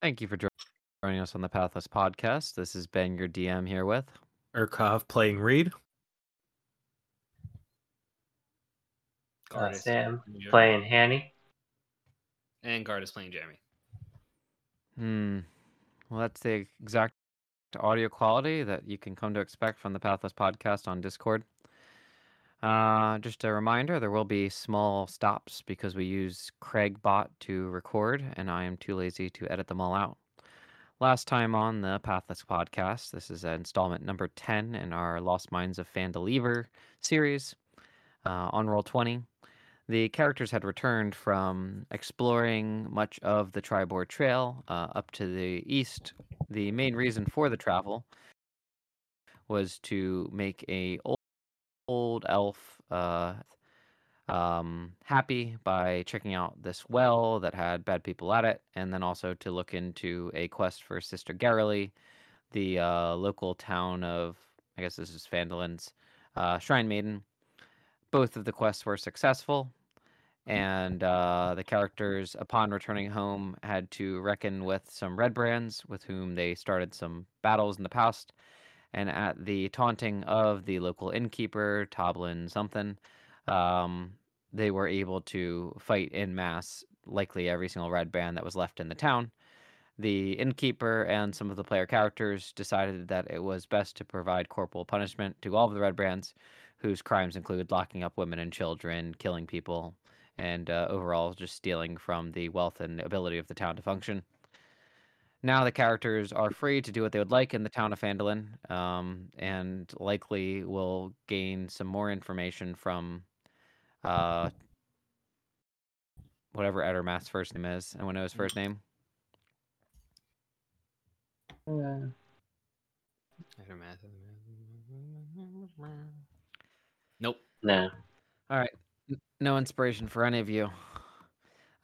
Thank you for joining us on the Pathless Podcast. This is Ben, your DM, here with Urkov playing Reed. Sam playing Hanny. And Guard is playing Jeremy. Well, that's the exact audio quality that you can come to expect from the Pathless Podcast on Discord. Just a reminder, there will be small stops because we use CraigBot to record, and I am too lazy to edit them all out. Last time on the Pathless Podcast, this is installment number 10 in our Lost Minds of Phandelver series on Roll20. The characters had returned from exploring much of the Triboar Trail up to the east. The main reason for the travel was to make a old elf happy by checking out this well that had bad people at it, and then also to look into a quest for Sister Garrily, the local town of, I guess this is Phandalin's, Shrine Maiden. Both of the quests were successful, and the characters, upon returning home, had to reckon with some Red Brands, with whom they started some battles in the past. And at the taunting of the local innkeeper, Toblin something, they were able to fight in mass, likely every single Red Band that was left in the town. The innkeeper and some of the player characters decided that it was best to provide corporal punishment to all of the Red Brands, whose crimes include locking up women and children, killing people, and overall just stealing from the wealth and ability of the town to function. Now the characters are free to do what they would like in the town of Phandalin, and likely will gain some more information from whatever Edermath's first name is. Anyone know his first name? Edermath. Nope. No. All right. No inspiration for any of you.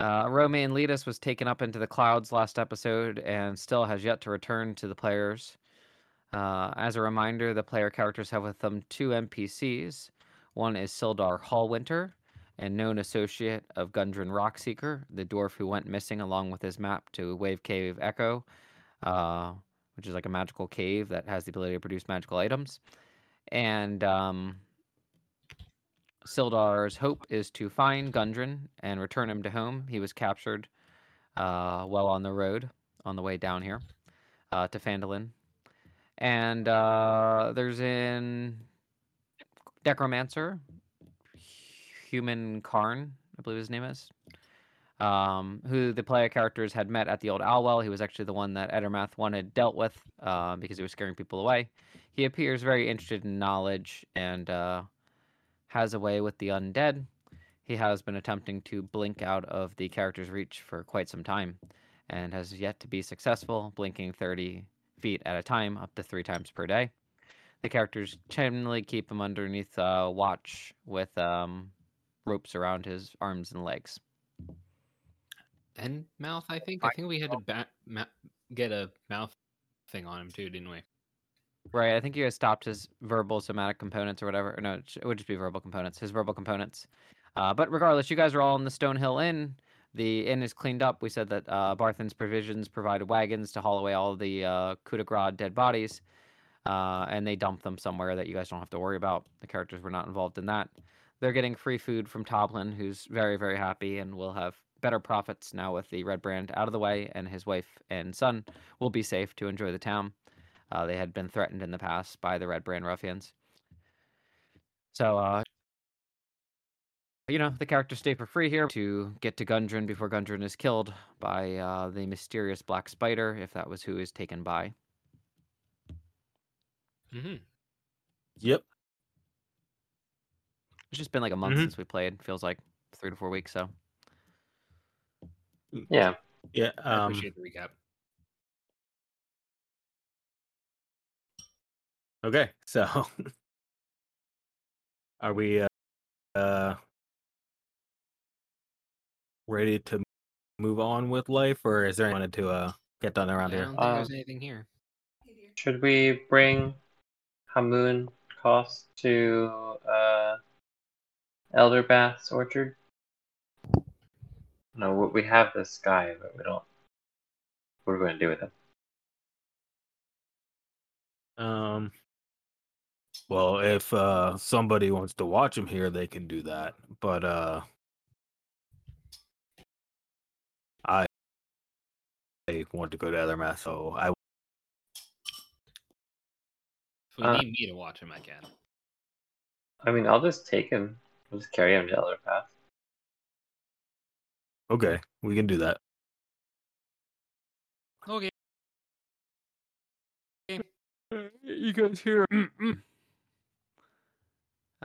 Romain Letus was taken up into the clouds last episode and still has yet to return to the players. As a reminder, the player characters have with them two NPCs. One is Sildar Hallwinter, a known associate of Gundren Rockseeker, the dwarf who went missing along with his map to Wave Cave Echo, which is like a magical cave that has the ability to produce magical items. And Sildar's hope is to find Gundren and return him to home. He was captured well on the road, on the way down here to Phandalin. And there's an Necromancer, Human Karn, I believe his name is, who the player characters had met at the old Owl Well. He was actually the one that Edermath wanted dealt with because he was scaring people away. He appears very interested in knowledge and has a way with the undead. He has been attempting to blink out of the character's reach for quite some time and has yet to be successful, blinking 30 feet at a time, up to 3 times per day. The characters generally keep him underneath watch with ropes around his arms and legs. And mouth, I think. I think we had to get a mouth thing on him too, didn't we? Right, I think you guys stopped his verbal somatic components or whatever. Or no, it would just be verbal components, his verbal components. But regardless, you guys are all in the Stonehill Inn. The inn is cleaned up. We said that Barthen's provisions provided wagons to haul away all the coup de grace dead bodies, and they dumped them somewhere that you guys don't have to worry about. The characters were not involved in that. They're getting free food from Toblin, who's very, very happy, and will have better profits now with the Red Brand out of the way, and his wife and son will be safe to enjoy the town. They had been threatened in the past by the Red Brand ruffians. So, the characters stay for free here to get to Gundren before Gundren is killed by the mysterious Black Spider, if that was who is taken by. Mm-hmm. Yep. It's just been like a month since we played. Feels like 3 to 4 weeks, so. Yeah. Yeah. I appreciate the recap. Okay, so are we ready to move on with life, or is there anyone to get done around here? I don't think there's anything here. Should we bring Hamun Karst to Elderbath's Orchard? No, we have this guy, but we don't What are we going to do with it? Well, if somebody wants to watch him here, they can do that. But I want to go to Edermath, so I. If you need me to watch him, I can. I mean, I'll just take him. I'll just carry him to Edermath. Okay, we can do that. Okay. You guys hear?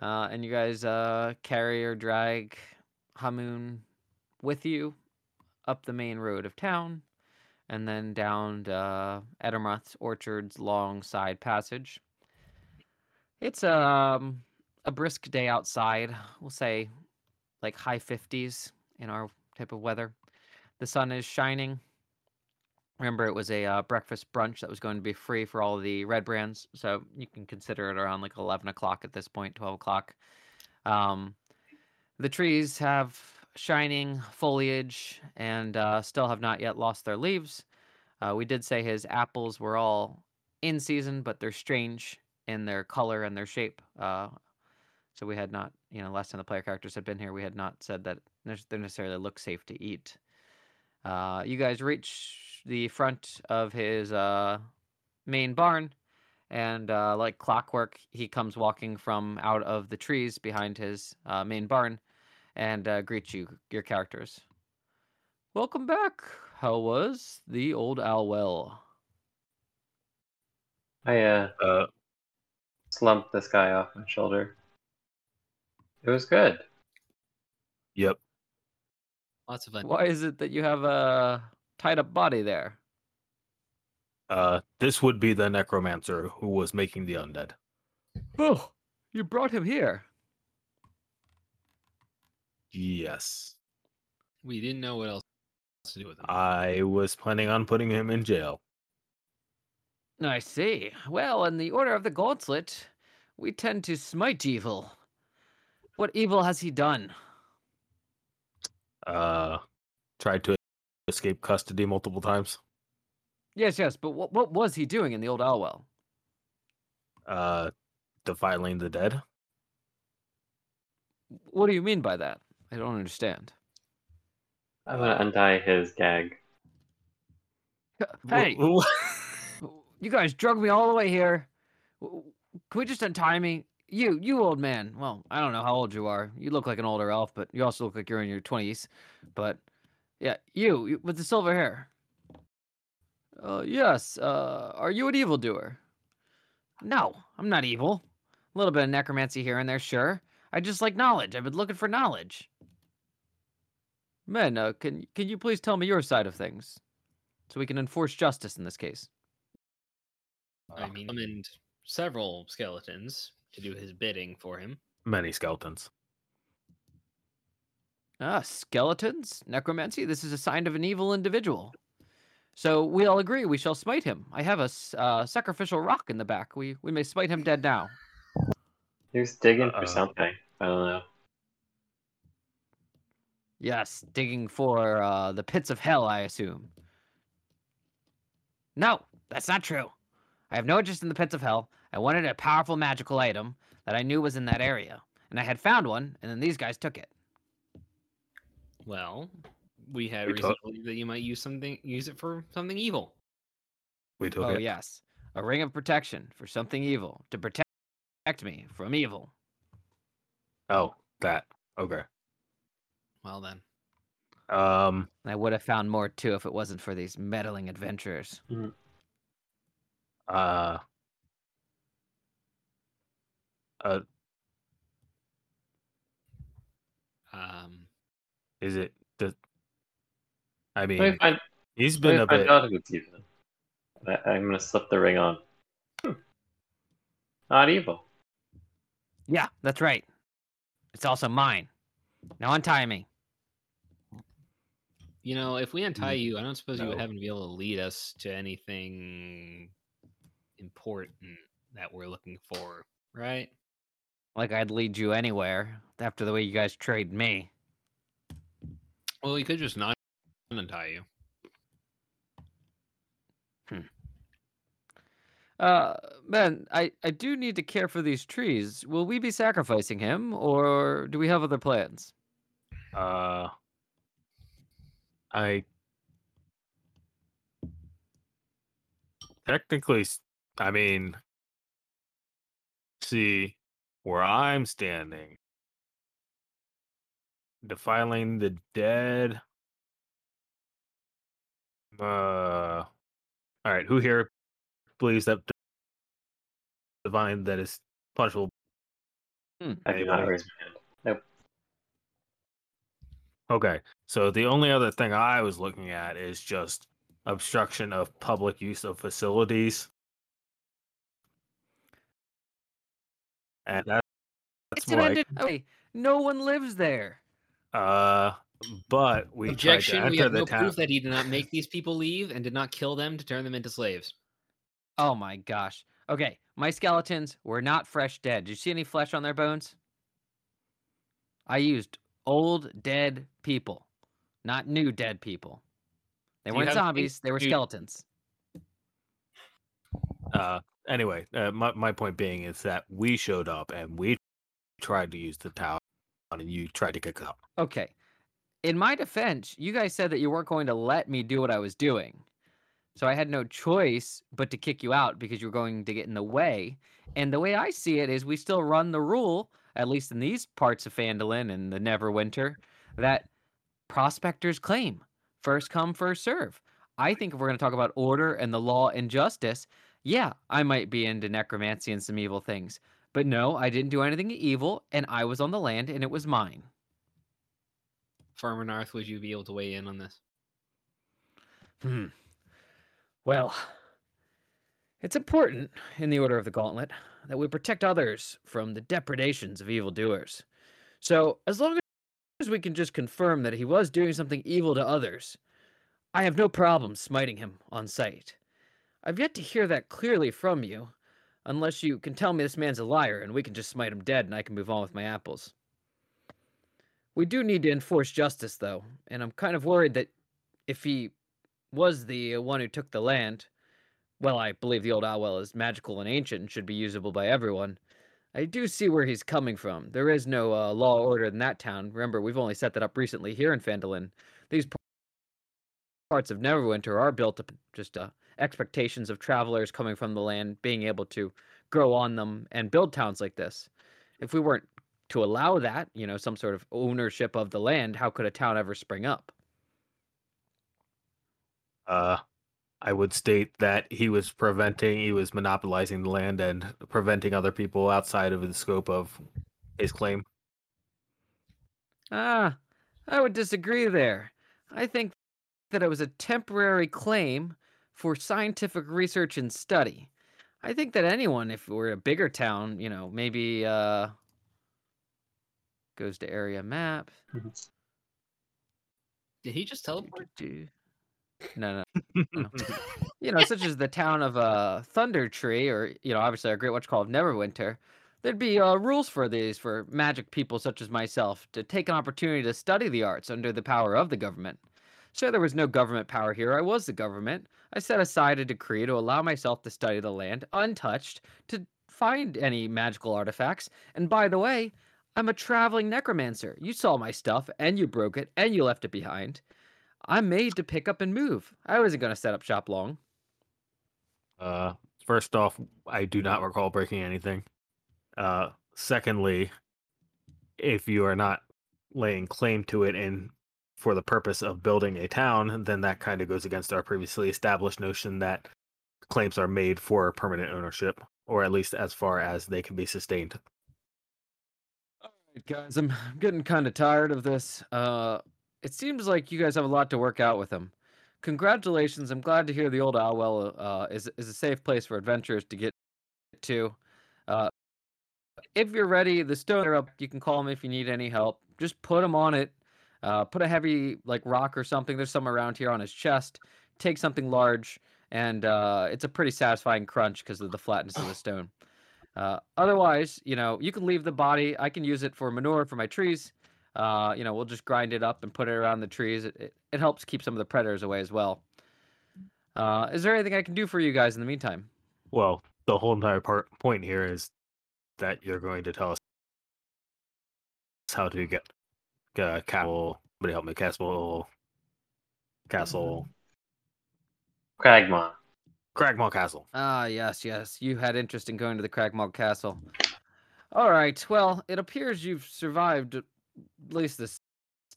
And you guys carry or drag Hamun with you up the main road of town, and then down Edermath's orchard's long side passage. It's a brisk day outside. We'll say like high 50s in our type of weather. The sun is shining. Remember, it was a breakfast brunch that was going to be free for all the red brands, so you can consider it around like 11 o'clock at this point, 12 o'clock. The trees have shining foliage and still have not yet lost their leaves. We did say his apples were all in season, but they're strange in their color and their shape. So we had not, last time the player characters had been here, we had not said that they necessarily look safe to eat. You guys reach the front of his main barn, and like clockwork, he comes walking from out of the trees behind his main barn and greets you, your characters. Welcome back. How was the old Owl Well? I slumped this guy off my shoulder. It was good. Yep. Lots of fun. Why is it that you have a tied up body there? This would be the necromancer who was making the undead. Oh, you brought him here. Yes. We didn't know what else to do with him. I was planning on putting him in jail. I see. Well, in the Order of the Gauntlet, we tend to smite evil. What evil has he done? Tried to escape custody multiple times. Yes, but what was he doing in the old Owl Well? Defiling the dead. What do you mean by that? I don't understand. I'm gonna untie his gag. Hey, you guys drugged me all the way here. Can we just untie me? You old man. Well, I don't know how old you are. You look like an older elf, but you also look like you're in your 20s. But yeah, you with the silver hair. Yes, are you an evildoer? No, I'm not evil. A little bit of necromancy here and there, sure. I just like knowledge. I've been looking for knowledge. Men, can you please tell me your side of things? So we can enforce justice in this case. I mean, summoned several skeletons to do his bidding for him. Many skeletons. Ah, skeletons? Necromancy? This is a sign of an evil individual. So we all agree we shall smite him. I have a sacrificial rock in the back. We may smite him dead now. He's digging for something. I don't know. Yes, digging for the pits of hell, I assume. No, that's not true. I have no interest in the pits of hell. I wanted a powerful magical item that I knew was in that area. And I had found one, and then these guys took it. Well, we had reason to believe that you might use it for something evil. We took it. Oh, yes. A ring of protection for something evil, to protect me from evil. Oh, that. Okay. Well, then. I would have found more, too, if it wasn't for these meddling adventurers. Mm-hmm. Is it the? I mean, he's been a bit. I'm gonna slip the ring on. Not evil. Yeah, that's right. It's also mine. Now untie me. If we untie you, I don't suppose you would happen to be able to lead us to anything important that we're looking for, right? Like I'd lead you anywhere after the way you guys trade me. Well, he could just not untie you. Man, I do need to care for these trees. Will we be sacrificing him, or do we have other plans? I technically, I mean, see where I'm standing. Defiling the dead. All right, who here believes that divine that is punishable? I do not raise my hand. Nope. Okay, so the only other thing I was looking at is just obstruction of public use of facilities. And that's more like... Okay. No one lives there. But we objection, tried to enter we have the no town. Proof that he did not make these people leave and did not kill them to turn them into slaves. Oh my gosh. Okay, my skeletons were not fresh dead. Did you see any flesh on their bones? I used old dead people, not new dead people. They weren't zombies, they were skeletons. Anyway, my point being is that we showed up and we tried to use the tower and you tried to kick up. Okay. In my defense, you guys said that you weren't going to let me do what I was doing. So I had no choice but to kick you out because you were going to get in the way. And the way I see it is we still run the rule, at least in these parts of Phandalin and the Neverwinter, that prospectors claim. First come, first serve. I think if we're going to talk about order and the law and justice, yeah, I might be into necromancy and some evil things. But no, I didn't do anything evil, and I was on the land, and it was mine. Farmer Narth, would you be able to weigh in on this? Well, it's important in the Order of the Gauntlet that we protect others from the depredations of evildoers. So, as long as we can just confirm that he was doing something evil to others, I have no problem smiting him on sight. I've yet to hear that clearly from you, unless you can tell me this man's a liar and we can just smite him dead and I can move on with my apples. We do need to enforce justice, though, and I'm kind of worried that if he was the one who took the land, well, I believe the old Owl Well is magical and ancient and should be usable by everyone. I do see where he's coming from. There is no law or order in that town. Remember, we've only set that up recently here in Phandalin. These parts of Neverwinter are built up just expectations of travelers coming from the land being able to grow on them and build towns like this. If we weren't to allow that, you know, some sort of ownership of the land, how could a town ever spring up? I would state that he was monopolizing the land and preventing other people outside of the scope of his claim. I would disagree there. I think that it was a temporary claim for scientific research and study. I think that anyone, if we're a bigger town, you know, maybe goes to area map. Did he just teleport? No. You know, such as the town of Thunder Tree, or, you know, obviously our great what's called Neverwinter, there'd be rules for these for magic people such as myself to take an opportunity to study the arts under the power of the government. Sure, there was no government power here. I was the government. I set aside a decree to allow myself to study the land untouched, to find any magical artifacts. And by the way, I'm a traveling necromancer. You saw my stuff, and you broke it, and you left it behind. I'm made to pick up and move. I wasn't going to set up shop long. First off, I do not recall breaking anything. Secondly, if you are not laying claim to it and for the purpose of building a town, then that kind of goes against our previously established notion that claims are made for permanent ownership, or at least as far as they can be sustained. All right, guys, I'm getting kind of tired of this. It seems like you guys have a lot to work out with him. Congratulations. I'm glad to hear the old Owl Well is a safe place for adventurers to get to. If you're ready, the stones are up. You can call him if you need any help. Just put him on it. Put a heavy rock or something. There's some around here on his chest. Take something large, and it's a pretty satisfying crunch because of the flatness of the stone. Otherwise, you know, you can leave the body. I can use it for manure for my trees. You know, we'll just grind it up and put it around the trees. It helps keep some of the predators away as well. Is there anything I can do for you guys in the meantime? Well, the whole entire point here is that you're going to tell us how to get castle. Somebody help me, castle. Cragmaw Castle. Ah, yes. You had interest in going to the Cragmaw Castle. All right. Well, it appears you've survived at least this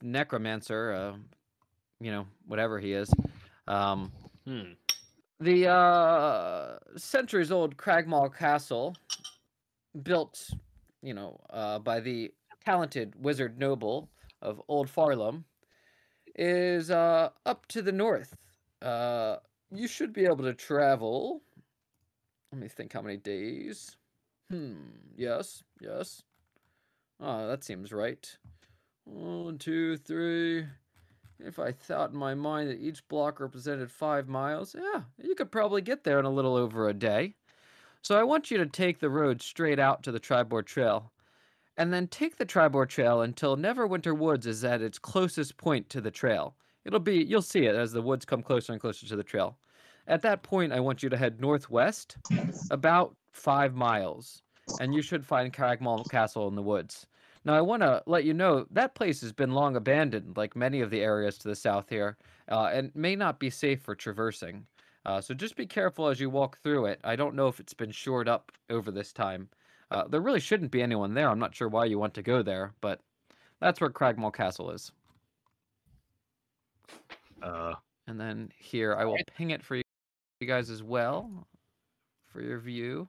necromancer, whatever he is. The centuries-old Cragmaw Castle, built, by the talented wizard noble of Old Farlam, is up to the north. You should be able to travel. Let me think how many days. Yes. Oh, that seems right. 1, 2, 3... If I thought in my mind that each block represented 5 miles, yeah, you could probably get there in a little over a day. So I want you to take the road straight out to the Triboar Trail, and then take the Triboar Trail until Neverwinter Woods is at its closest point to the trail. You'll see it as the woods come closer and closer to the trail. At that point, I want you to head northwest about 5 miles, and you should find Cragmaw Castle in the woods. Now, I want to let you know that place has been long abandoned, like many of the areas to the south here, and may not be safe for traversing. So just be careful as you walk through it. I don't know if it's been shored up over this time. There really shouldn't be anyone there. I'm not sure why you want to go there, but that's where Cragmaw Castle is. And then here, I will ping it for you guys as well, for your view.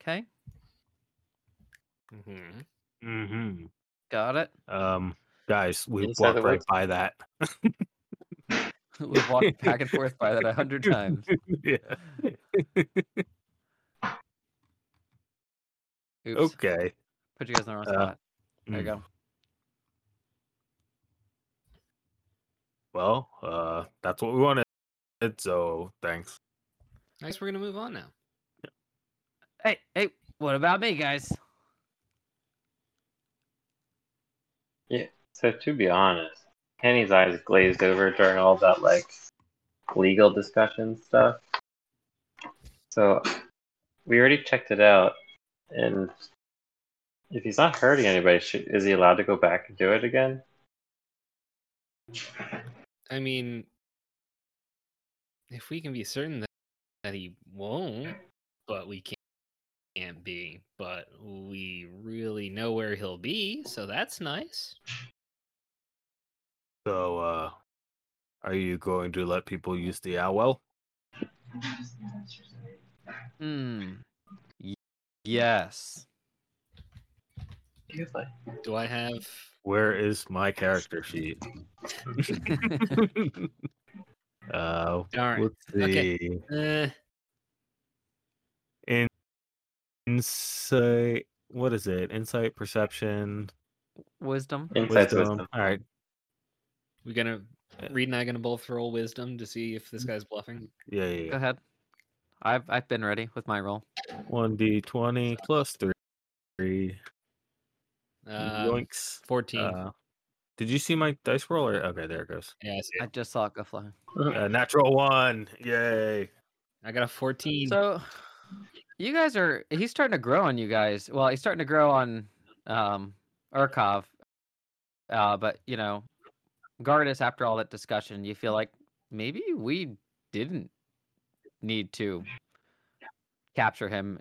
Okay. Got it. Guys, we walked right by that. We've walked back and forth by that 100 times. Yeah. Oops. Okay. Put you guys in the wrong spot. There you go. Well, that's what we wanted. So thanks. I guess we're gonna move on now. Yeah. Hey, what about me, guys? Yeah, so to be honest, Kenny's eyes glazed over during all that, legal discussion stuff. So, we already checked it out, and if he's not hurting anybody, is he allowed to go back and do it again? I mean, if we can be certain that he won't, but we can't be, but we really know where he'll be, so that's nice. So, are you going to let people use the Owl Well? Yes. Do I have... Where is my character sheet? Darn. Let's see. Okay. Insight, what is it? Insight, perception, wisdom. Wisdom. All right. Reed and I gonna both roll wisdom to see if this guy's bluffing. Yeah. Go ahead. I've been ready with my roll. 1d20 plus 3. Yoinks. 14. Did you see my dice roll? Okay, there it goes. Yeah, I see it. I just saw it go fly. Natural 1. Yay. I got a 14. So. You guys he's starting to grow on you guys. Well, he's starting to grow on Urkov. But, Gardas, after all that discussion, you feel like maybe we didn't need to capture him.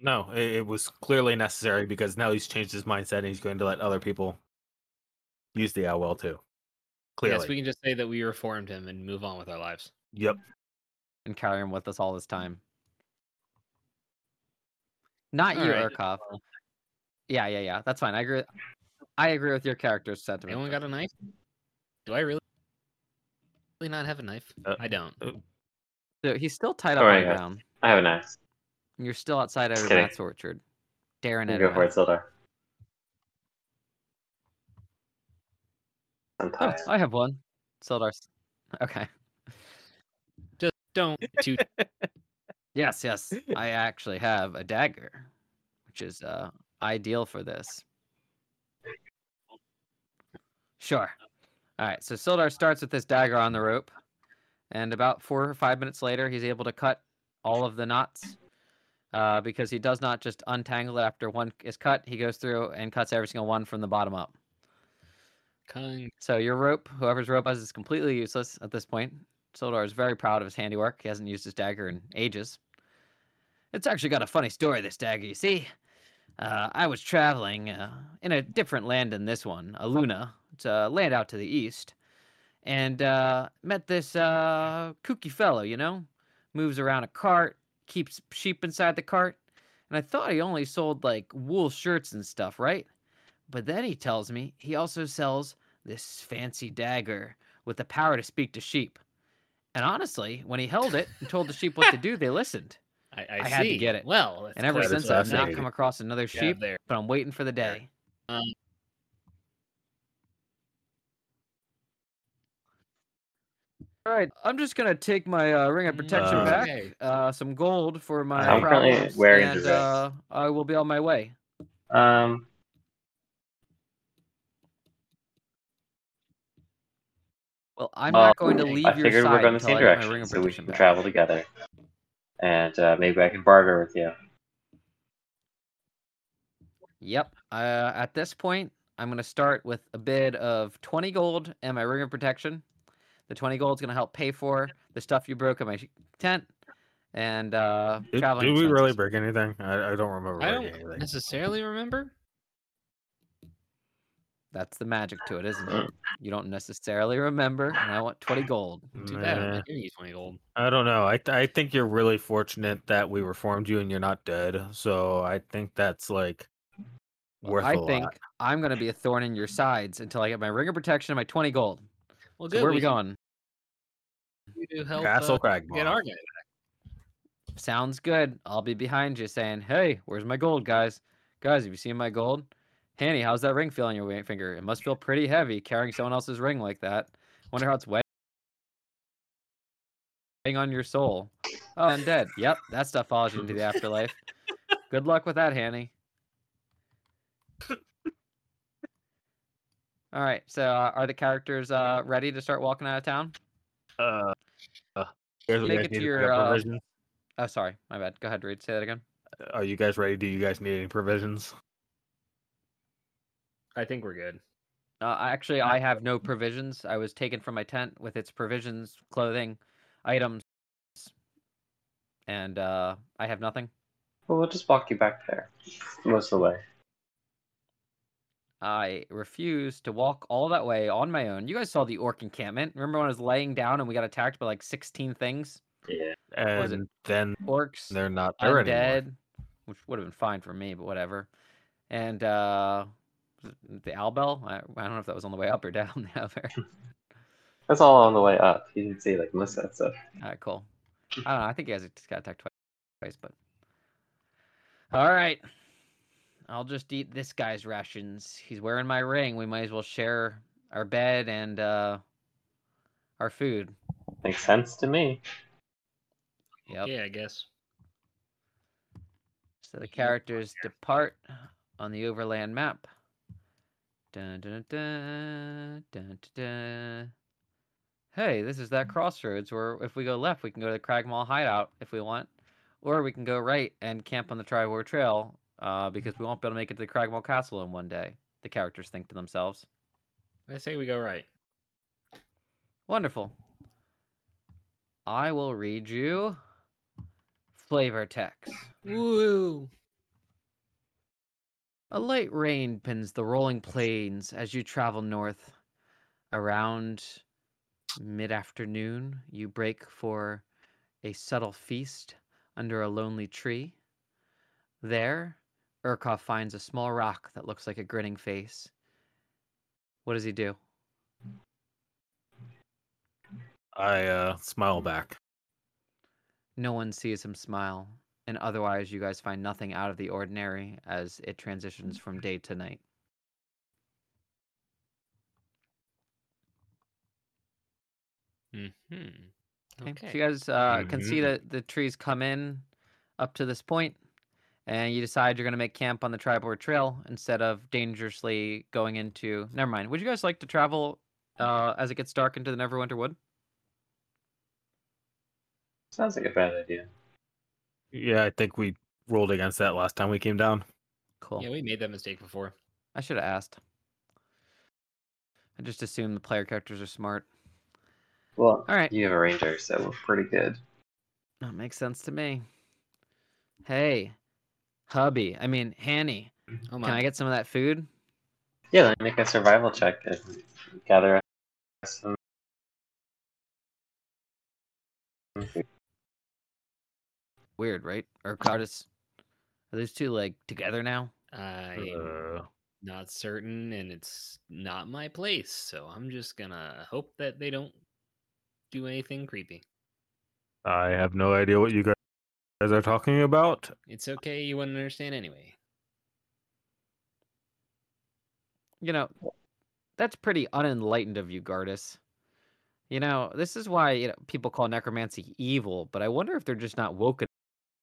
No, it was clearly necessary because now he's changed his mindset and he's going to let other people use the Owl Well too. Clearly. Yes, we can just say that we reformed him and move on with our lives. Yep. And carry him with us all this time. Not all you, right. Urkov. Yeah. That's fine. I agree with your character's sentiment. Anyone got a knife? Do I really not have a knife? I don't. So he's still tied up on the ground. I have a knife. You're still outside Edermath's orchard. Darren Edermath. Go for it, Sildar. I have one. Sildar. Okay. Just don't shoot. Yes. I actually have a dagger, which is ideal for this. Sure. All right, so Sildar starts with this dagger on the rope, and about 4 or 5 minutes later, he's able to cut all of the knots, because he does not just untangle it after one is cut. He goes through and cuts every single one from the bottom up. So your rope, whoever's rope has, is completely useless at this point. Sildar is very proud of his handiwork. He hasn't used his dagger in ages. It's actually got a funny story, this dagger, you see. I was traveling in a different land than this one, Aluna. It's a land out to the east. And met this kooky fellow, you know? Moves around a cart, keeps sheep inside the cart. And I thought he only sold, like, wool shirts and stuff, right? But then he tells me he also sells this fancy dagger with the power to speak to sheep. And honestly, when he held it and told the sheep what to do, they listened. I had to get it. Well, and ever since, I've not come across another sheep, but I'm waiting for the day. All right, I'm just going to take my ring of protection back, some gold for my problems, and I will be on my way. Well, I'm not going to leave your side. I figured we're going the same direction, so we should travel together. And maybe I can barter with you. Yep. At this point, I'm going to start with a bid of 20 gold and my ring of protection. The 20 gold is going to help pay for the stuff you broke in my tent. And traveling. Did we really break anything? I don't remember. I don't necessarily remember. That's the magic to it, isn't it? You don't necessarily remember, and I want 20 gold. Too bad. I'm not giving you 20 gold. I don't know. I think you're really fortunate that we reformed you and you're not dead. So I think that's like worth a lot. I think I'm going to be a thorn in your sides until I get my ring of protection and my 20 gold. Well, good. So where are we going? We do help Castle Cragmaw. Get our guy back. Sounds good. I'll be behind you saying, "Hey, where's my gold, guys? Guys, have you seen my gold? Hanny, how's that ring feeling on your finger? It must feel pretty heavy carrying someone else's ring like that. Wonder how it's weighing on your soul." Oh, I'm dead. Yep, that stuff follows you into the afterlife. Good luck with that, Hanny. All right, so are the characters ready to start walking out of town? Make it to your... Oh, sorry, my bad. Go ahead, Reed. Say that again. Are you guys ready? Do you guys need any provisions? I think we're good. Actually, I have no provisions. I was taken from my tent with its provisions, clothing, items, and I have nothing. Well, we'll just walk you back there most of the way. I refuse to walk all that way on my own. You guys saw the orc encampment. Remember when I was laying down and we got attacked by like 16 things? Yeah. And then orcs, they're not there undead, anymore. Which would have been fine for me, but whatever. And... the owl bell? I don't know if that was on the way up or down. The other. That's all on the way up. You didn't see like most of that stuff. All right, cool. I don't know. I think you guys just got attacked twice, but all right. I'll just eat this guy's rations. He's wearing my ring. We might as well share our bed and our food. Makes sense to me. Yep. Yeah, I guess. So the characters depart on the overland map. Dun, dun, dun, dun, dun, dun. Hey, this is that crossroads where if we go left, we can go to the Cragmaw Hideout if we want, or we can go right and camp on the Triboar Trail because we won't be able to make it to the Cragmaw Castle in one day, the characters think to themselves. I say we go right. Wonderful. I will read you flavor text. Woo! A light rain pins the rolling plains as you travel north. Around mid-afternoon, you break for a subtle feast under a lonely tree. There, Urkov finds a small rock that looks like a grinning face. What does he do? I smile back. No one sees him smile. And otherwise, you guys find nothing out of the ordinary as it transitions from day to night. Mm-hmm. Okay. So you guys can see that the trees come in up to this point, and you decide you're going to make camp on the Triboar Trail instead of dangerously going into... Never mind. Would you guys like to travel as it gets dark into the Neverwinter Wood? Sounds like a bad idea. Yeah, I think we rolled against that last time we came down. Cool. Yeah, we made that mistake before. I should have asked. I just assume the player characters are smart. Well, all right. You have a ranger, so we're pretty good. That makes sense to me. Hey, hubby. I mean, Hanny. Oh my. Can I get some of that food? Yeah, let me make a survival check and gather some food. Weird, right? Or Cardis? Are those two like together now? I'm not certain, and it's not my place, so I'm just gonna hope that they don't do anything creepy. I have no idea what you guys are talking about. It's okay, you wouldn't understand anyway. You know, that's pretty unenlightened of you, Gardas. You know, this is why people call necromancy evil, but I wonder if they're just not woke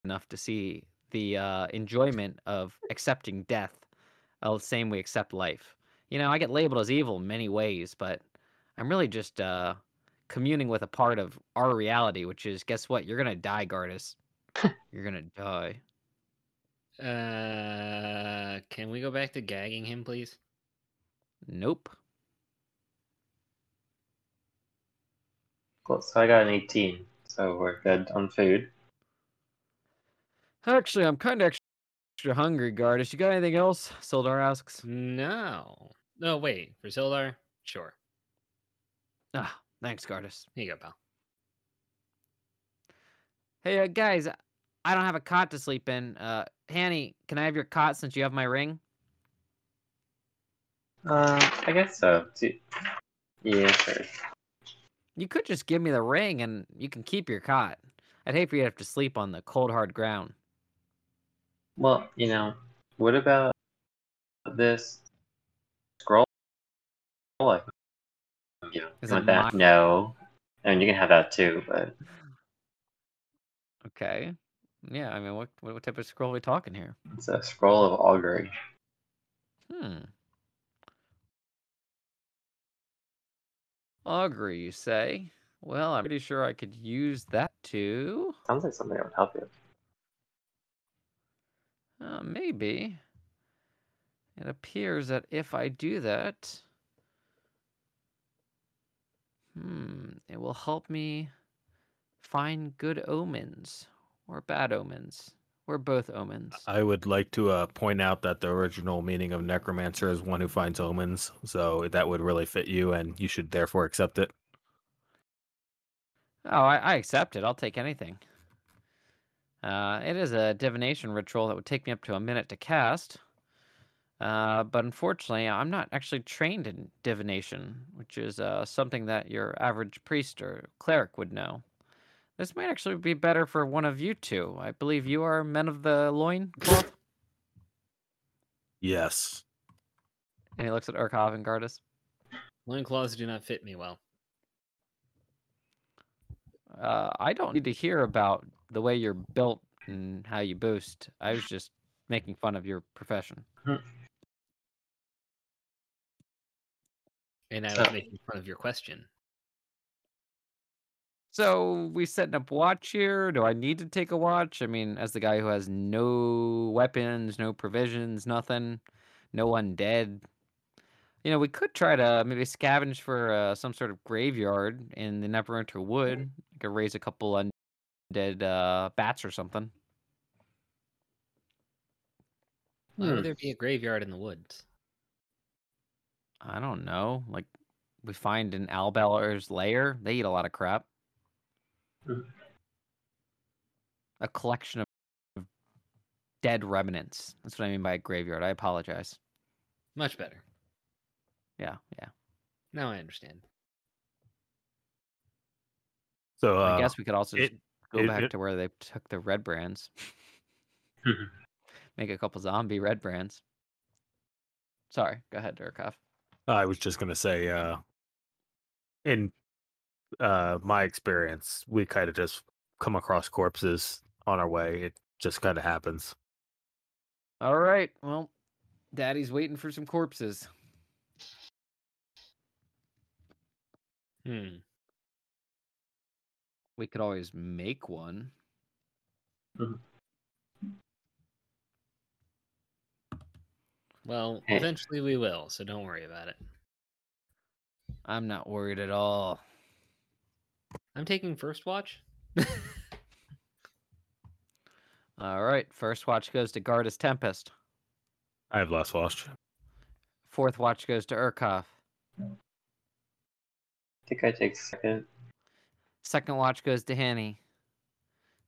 enough to see the enjoyment of accepting death the same we accept life. You know, I get labeled as evil in many ways, but I'm really just communing with a part of our reality, which is, guess what? You're going to die, Gardas. You're going to die. Can we go back to gagging him, please? Nope. Cool, so I got an 18, so we're good on food. Actually, I'm kind of extra hungry, Gardas. You got anything else? Sildar asks. No. No, wait. For Sildar? Sure. Ah, thanks, Gardas. Here you go, pal. Hey, guys, I don't have a cot to sleep in. Hanny, can I have your cot since you have my ring? I guess so. Yeah, sure. You could just give me the ring and you can keep your cot. I'd hate for you to have to sleep on the cold, hard ground. Well, you know, what about this scroll? Like, you know, is it that? No. I mean, you can have that too, but... Okay. Yeah, I mean, what type of scroll are we talking here? It's a scroll of augury. Augury, you say? Well, I'm pretty sure I could use that to... Sounds like something that would help you. Maybe. It appears that if I do that... it will help me find good omens or bad omens. Or both omens. I would like to point out that the original meaning of necromancer is one who finds omens, so that would really fit you, and you should therefore accept it. Oh, I accept it. I'll take anything. It is a divination ritual that would take me up to a minute to cast, but unfortunately, I'm not actually trained in divination, which is something that your average priest or cleric would know. This might actually be better for one of you two. I believe you are men of the loin cloth. Yes. And he looks at Urkov and Gardas. Loin cloths do not fit me well. I don't need to hear about the way you're built and how you boast. I was just making fun of your profession. And I was making fun of your question. So we setting up watch here. Do I need to take a watch? I mean, as the guy who has no weapons, no provisions, nothing, no undead. You know, we could try to maybe scavenge for some sort of graveyard in the Neverwinter Woods. We could raise a couple undead bats or something. Why would there be a graveyard in the woods? I don't know. Like, we find an Owlbeller's lair. They eat a lot of crap. A collection of dead remnants. That's what I mean by a graveyard. I apologize. Much better. Yeah. Now I understand. So I guess we could also go back to where they took the red brands. Make a couple zombie red brands. Sorry, go ahead, Durkov. I was just gonna say, in my experience, we kind of just come across corpses on our way. It just kind of happens. All right. Well, Daddy's waiting for some corpses. We could always make one. Well, eventually we will, so don't worry about it. I'm not worried at all. I'm taking first watch. All right, first watch goes to Gardas Tempest. I have last watch. Fourth watch goes to Urkov. I think I take second. Second watch goes to Hanny.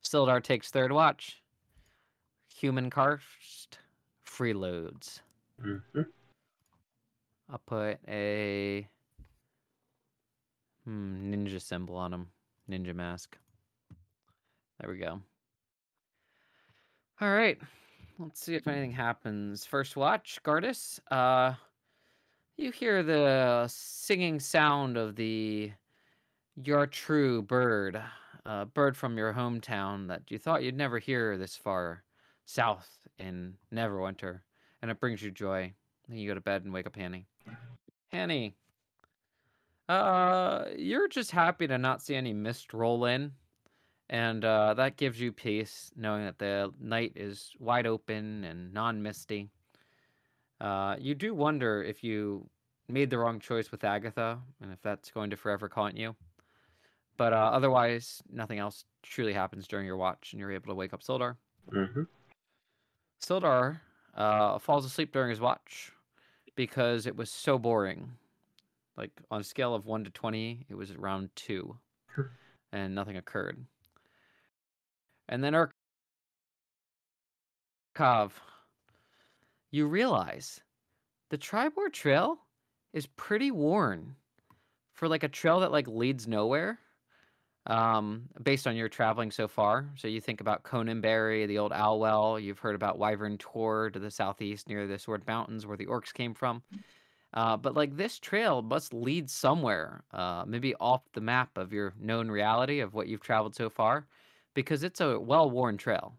Sildar takes third watch. Hamun Karst freeloads. Mm-hmm. I'll put a ninja symbol on him. Ninja mask. There we go. All right. Let's see if anything happens. First watch, Gardas. You hear the singing sound of the Yartru bird, a bird from your hometown that you thought you'd never hear this far south in Neverwinter, and it brings you joy. Then you go to bed and wake up Hanny. Hanny, you're just happy to not see any mist roll in, and that gives you peace, knowing that the night is wide open and non-misty. You do wonder if you made the wrong choice with Agatha, and if that's going to forever haunt you. But otherwise, nothing else truly happens during your watch, and you're able to wake up Sildar. Mm-hmm. Sildar falls asleep during his watch because it was so boring. Like, on a scale of 1 to 20, it was around 2, and nothing occurred. And then Urkov, you realize the Triboar Trail is pretty worn for, like, a trail that, like, leads nowhere, based on your traveling so far. So you think about Conyberry, the old Owl Well. You've heard about Wyvern Tor to the southeast near the Sword Mountains where the orcs came from. But, like, this trail must lead somewhere, maybe off the map of your known reality of what you've traveled so far, because it's a well-worn trail.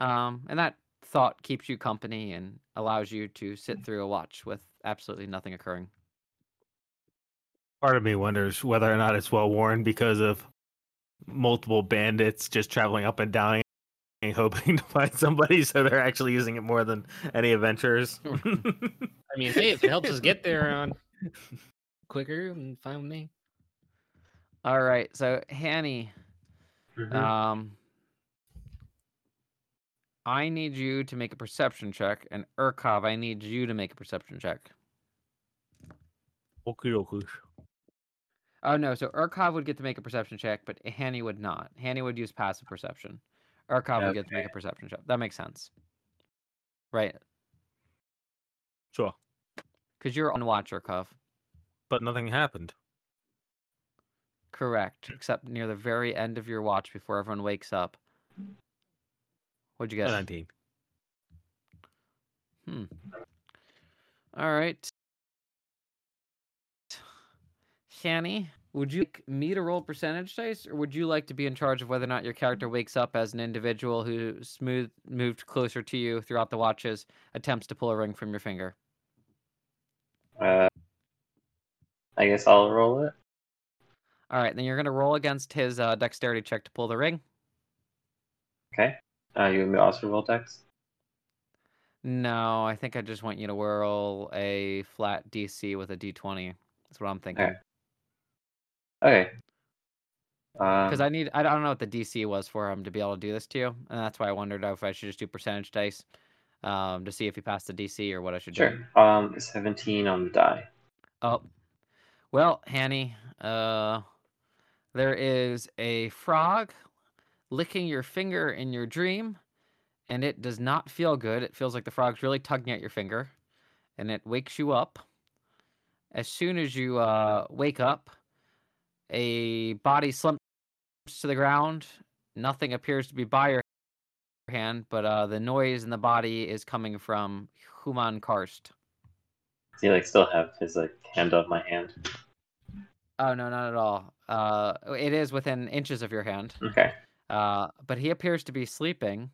And that thought keeps you company and allows you to sit through a watch with absolutely nothing occurring. Part of me wonders whether or not it's well-worn because of multiple bandits just traveling up and down and hoping to find somebody, so they're actually using it more than any adventurers. I mean, hey, if it helps us get there on quicker, and fine with me. All right, so Hanny, mm-hmm. I need you to make a perception check, and Urkov, I need you to make a perception check. Okay. Oh no, so Urkov would get to make a perception check, but Hanny would not. Hanny would use passive perception. Urkov would get to make a perception check. That makes sense, right? Sure. Because you're on watch, Urkov. But nothing happened. Correct, except near the very end of your watch before everyone wakes up. What'd you get? 19. All right. Hanny, would you like me to roll percentage dice, or would you like to be in charge of whether or not your character wakes up as an individual who moved closer to you throughout the watches, attempts to pull a ring from your finger? I guess I'll roll it. All right, then you're going to roll against his dexterity check to pull the ring. Okay. You want me to also roll dex? No, I think I just want you to roll a flat DC with a D20. That's what I'm thinking. Okay. Because I don't know what the DC was for him to be able to do this to you, and that's why I wondered if I should just do percentage dice to see if he passed the DC or what I should do. Sure. 17 on the die. Oh. Well, Hanny, there is a frog licking your finger in your dream, and it does not feel good. It feels like the frog's really tugging at your finger, and it wakes you up. As soon as you wake up, a body slumps to the ground. Nothing appears to be by your hand, but the noise in the body is coming from Hamun Karst. Does he still have his hand on my hand? Oh, no, not at all. It is within inches of your hand. Okay. But he appears to be sleeping.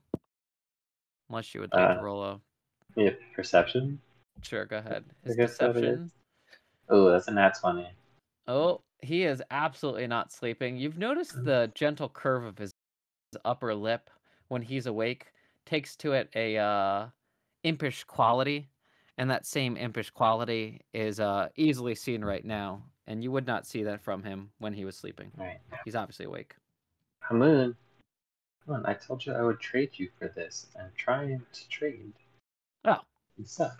Unless you would like to roll a... Yeah, perception? Sure, go ahead. His perception. Oh, that's a nat 20. Oh, he is absolutely not sleeping. You've noticed the gentle curve of his upper lip when he's awake. Takes to it a impish quality, and that same impish quality is easily seen right now, and you would not see that from him when he was sleeping. All right. He's obviously awake. Hamun, come on, I told you I would trade you for this. I'm trying to trade. Oh.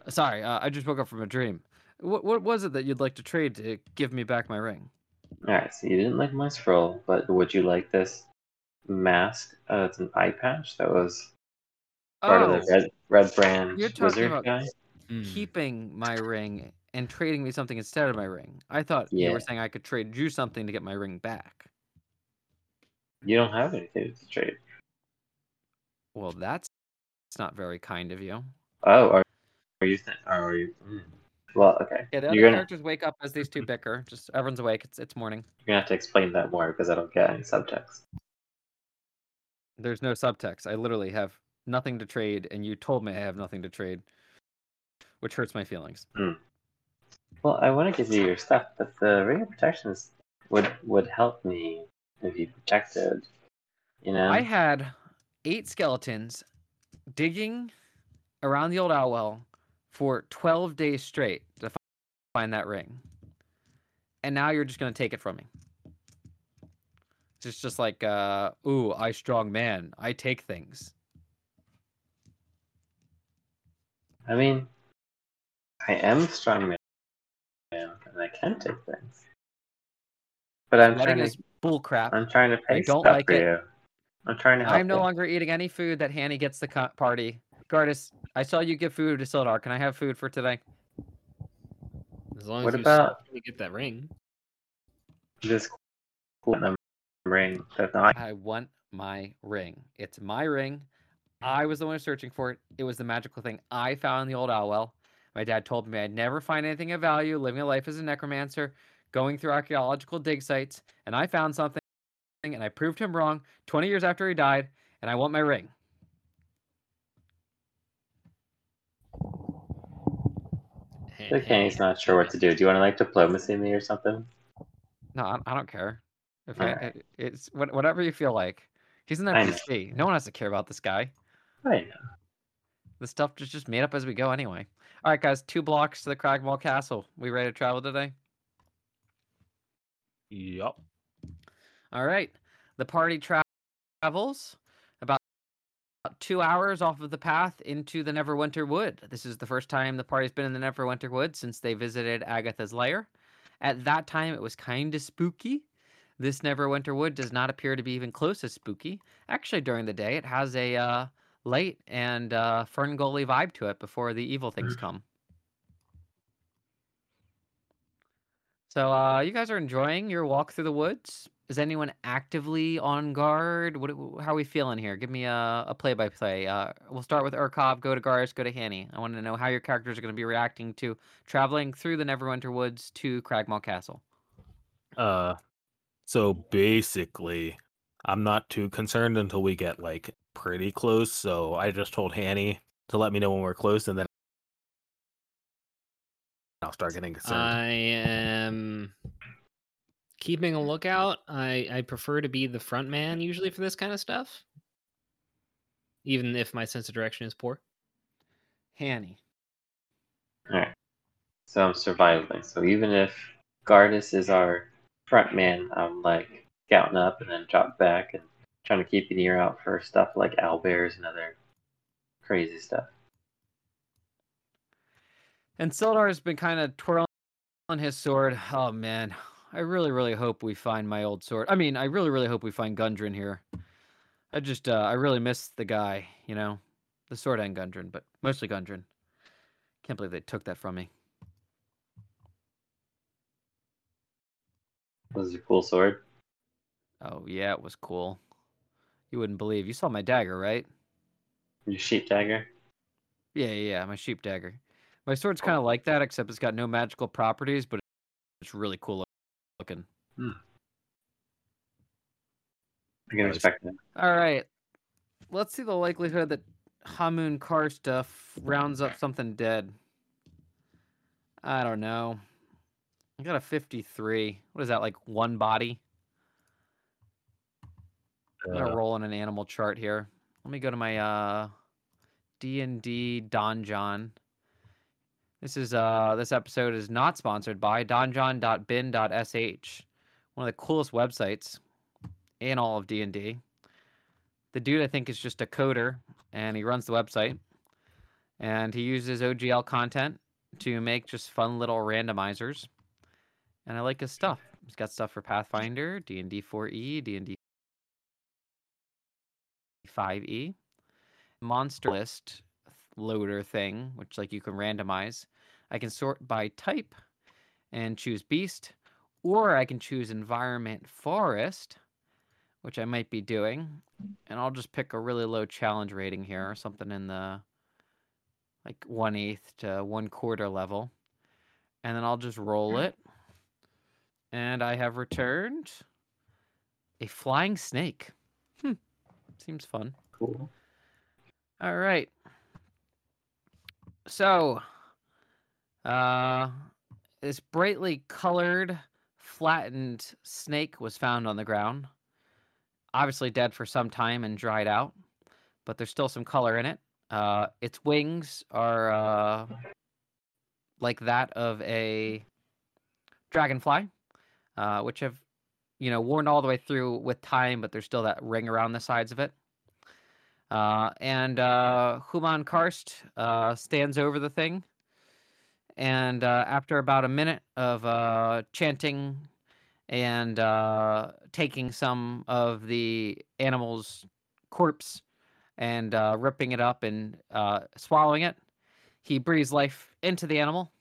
Sorry, I just woke up from a dream. What was it that you'd like to trade to give me back my ring? Alright, so you didn't like my scroll, but would you like this mask? It's an eye patch that was part of the red brand wizard guy. Keeping my ring and trading me something instead of my ring. I thought you were saying I could trade you something to get my ring back. You don't have anything to trade. Well, that's not very kind of you. Oh, are you? Well, okay. Yeah, the other characters wake up as these two bicker. Just everyone's awake. It's morning. You're gonna have to explain that more because I don't get any subtext. There's no subtext. I literally have nothing to trade, and you told me I have nothing to trade, which hurts my feelings. Mm. Well, I want to give you your stuff, but the ring of protection would help me if you protected. You know, I had 8 skeletons digging around the old Owl Well for 12 days straight to find that ring. And now you're just going to take it from me. It's just like, ooh, I strong man. I take things. I mean, I am strong man, and I can take things. But I'm trying to... bullcrap. I'm trying to pay stuff like for it. You. I'm trying to help I'm no you. Longer eating any food that Hanny gets the party. Gardas, I saw you give food to Sildar. Can I have food for today? As long as you get that ring. This ring. I want my ring. It's my ring. I was the one searching for it. It was the magical thing I found in the old Owl Well. My dad told me I'd never find anything of value living a life as a necromancer, going through archaeological dig sites, and I found something, and I proved him wrong 20 years after he died, and I want my ring. Okay, he's not sure what to do. Do you want to, like, diplomacy me or something? No, I don't care. It's whatever you feel like. He's an NPC. No one has to care about this guy. I know. The stuff is just made up as we go anyway. All right, guys, 2 blocks to the Cragmaw Castle. We ready to travel today? Yup. All right. The party travels about 2 hours off of the path into the Neverwinter Wood. This is the first time the party's been in the Neverwinter Wood since they visited Agatha's lair. At that time, it was kind of spooky. This Neverwinter Wood does not appear to be even close to spooky. Actually, during the day, it has a light and Ferngully vibe to it before the evil things come. So you guys are enjoying your walk through the woods. Is anyone actively on guard? How are we feeling here? Give me a play-by-play. We'll start with Urkov, go to Gardas, go to Hanny. I want to know how your characters are going to be reacting to traveling through the Neverwinter Woods to Cragmaw Castle. So basically, I'm not too concerned until we get like pretty close. So I just told Hanny to let me know when we're close, and then I'll start getting concerned. I am keeping a lookout. I prefer to be the front man usually for this kind of stuff, even if my sense of direction is poor. Hanny. All right. So I'm surviving. So even if Gardas is our front man, I'm like scouting up and then drop back and trying to keep an ear out for stuff like owlbears and other crazy stuff. And Sildar has been kind of twirling his sword. Oh, man. I really, really hope we find my old sword. I mean, I really, really hope we find Gundren here. I just, I really miss the guy, you know? The sword and Gundren, but mostly Gundren. Can't believe they took that from me. Was it a cool sword? Oh, yeah, it was cool. You wouldn't believe. You saw my dagger, right? Your sheep dagger? Yeah, my sheep dagger. My sword's kind of like that, except it's got no magical properties, but it's really cool looking. I can respect that. All right. Let's see the likelihood that Hamun Karst rounds up something dead. I don't know. I got a 53. What is that, like one body? I'm going to roll on an animal chart here. Let me go to my D&D Donjon. This is this episode is not sponsored by donjon.bin.sh, one of the coolest websites in all of D&D. The dude, I think, is just a coder, and he runs the website. And he uses OGL content to make just fun little randomizers. And I like his stuff. He's got stuff for Pathfinder, D&D 4E, D&D 5E. Monster list loader thing, which like you can randomize. I can sort by type and choose beast, or I can choose environment forest, which I might be doing. And I'll just pick a really low challenge rating here, or something in the like 1/8 to 1/4 level. And then I'll just roll it. And I have returned a flying snake. Seems fun. Cool. All right. So, this brightly colored, flattened snake was found on the ground. Obviously dead for some time and dried out, but there's still some color in it. Its wings are like that of a dragonfly, which have, you know, worn all the way through with time, but there's still that ring around the sides of it. And Hamun Karst stands over the thing, and after about a minute of chanting and taking some of the animal's corpse and ripping it up and swallowing it, he breathes life into the animal,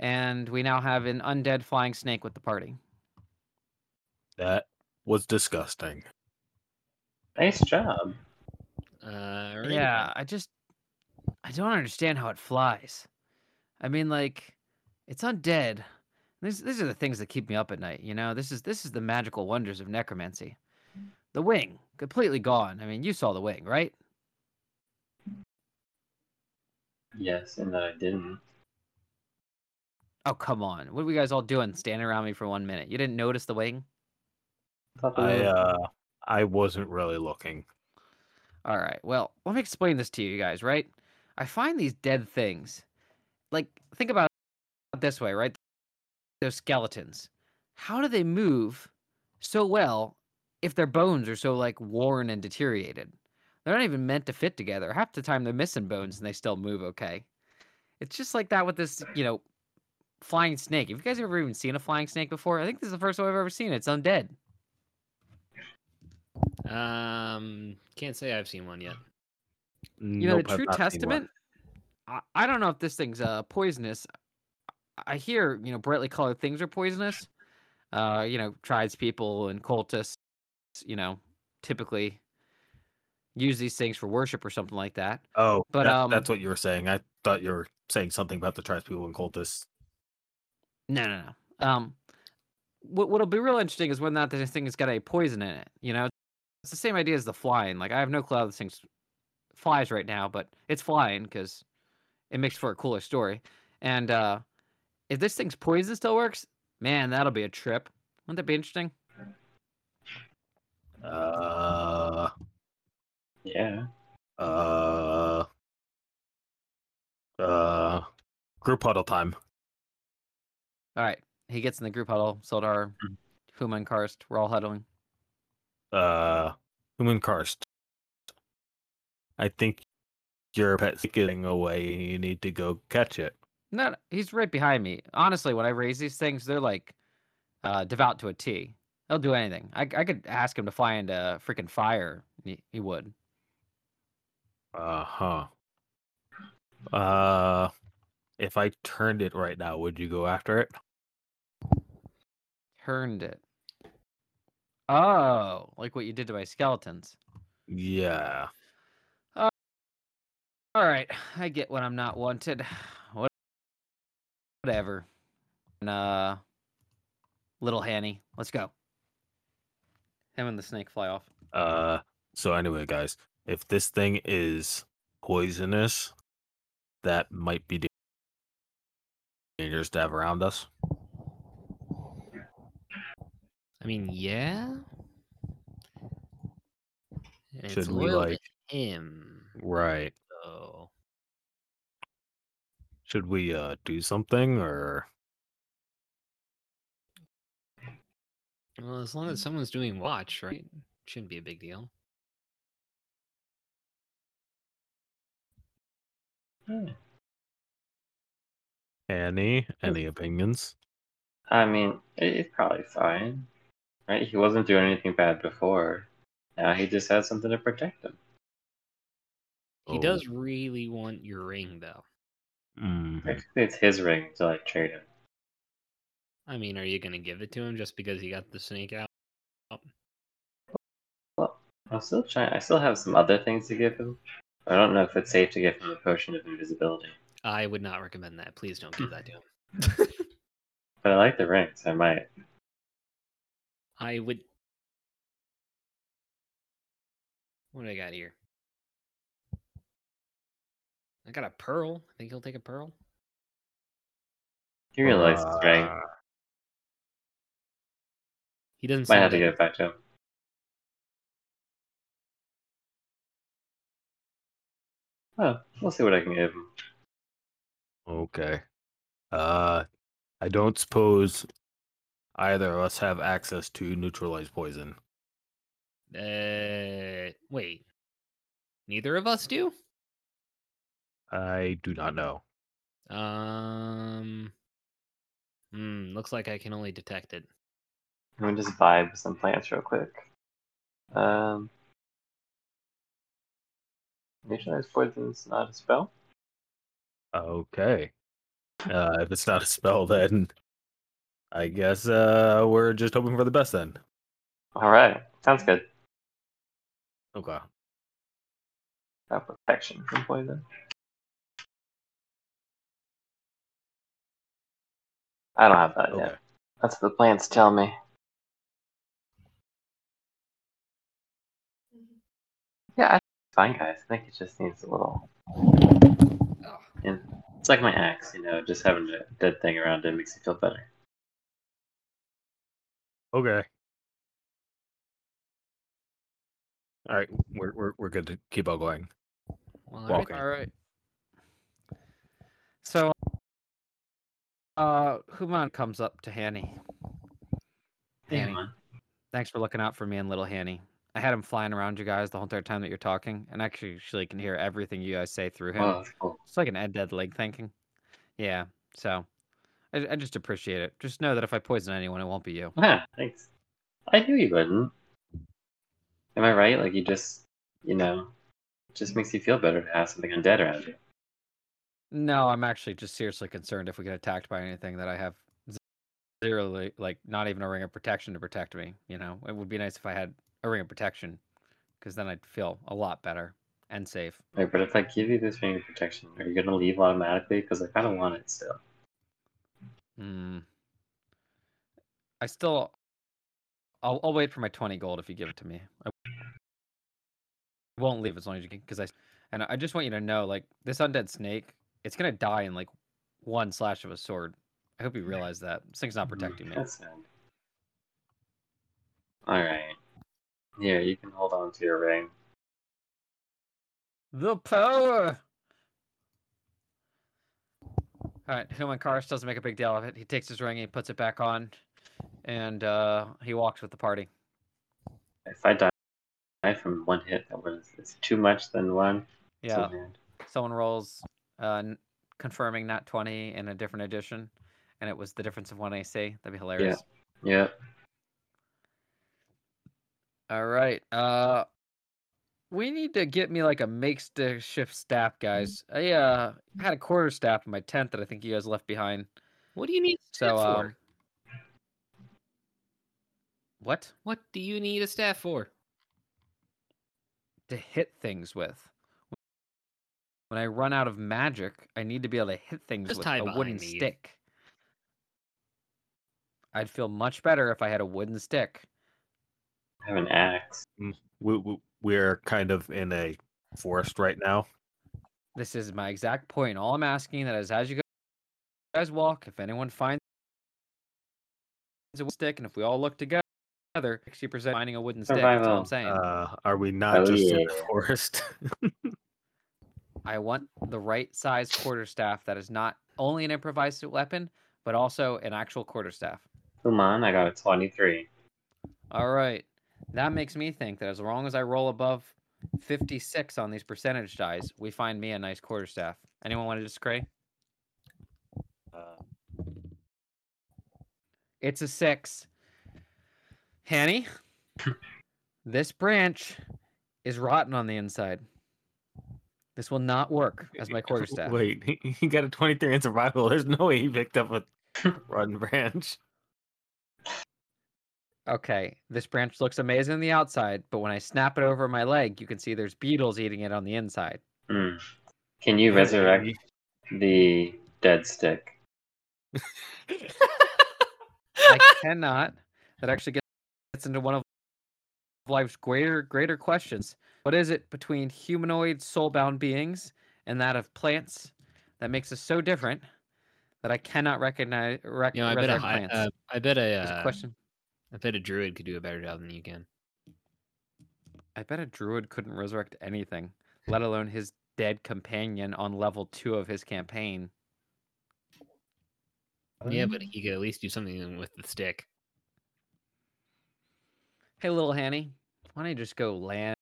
and we now have an undead flying snake with the party. That was disgusting. Nice job. Right. Yeah, I don't understand how it flies. I mean, like, it's undead. These are the things that keep me up at night, you know? This is the magical wonders of necromancy. The wing, completely gone. I mean, you saw the wing, right? Yes, and I didn't. Oh, come on. What were you guys all doing standing around me for 1 minute? You didn't notice the wing? I wasn't really looking. All right, well, let me explain this to you guys, right? I find these dead things, like, think about it this way, right? Those skeletons. How do they move so well if their bones are so, like, worn and deteriorated? They're not even meant to fit together. Half the time they're missing bones and they still move okay. It's just like that with this, you know, flying snake. Have you guys ever even seen a flying snake before? I think this is the first one I've ever seen. It's undead. Can't say I've seen one yet. You know, the true testament, I don't know if this thing's poisonous. I hear, you know, brightly colored things are poisonous. You know, tribespeople and cultists, you know, typically use these things for worship or something like that. Oh, but that's what you were saying. I thought you were saying something about the tribespeople and cultists. No. What'll be real interesting is whether or not this thing has got any poison in it, you know? It's the same idea as the flying. Like, I have no clue how this thing flies right now, but it's flying because it makes for a cooler story. And if this thing's poison still works, man, that'll be a trip. Wouldn't that be interesting? Yeah. Group huddle time. All right. He gets in the group huddle. Sildar, Hamun Karst, we're all huddling. Hamun Karst, I think your pet's getting away. You need to go catch it. No, he's right behind me. Honestly, when I raise these things, they're like devout to a T. They'll do anything. I could ask him to fly into freaking fire. He would. If I turned it right now, would you go after it? Turned it. Oh, like what you did to my skeletons. Yeah. All right. I get when I'm not wanted. Whatever. And, little Hanny, let's go. Him and the snake fly off. So anyway, guys, if this thing is poisonous, that might be dangerous to have around us. I mean, yeah. Should we like him? Right. So Should we do something, or? Well, as long as someone's doing watch, right? Shouldn't be a big deal. Hmm. Any opinions? I mean, it's probably fine, right? He wasn't doing anything bad before. Now he just has something to protect him. He does really want your ring, though. Mm. It's his ring to like trade him. I mean, are you going to give it to him just because he got the snake out? Well, I'm still trying. I still have some other things to give him. I don't know if it's safe to give him a potion of invisibility. I would not recommend that. Please don't give that to him. But I like the rings. I might. I would. What do I got here? I got a pearl. I think he'll take a pearl. You realize it's ring. He doesn't. Might have to give it back to him. Oh, we'll see what I can give him. Okay. I don't suppose either of us have access to neutralize poison. Wait. Neither of us do? I do not know. Looks like I can only detect it. Let me just vibe some plants real quick. Neutralize poison is not a spell. Okay. If it's not a spell, then I guess we're just hoping for the best then. All right. Sounds good. Okay. Got protection from poison. I don't have that yet. That's what the plants tell me. Yeah, it's fine, guys. I think it just needs a little... It's like my axe, you know, just having a dead thing around it makes you feel better. Okay. All right, we're good to keep on going. Walking. All right. So, Hamun comes up to Hanny. Hanny, thanks for looking out for me and little Hanny. I had him flying around you guys the whole entire time that you're talking, and actually can hear everything you guys say through him. Oh, that's cool. It's like an Ed Dead Leg thinking. Yeah, so I just appreciate it. Just know that if I poison anyone, it won't be you. Yeah, thanks. I knew you wouldn't. Am I right? Like, you just, you know, it just makes you feel better to have something undead around you. No, I'm actually just seriously concerned if we get attacked by anything that I have literally, like, not even a ring of protection to protect me, you know? It would be nice if I had a ring of protection, because then I'd feel a lot better and safe. Wait, but if I give you this ring of protection, are you going to leave automatically? Because I kind of want it still. I still... I'll wait for my 20 gold if you give it to me. I won't leave as long as you can, because I just want you to know, like, this undead snake, it's going to die in, like, one slash of a sword. I hope you realize that. This thing's not protecting me. That's sad. All right. Here, you can hold on to your ring. The power! Alright, Hamun Karst doesn't make a big deal of it. He takes his ring, he puts it back on, and he walks with the party. If I die from one hit, that was it's too much than one. Yeah. Someone rolls confirming not 20 in a different edition, and it was the difference of 1 AC. That'd be hilarious. Yeah. All right. We need to get me like a makeshift staff, guys. I had a quarter staff in my tent that I think you guys left behind. What do you need a staff for? What? What do you need a staff for? To hit things with. When I run out of magic, I need to be able to hit things just with a wooden stick. I'd feel much better if I had a wooden stick. I have an axe. We're kind of in a forest right now. This is my exact point. All I'm asking that is, as you guys walk, if anyone finds a wooden stick, and if we all look together, 60% finding a wooden stick. That's what I'm saying. Are we not just in the forest? I want the right size quarterstaff that is not only an improvised weapon, but also an actual quarterstaff. Come on, I got a 23. All right. That makes me think that as long as I roll above 56 on these percentage dice, we find me a nice quarterstaff. Anyone want to disagree? It's a 6. Hanny, this branch is rotten on the inside. This will not work as my quarterstaff. Wait, he got a 23 in survival. There's no way he picked up a rotten branch. Okay, this branch looks amazing on the outside, but when I snap it over my leg, you can see there's beetles eating it on the inside. Mm. Can you resurrect the dead stick? I cannot. That actually gets into one of life's greater questions. What is it between humanoid soul-bound beings and that of plants that makes us so different that I cannot recognize you know, plants? I bet a druid could do a better job than you can. I bet a druid couldn't resurrect anything, let alone his dead companion on level 2 of his campaign. Yeah, but he could at least do something with the stick. Hey, little Hanny, why don't you just go land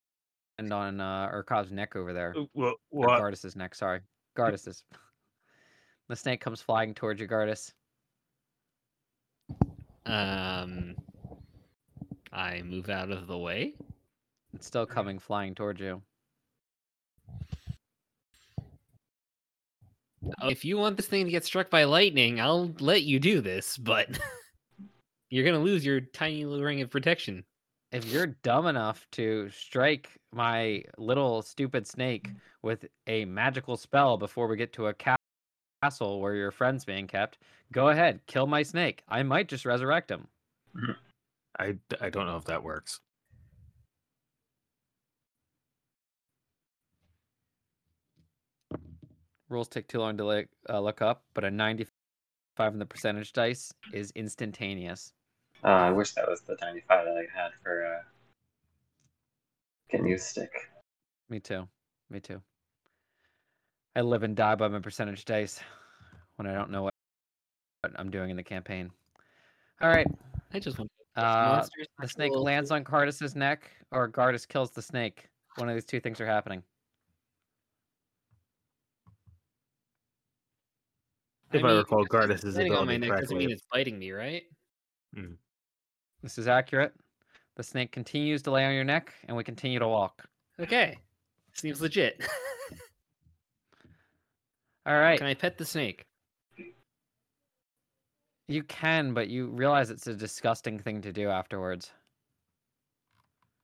on Urkov's neck over there? What? Gardas' neck, sorry. Gardas'. The snake comes flying towards you, Gardas. I move out of the way. It's still coming flying towards you. If you want this thing to get struck by lightning, I'll let you do this, but you're going to lose your tiny little ring of protection. If you're dumb enough to strike my little stupid snake with a magical spell before we get to a castle where your friend's being kept, go ahead, kill my snake. I might just resurrect him. I don't know if that works. Rules take too long to look up, but a 95 on the percentage dice is instantaneous. I wish that was the 95 that I had for getting you a stick. Me too. I live and die by my percentage dice when I don't know what I'm doing in the campaign. All right. I just want the snake lands on Gardas' neck, or Gardas kills the snake. One of these two things are happening. If I recall, Gardas is landing on my neck doesn't mean it's biting me, right? Mm. This is accurate. The snake continues to lay on your neck, and we continue to walk. Okay, seems legit. All right. Can I pet the snake? You can, but you realize it's a disgusting thing to do afterwards.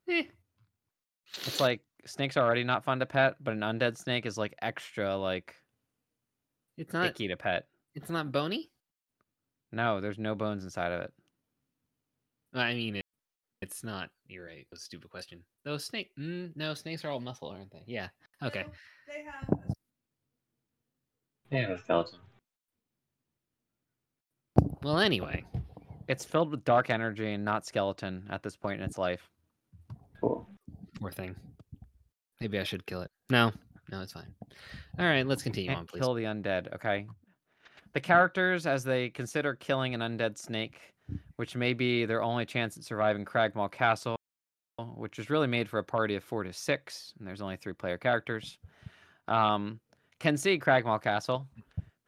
It's like snakes are already not fun to pet, but an undead snake is like extra like. It's not icky to pet. It's not bony? No, there's no bones inside of it. I mean, it's not. You're right. It was a stupid question. Those snakes. No, snakes are all muscle, aren't they? Yeah. Okay. They have a skeleton. Well, anyway. It's filled with dark energy and not skeleton at this point in its life. Cool. Poor thing. Maybe I should kill it. No, it's fine. All right, let's continue on, please. Kill the undead, okay? The characters, as they consider killing an undead snake, which may be their only chance at surviving Cragmaw Castle, which is really made for a party of 4 to 6, and there's only 3 player characters, can see Cragmaw Castle.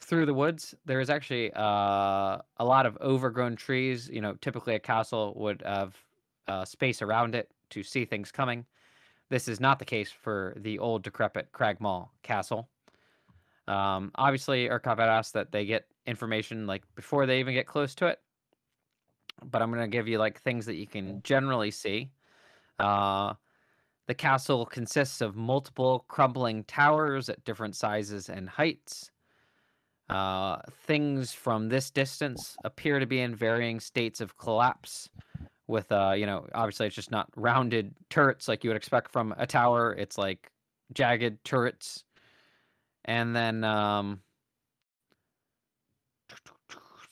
Through the woods, there is actually a lot of overgrown trees. You know, typically a castle would have space around it to see things coming. This is not the case for the old, decrepit Cragmaw Castle. Obviously, Urkov had asked that they get information like before they even get close to it. But I'm going to give you like things that you can generally see. The castle consists of multiple crumbling towers at different sizes and heights. Things from this distance appear to be in varying states of collapse. With, obviously it's just not rounded turrets like you would expect from a tower. It's like jagged turrets. And then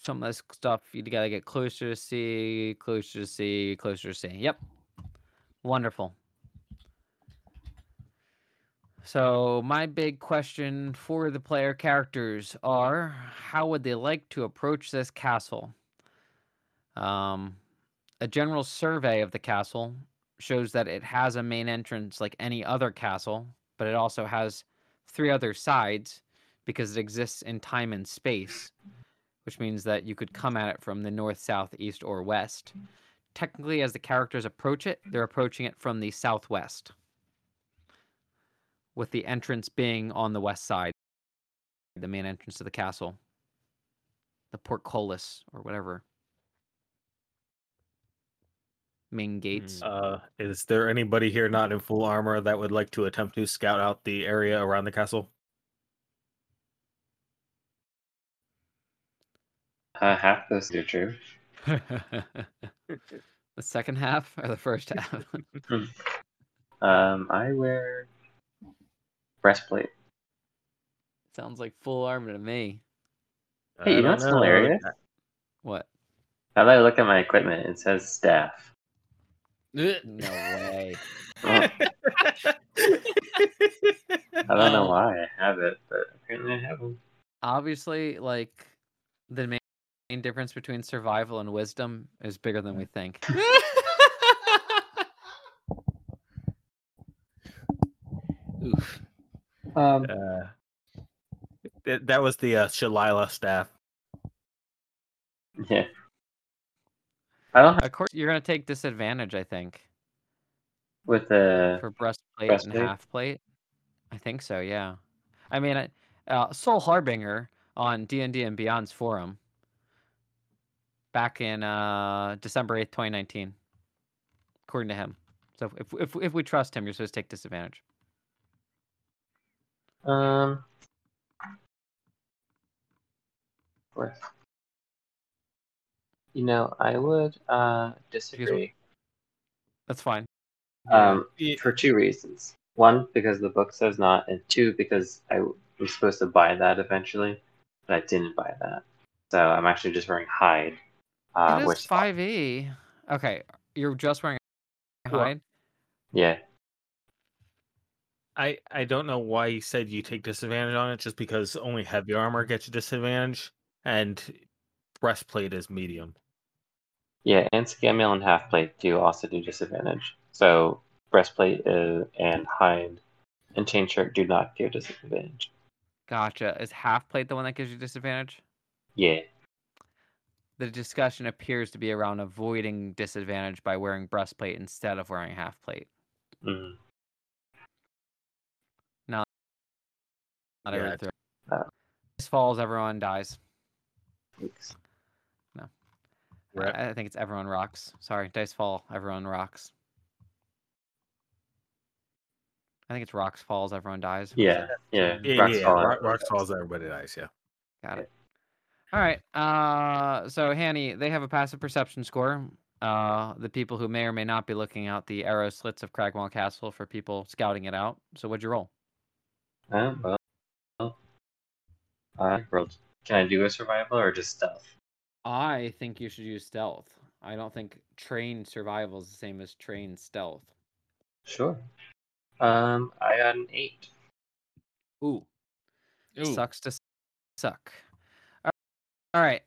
some of this stuff you gotta get closer to see. Yep. Wonderful. So my big question for the player characters are, how would they like to approach this castle? A general survey of the castle shows that it has a main entrance like any other castle, but it also has 3 other sides because it exists in time and space, which means that you could come at it from the north, south, east, or west. Technically, as the characters approach it, they're approaching it from the southwest, with the entrance being on the west side, the main entrance to the castle, the portcullis or whatever, main gates. Is there anybody here not in full armor that would like to attempt to scout out the area around the castle? Half those are true. The second half or the first half? I wear breastplate. Sounds like full armor to me. Hey, you know what's hilarious? What? How about I look at my equipment? It says staff. No way. Oh. I don't know why I have it, but apparently I have them. Obviously, like, the main difference between survival and wisdom is bigger than we think. Oof. That was the Shalila staff. Yeah. I don't have... Of course, you're going to take disadvantage, I think. With the... For breastplate and half plate? I think so, yeah. I mean, Soul Harbinger on D&D and Beyond's forum back in December 8th, 2019, according to him. So if we trust him, you're supposed to take disadvantage. You know, I would disagree. That's fine. For 2 reasons. 1, because the book says not, and 2, because I was supposed to buy that eventually, but I didn't buy that. So I'm actually just wearing hide. It is 5e. Okay, you're just wearing hide? Yeah. I don't know why you said you take disadvantage on it, just because only heavy armor gets you disadvantage, and breastplate is medium. Yeah, and scamail and half plate do also do disadvantage. So breastplate and hide and chain shirt do not give disadvantage. Gotcha. Is half plate the one that gives you disadvantage? Yeah. The discussion appears to be around avoiding disadvantage by wearing breastplate instead of wearing half plate. Mm-hmm. Not everything. This falls, everyone dies. Thanks. No. Right. I think it's everyone rocks. Sorry, dice fall, everyone rocks. I think it's rocks falls, everyone dies. Yeah, yeah. Rocks falls, everybody dies, yeah. Got it. All right. So, Hanny, they have a passive perception score. The people who may or may not be looking out the arrow slits of Cragmaw Castle for people scouting it out. So what'd you roll? Can I do a survival or just stealth? I think you should use stealth. I don't think trained survival is the same as trained stealth. Sure. I got an 8. Ooh. Sucks to suck. All right.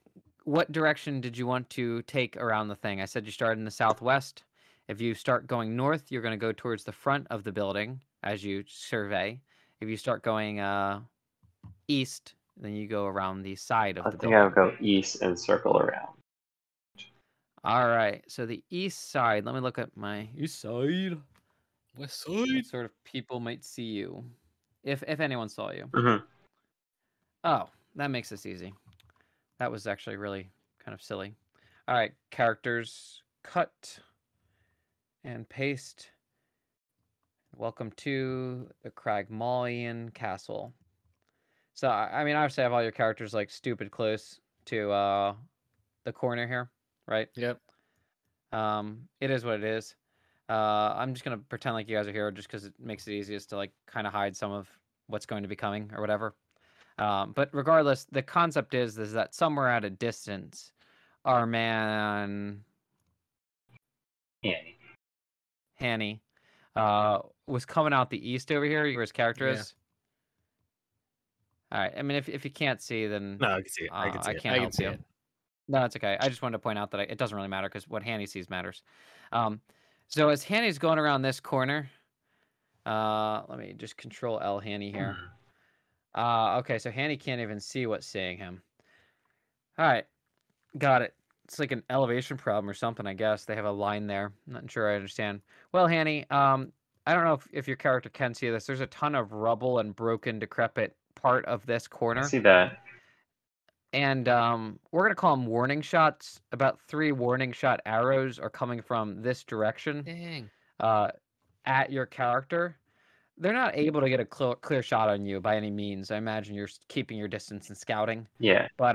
What direction did you want to take around the thing? I said you started in the southwest. If you start going north, you're going to go towards the front of the building as you survey. If you start going east, then you go around the side of the building. I think I'll go east and circle around. All right. So the east side. Let me look at my east side. West side. What sort of people might see you? If anyone saw you. Mm-hmm. Oh, that makes this easy. That was actually really kind of silly. All right. Characters cut and paste. Welcome to the Cragmawian Castle. So, I mean, obviously I have all your characters, like, stupid close to the corner here, right? Yep. It is what it is. I'm just going to pretend like you guys are here just because it makes it easiest to, like, kind of hide some of what's going to be coming or whatever. But regardless, the concept is that somewhere at a distance, our man... Hanny. was coming out the east over here, where his character is. All right. I mean, if you can't see, then no, I can see it. I can see it. No, it's okay. I just wanted to point out that it doesn't really matter because what Hanny sees matters. So as Hanny's going around this corner, let me just control L Hanny here. Okay, so Hanny can't even see what's seeing him. All right, got it. It's like an elevation problem or something, I guess. They have a line there. I'm not sure I understand. Well, Hanny, I don't know if your character can see this. There's a ton of rubble and broken, decrepit part of this corner. I see that. And we're going to call them warning shots. About 3 warning shot arrows are coming from this direction. Dang. At your character. They're not able to get a clear shot on you by any means. I imagine you're keeping your distance and scouting. Yeah. But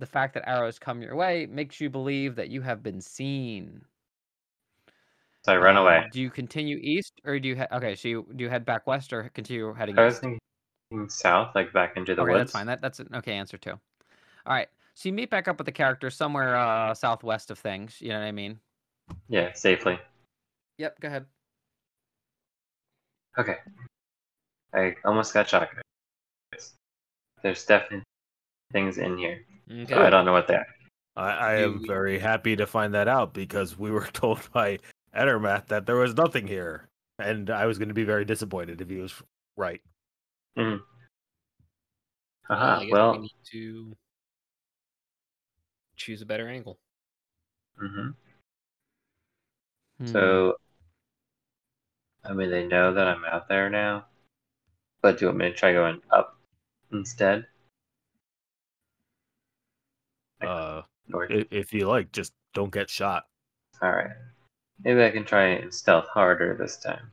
the fact that arrows come your way makes you believe that you have been seen. So I run away. Do you continue east, or do you do you head back west, or continue heading east? I was thinking south, like back into the woods. That's fine. That's an okay answer too. All right. So you meet back up with the character somewhere southwest of things. You know what I mean? Yeah, safely. Yep. Go ahead. Okay. I almost got shot. There's definitely things in here. Okay. I don't know what they are. I am very happy to find that out because we were told by Edermath that there was nothing here. And I was going to be very disappointed if he was right. Mm. Well, we need to choose a better angle. So... I mean, they know that I'm out there now, but do you want me to try going up instead? Like north? If you like, just don't get shot. All right. Maybe I can try and stealth harder this time.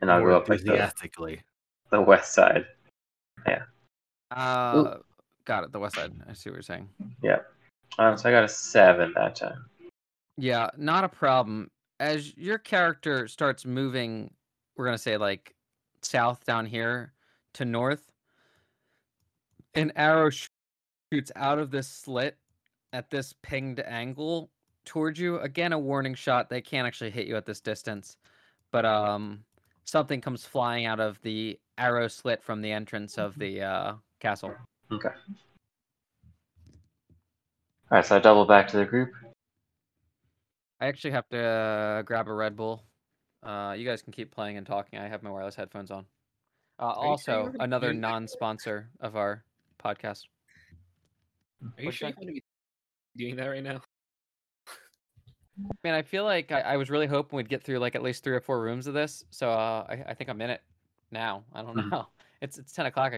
And I'll go up like the west side. Yeah. Got it, the west side. I see what you're saying. Yeah. So I got a 7 that time. Yeah, not a problem. As your character starts moving, we're going to say like south down here to north, an arrow shoots out of this slit at this pinged angle towards you. Again, a warning shot. They can't actually hit you at this distance, but something comes flying out of the arrow slit from the entrance of the castle. Okay. All right, so I double back to the group. I actually have to grab a Red Bull. You guys can keep playing and talking. I have my wireless headphones on. Also, another non-sponsor of our podcast. Are you sure you're going to be doing that right now? Man, I feel like I was really hoping we'd get through like at least 3 or 4 rooms of this. So I think I'm in it now. I don't know. It's 10 o'clock.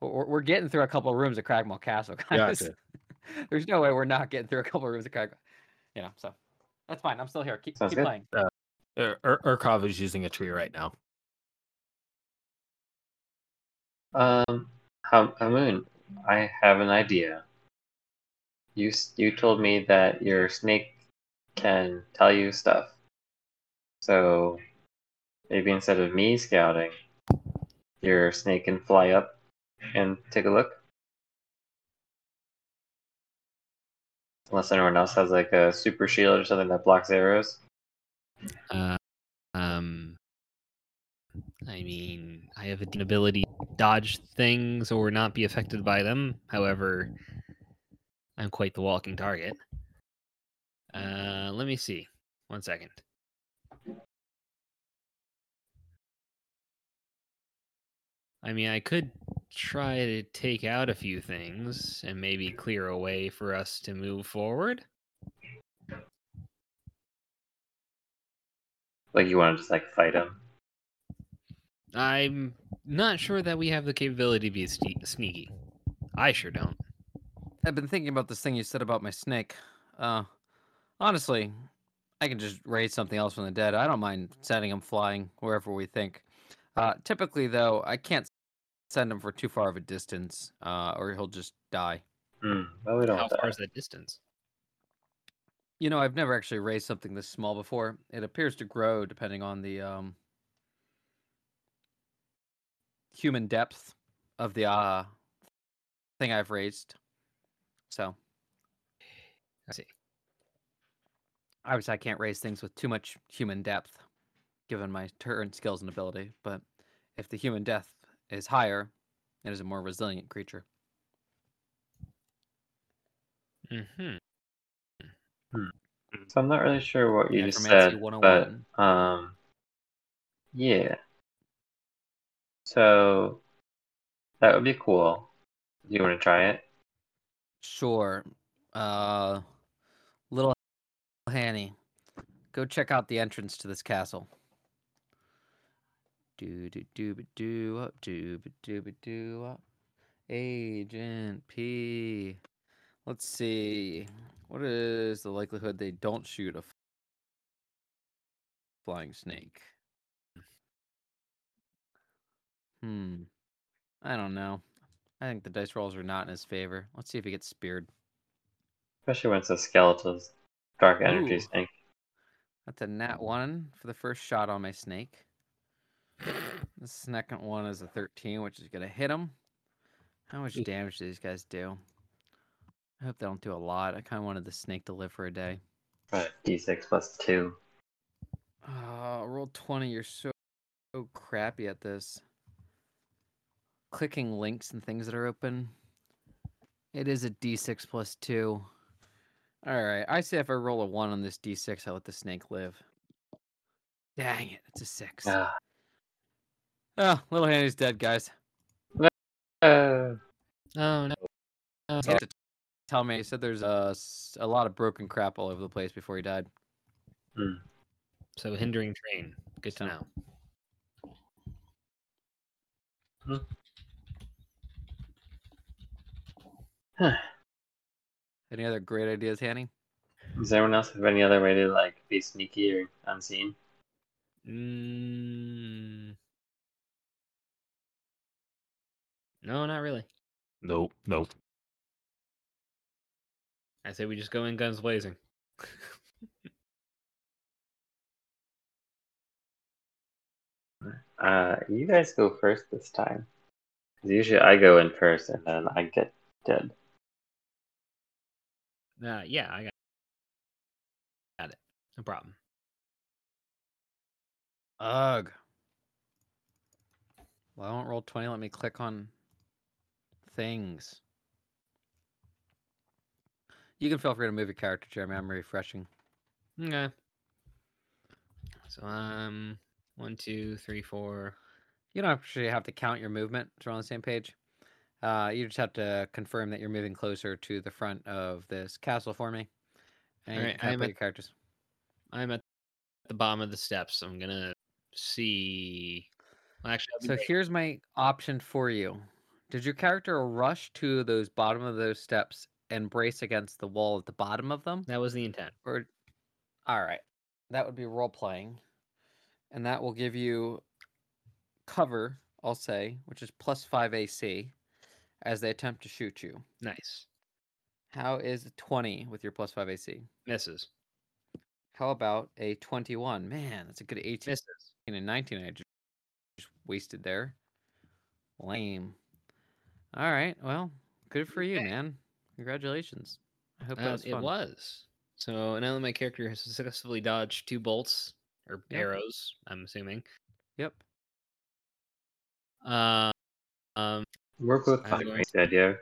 We're getting through a couple of rooms of Cragmaw Castle, guys. Gotcha. There's no way we're not getting through a couple of rooms of Cragmaw. You know, so... That's fine. I'm still here. Keep playing. Urkov is using a tree right now. Hamun, I have an idea. You told me that your snake can tell you stuff. So maybe instead of me scouting, your snake can fly up and take a look. Unless anyone else has like a super shield or something that blocks arrows. I mean, I have an ability to dodge things or not be affected by them. However, I'm quite the walking target. Let me see. 1 second. I mean, I could try to take out a few things and maybe clear a way for us to move forward. Like you want to just like fight him? I'm not sure that we have the capability to be sneaky. I sure don't. I've been thinking about this thing you said about my snake. Honestly, I can just raise something else from the dead. I don't mind sending him flying wherever we think. Typically, though, I can't send him for too far of a distance, or he'll just die. How far is that distance? You know, I've never actually raised something this small before. It appears to grow depending on the human depth of the thing I've raised. So, I see. Obviously, I can't raise things with too much human depth. given my current skills and ability, but if the human death is higher, it is a more resilient creature. So I'm not really sure what you just said, but yeah. So that would be cool. Do you want to try it? Sure. Little Hanny, go check out the entrance to this castle. Do up. Agent P. Let's see. What is the likelihood they don't shoot a flying snake? I don't know. I think the dice rolls are not in his favor. Let's see if he gets speared. Especially when it's a skeletal dark energy snake. That's a nat 1 for the first shot on my snake. The second one is a 13, which is going to hit him. How much damage do these guys do? I hope they don't do a lot. I kind of wanted the snake to live for a day. Right, D6 plus 2. Roll20, you're so crappy at this. Clicking links and things that are open. It is a D6 plus 2. Alright, I say if I roll a 1 on this D6, I let the snake live. Dang it, it's a 6. Oh, Little Handy's dead, guys. Oh, no. Tell me, he said there's a lot of broken crap all over the place before he died. So hindering train. Good to know. Any other great ideas, Hanny? Does anyone else have any other way to like be sneaky or unseen? No, not really. Nope. I say we just go in guns blazing. You guys go first this time. Usually I go in first and then I get dead. Yeah, I got it. No problem. Ugh. Well, I won't roll 20. Let me click on things. You can feel free to move your character, Jeremy. I'm refreshing. Okay. So, 1, 2, 3, 4. You don't actually have to count your movement. We're on the same page. You just have to confirm that you're moving closer to the front of this castle for me. And all right, I'm at the bottom of the steps. I'm going to see. Well, actually, so here's my option for you. Did your character rush to those bottom of those steps and brace against the wall at the bottom of them? That was the intent. Or, all right. That would be role-playing. And that will give you cover, I'll say, which is plus 5 AC, as they attempt to shoot you. Nice. How is a 20 with your plus 5 AC? Misses. How about a 21? Man, that's a good 18. Misses. And 19 I just wasted there. Lame. All right. Well, good for you, man. Congratulations. I hope that was fun. It was. So now that my character has successfully dodged 2 bolts, or arrows, I'm assuming. Yep. Work with idea.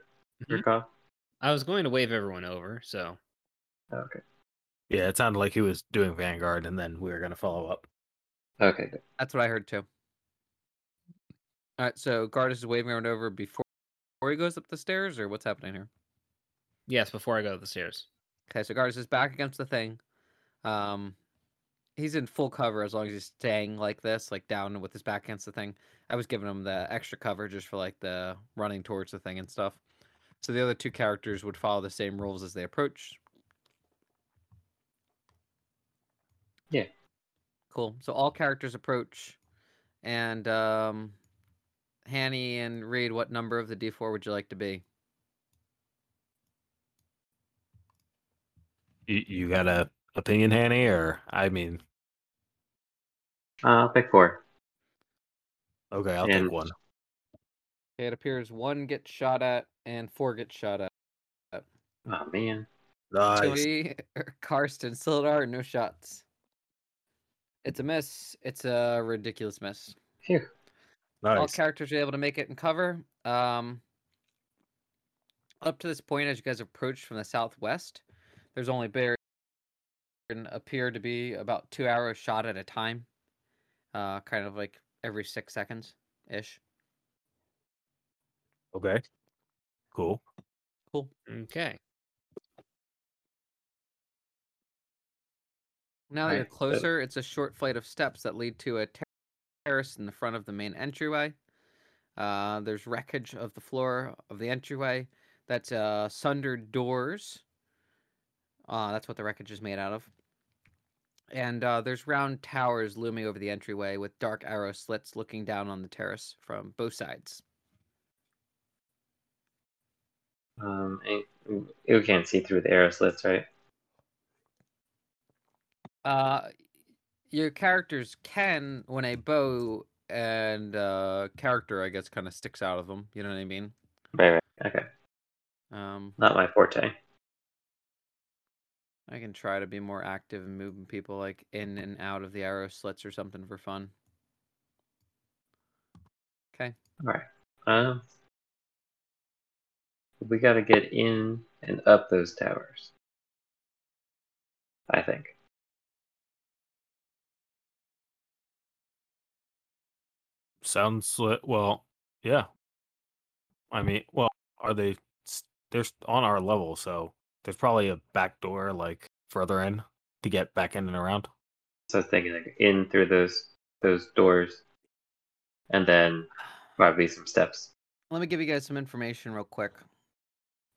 I was going to wave everyone over, so. Okay. Yeah, it sounded like he was doing Vanguard, and then we were going to follow up. Okay, good. That's what I heard, too. All right, so Gardas is waving everyone over before he goes up the stairs, or what's happening here? Yes, before I go up the stairs. Okay, so Gardas is back against the thing. He's in full cover as long as he's staying like this, like down with his back against the thing. I was giving him the extra cover just for like the running towards the thing and stuff. So the other two characters would follow the same rules as they approach. Yeah. Cool. So all characters approach. And Hanny and Reed, what number of the D4 would you like to be? You got a opinion, Hanny, or I mean? I'll pick 4. Okay, I'll take 1. Okay, it appears 1 gets shot at and 4 gets shot at. Oh, man. Nice. Karst and Sildar, no shots. It's a miss. It's a ridiculous miss. Here. Nice. All characters are able to make it in cover. Up to this point, as you guys approach from the southwest, there's only barriers and appear to be about 2 arrows shot at a time. Kind of like every 6 seconds-ish. Okay. Cool. Cool. Okay. Now that you're closer, it's a short flight of steps that lead to a terrace in the front of the main entryway. There's wreckage of the floor of the entryway. That's sundered doors. That's what the wreckage is made out of. And there's round towers looming over the entryway with dark arrow slits looking down on the terrace from both sides. You can't see through the arrow slits, right? Your characters can, when a bow and character, I guess, kind of sticks out of them. You know what I mean? Right. Okay. Not my forte. I can try to be more active and moving people like in and out of the arrow slits or something for fun. Okay. All right. We got to get in and up those towers, I think. Sounds well, yeah. I mean, well, are they? They're on our level, so. There's probably a back door, like, further in to get back in and around. So I was thinking, like, in through those doors, and then probably some steps. Let me give you guys some information real quick.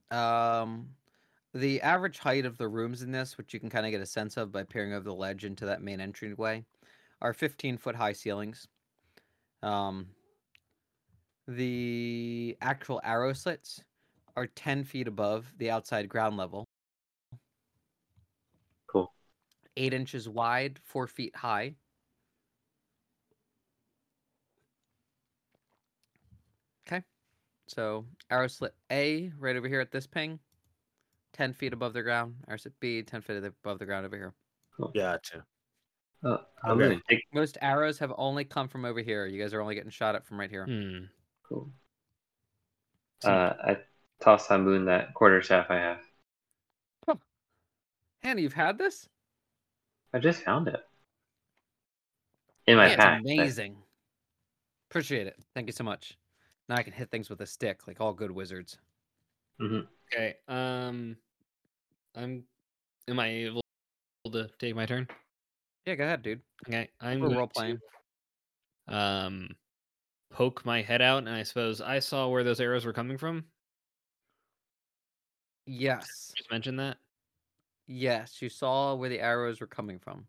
The average height of the rooms in this, which you can kind of get a sense of by peering over the ledge into that main entryway, are 15-foot high ceilings. The actual arrow slits are 10 feet above the outside ground level. Cool. 8 inches wide, 4 feet high. Okay. So, arrow slit A, right over here at this ping, 10 feet above the ground. Arrow slit B, 10 feet above the ground over here. Cool. Gotcha. Okay. Most arrows have only come from over here. You guys are only getting shot at from right here. Hmm. Cool. I toss Hamun that quarterstaff I have. Huh. Hannah, you've had this? I just found it. In my pack. It's amazing. Appreciate it. Thank you so much. Now I can hit things with a stick, like all good wizards. Mm-hmm. Okay. Am I able to take my turn? Yeah, go ahead, dude. Okay. We're role playing. Poke my head out, and I suppose I saw where those arrows were coming from. Yes. Just mention that. Yes, you saw where the arrows were coming from.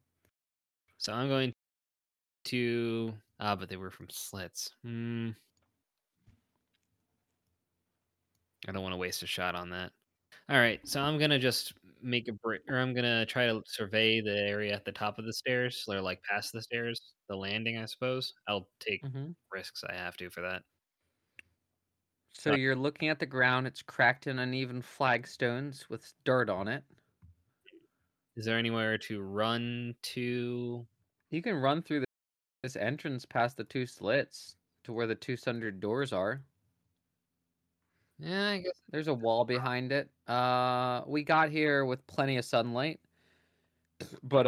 So I'm going to. But they were from slits. I don't want to waste a shot on that. All right, so I'm gonna just make a break, or I'm gonna try to survey the area at the top of the stairs, or like past the stairs, the landing, I suppose. I'll take risks I have to for that. So you're looking at the ground. It's cracked in uneven flagstones with dirt on it. Is there anywhere to run to? You can run through this entrance past the 2 slits to where the 2 sundered doors are. Yeah, I guess there's a wall behind it. We got here with plenty of sunlight, but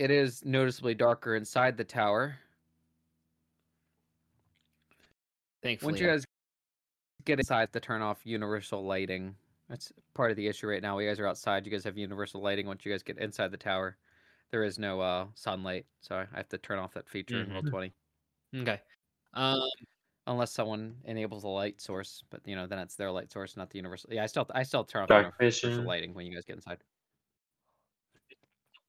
it is noticeably darker inside the tower. Thankfully, once you guys get inside to turn off universal lighting. That's part of the issue right now. You guys are outside. You guys have universal lighting. Once you guys get inside the tower, there is no sunlight, so I have to turn off that feature in Roll20. Okay. Unless someone enables a light source, but you know, then it's their light source, not the universal. Yeah, I still turn off universal lighting when you guys get inside.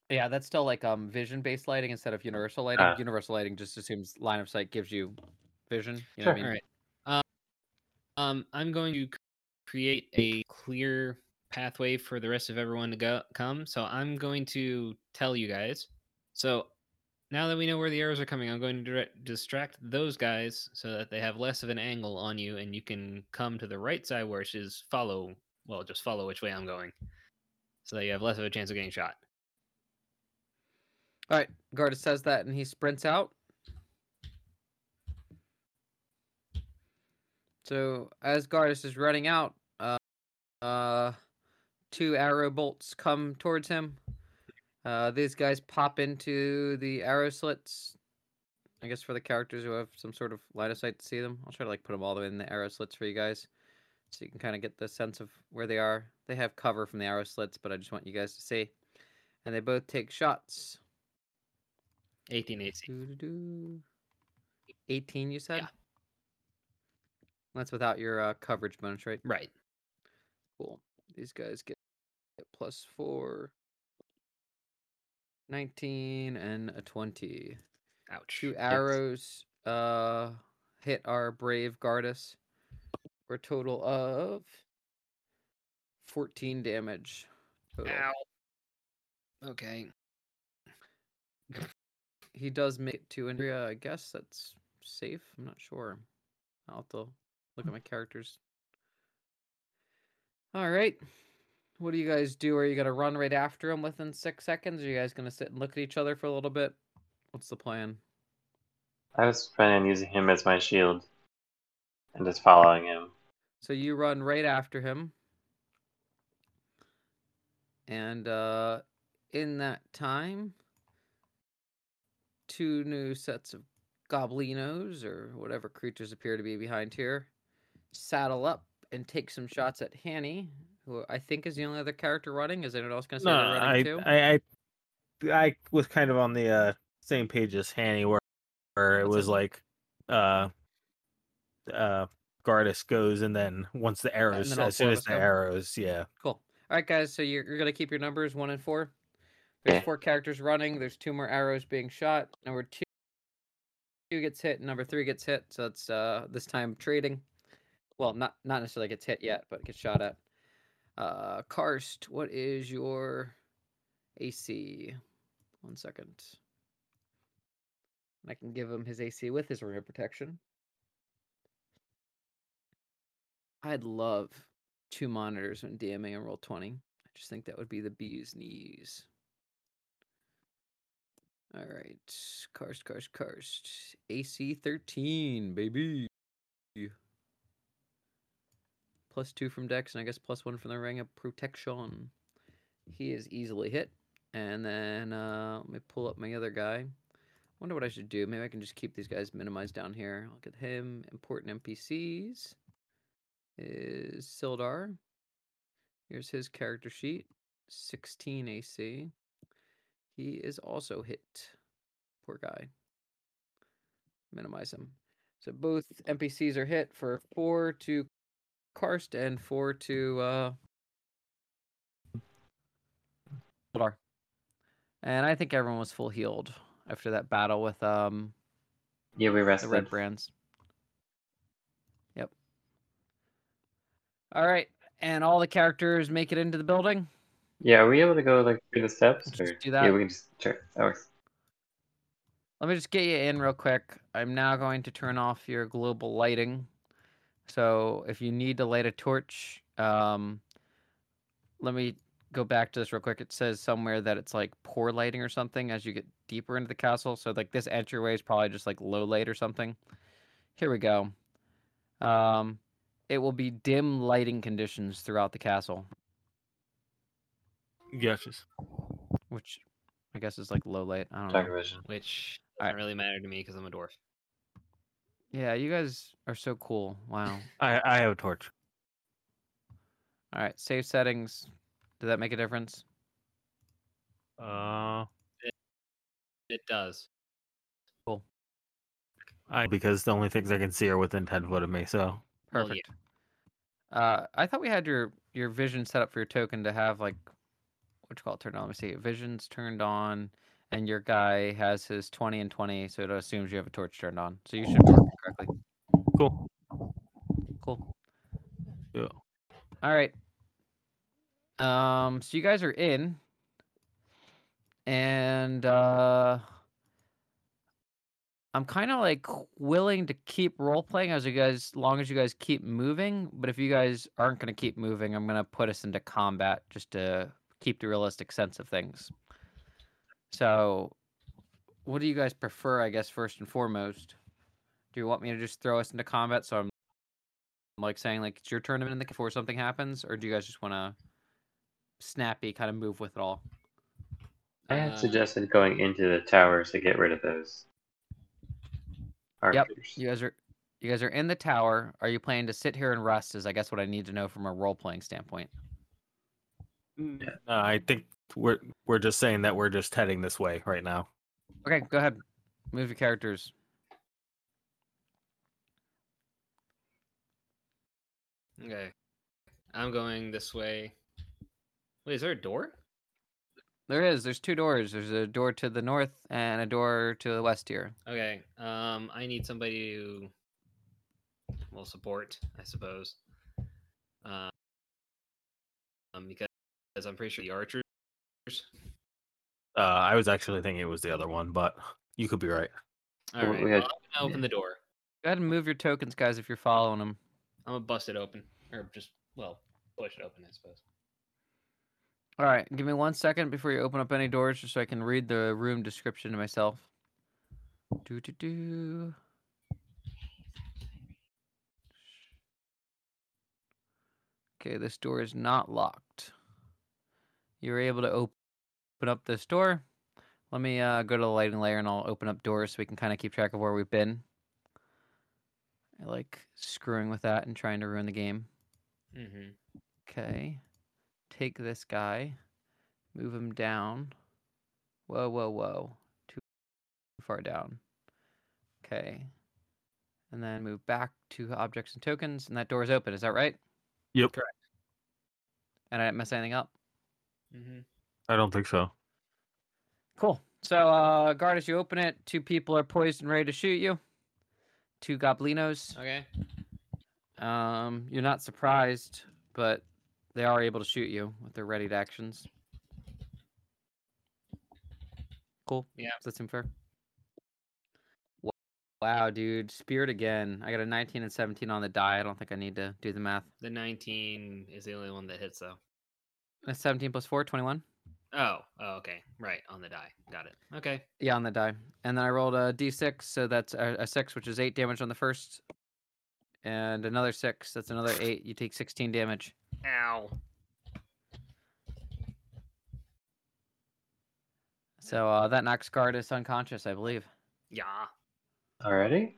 Yeah, that's still like vision-based lighting instead of universal lighting. Universal lighting just assumes line of sight gives you vision. You know what I mean? All right. I'm going to create a clear pathway for the rest of everyone to come. So I'm going to tell you guys. So now that we know where the arrows are coming, I'm going to distract those guys so that they have less of an angle on you, and you can come to the right side, which is just follow which way I'm going, so that you have less of a chance of getting shot. All right, Garda says that, and he sprints out. So as Gardas is running out, two arrow bolts come towards him. These guys pop into the arrow slits. I guess for the characters who have some sort of line of sight to see them, I'll try to like put them all the way in the arrow slits for you guys, so you can kind of get the sense of where they are. They have cover from the arrow slits, but I just want you guys to see. And they both take shots. 18 AC. 18, you said? Yeah. That's without your coverage bonus, right? Right. Cool. These guys get plus 4, 19, and a 20. Ouch. Two arrows hit our brave Gardas for a total of 14 damage. Total. Ow. Okay. He does make it to Andrea, I guess that's safe. I'm not sure. I'll have to look at my characters. All right. What do you guys do? Are you going to run right after him within 6 seconds? Are you guys going to sit and look at each other for a little bit? What's the plan? I was planning on using him as my shield and just following him. So you run right after him. And in that time, two new sets of goblinos or whatever creatures appear to be behind here saddle up and take some shots at Hanny, who I think is the only other character running. Is anyone else going to say they're running too? I was kind of on the same page as Hanny, where it was like Gardas goes, and then once the arrows, as soon as the arrows, yeah. Cool. All right, guys. So you're going to keep your numbers 1 and 4. There's 4 characters running. There's 2 more arrows being shot. Number 2 gets hit. Number 3 gets hit. So it's this time trading. Well, not necessarily gets hit yet, but gets shot at. Karst, what is your AC? 1 second. I can give him his AC with his ring of protection. I'd love 2 monitors when DMing and Roll20. I just think that would be the bee's knees. All right, Karst. AC 13, baby. Plus 2 from Dex, and I guess plus 1 from the Ring of Protection. He is easily hit. And then let me pull up my other guy. Wonder what I should do. Maybe I can just keep these guys minimized down here. I'll get him. Important NPCs is Sildar. Here's his character sheet. 16 AC. He is also hit. Poor guy. Minimize him. So both NPCs are hit for 4 to Karst and 4 to Sildar. And I think everyone was full healed after that battle with we rested. The Red Brands. Yep. All right. And all the characters make it into the building? Yeah, are we able to go through the steps? Or... do that. Yeah, we can just check. That works. Let me just get you in real quick. I'm now going to turn off your global lighting. So if you need to light a torch, let me go back to this real quick. It says somewhere that it's like poor lighting or something as you get deeper into the castle. So like this entryway is probably just like low light or something. Here we go. It will be dim lighting conditions throughout the castle. Yes. Which I guess is like low light. I don't know. Vision. Which doesn't really matter to me because I'm a dwarf. Yeah, you guys are so cool. Wow. I have a torch. All right, save settings. Did that make a difference? It does. Cool. Because the only things I can see are within 10 foot of me, so perfect. Oh, yeah. I thought we had your vision set up for your token to have like turned on. Let me see. Vision's turned on, and your guy has his 20 and 20, so it assumes you have a torch turned on. So you should work correctly. Cool. Yeah. All right. So you guys are in, and I'm kind of like willing to keep role playing as long as you guys keep moving. But if you guys aren't going to keep moving, I'm going to put us into combat just to keep the realistic sense of things. So what do you guys prefer, I guess, first and foremost? Do you want me to just throw us into combat so I'm like saying like it's your tournament before something happens, or do you guys just want to snappy kind of move with it all? I had suggested going into the towers to get rid of those archers. Yep, you guys are in the tower. Are you planning to sit here and rest is, I guess, what I need to know from a role-playing standpoint. Yeah. I think we're just saying that we're just heading this way right now. Okay, go ahead. Move your characters. Okay. I'm going this way. Wait, is there a door? There is. There's two doors. There's a door to the north and a door to the west here. Okay. I need somebody to support, I suppose. Because I'm pretty sure the archers. I was actually thinking it was the other one, but you could be right. All right. Well, I'm going to open the door. Go ahead and move your tokens, guys, if you're following them. I'm going to bust it open. Or just, push it open, I suppose. All right, give me 1 second before you open up any doors, just so I can read the room description to myself. Okay, this door is not locked. You were able to open up this door. Let me go to the lighting layer, and I'll open up doors so we can kind of keep track of where we've been. I like screwing with that and trying to ruin the game. Mm-hmm. Okay. Take this guy, move him down. Whoa. Too far down. Okay. And then move back to objects and tokens, and that door is open. Is that right? Yep. Correct. And I didn't mess anything up? Mm-hmm. I don't think so. Cool. So, guard, as you open it, two people are poised and ready to shoot you. Two goblinos. Okay. You're not surprised, but they are able to shoot you with their readied actions. Cool. Yeah. Does that seem fair? Wow, dude. Spirit again. I got a 19 and 17 on the die. I don't think I need to do the math. The 19 is the only one that hits, though. That's 17 plus 4, 21. Oh, okay. Right, on the die. Got it. Okay. Yeah, on the die. And then I rolled a d6, so that's a 6, which is 8 damage on the first. And another 6, that's another 8. You take 16 damage. Ow. So that knocks Gardas unconscious, I believe. Yeah. Already?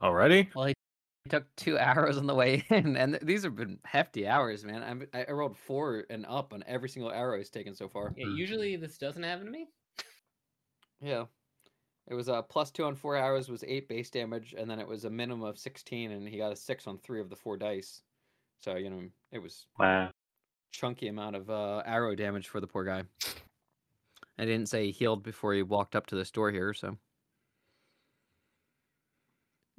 Well, he took 2 arrows on the way in, and these have been hefty hours, man. I rolled 4 and up on every single arrow he's taken so far. Yeah, usually this doesn't happen to me. Yeah. It was a plus 2 on 4 arrows was 8 base damage, and then it was a minimum of 16, and he got a 6 on 3 of the 4 dice. So, you know, it was a chunky amount of arrow damage for the poor guy. I didn't say he healed before he walked up to this door here, so.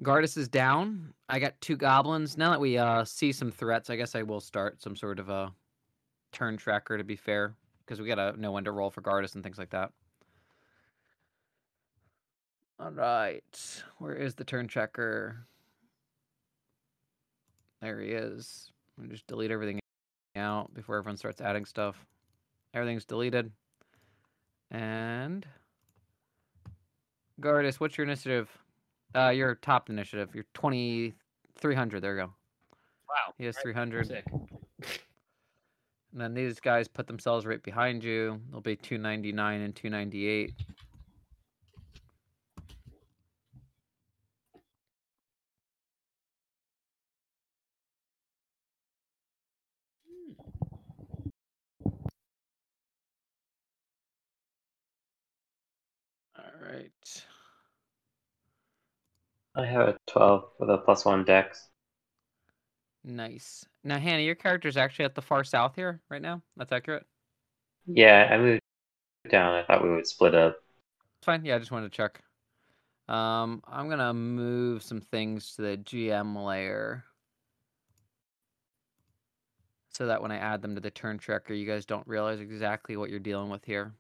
Gardas is down. I got 2 goblins. Now that we see some threats, I guess I will start some sort of a turn tracker, to be fair, because we got to know when to roll for Gardas and things like that. All right. Where is the turn tracker? There he is. I'm just delete everything out before everyone starts adding stuff. Everything's deleted. And Gardas, what's your initiative? Your top initiative. You're 2300. There you go. Wow. He has 300. Sick. And then these guys put themselves right behind you. They'll be 299 and 298. Right. I have a 12 with a plus 1 dex. Nice. Now, Hannah, your character's actually at the far south here right now. That's accurate? Yeah, I moved down. I thought we would split up. It's fine. Yeah, I just wanted to check. I'm going to move some things to the GM layer so that when I add them to the turn tracker, you guys don't realize exactly what you're dealing with here.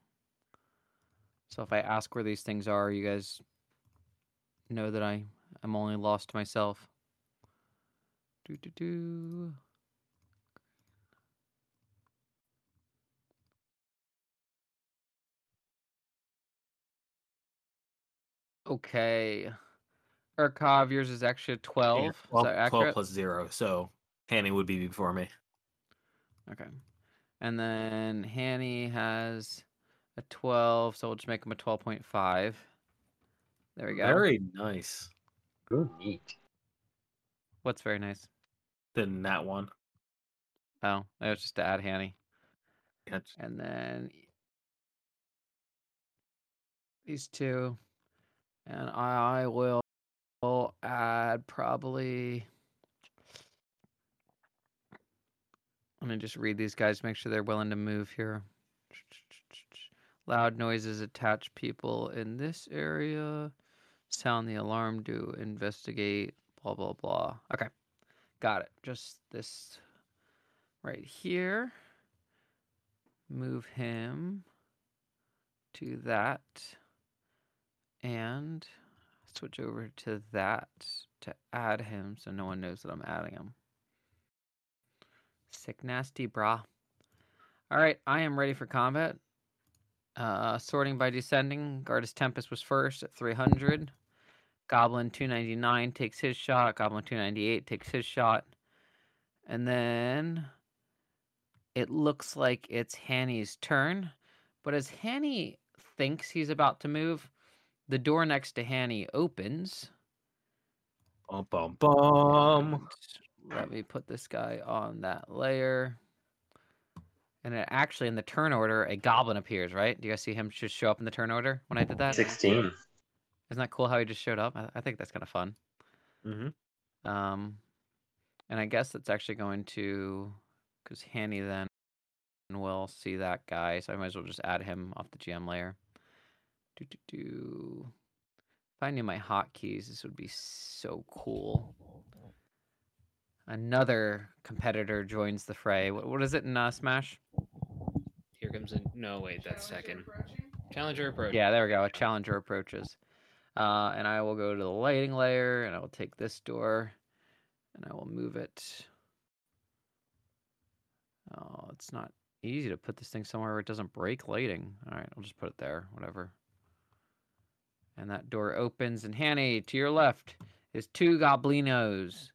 So if I ask where these things are, you guys know that I'm only lost to myself. Okay. Urkov, yours is actually 12. Yeah, 12, is that 12 plus 0, so Hanny would be before me. Okay. And then Hanny has a 12, so we'll just make him a 12.5. There we go. Very nice. Good. Neat. What's very nice? Then that one. Oh, that was just to add Hanny. Gotcha. And then these two. And I will add probably... I'm going to just read these guys, make sure they're willing to move here. Loud noises attach people in this area. Sound the alarm to investigate. Blah, blah, blah. Okay. Got it. Just this right here. Move him to that. And switch over to that to add him so no one knows that I'm adding him. Sick nasty, brah. All right. I am ready for combat. Sorting by descending. Gardas Tempest was first at 300. Goblin 299 takes his shot. Goblin 298 takes his shot. And then it looks like it's Hanny's turn. But as Hanny thinks he's about to move, the door next to Hanny opens. Bum, bum, bum. Let me put this guy on that layer. And it actually, in the turn order, a goblin appears, right? Do you guys see him just show up in the turn order when I did that? 16. Isn't that cool how he just showed up? I think that's kind of fun. Mm-hmm. And I guess that's actually going to... Because Hanny then will see that guy, so I might as well just add him off the GM layer. If I knew my hotkeys, this would be so cool. Another competitor joins the fray. What is it in Smash? Here comes a... No, wait, that's second. Challenger approaches. Yeah, there we go. A challenger approaches. And I will go to the lighting layer, and I will take this door, and I will move it. Oh, it's not easy to put this thing somewhere where it doesn't break lighting. All right, I'll just put it there, whatever. And that door opens, and Hanny, to your left, is two goblinos.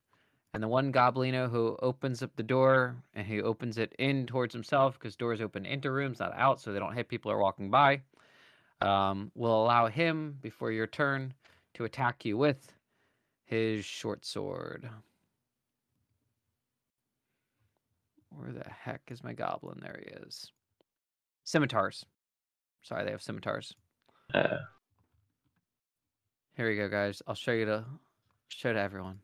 And the one goblino who opens up the door, and he opens it in towards himself, because doors open into rooms, not out, so they don't hit people who are walking by, will allow him, before your turn, to attack you with his short sword. Where the heck is my goblin? There he is. Scimitars. Sorry, they have scimitars. Here we go, guys. I'll show to everyone.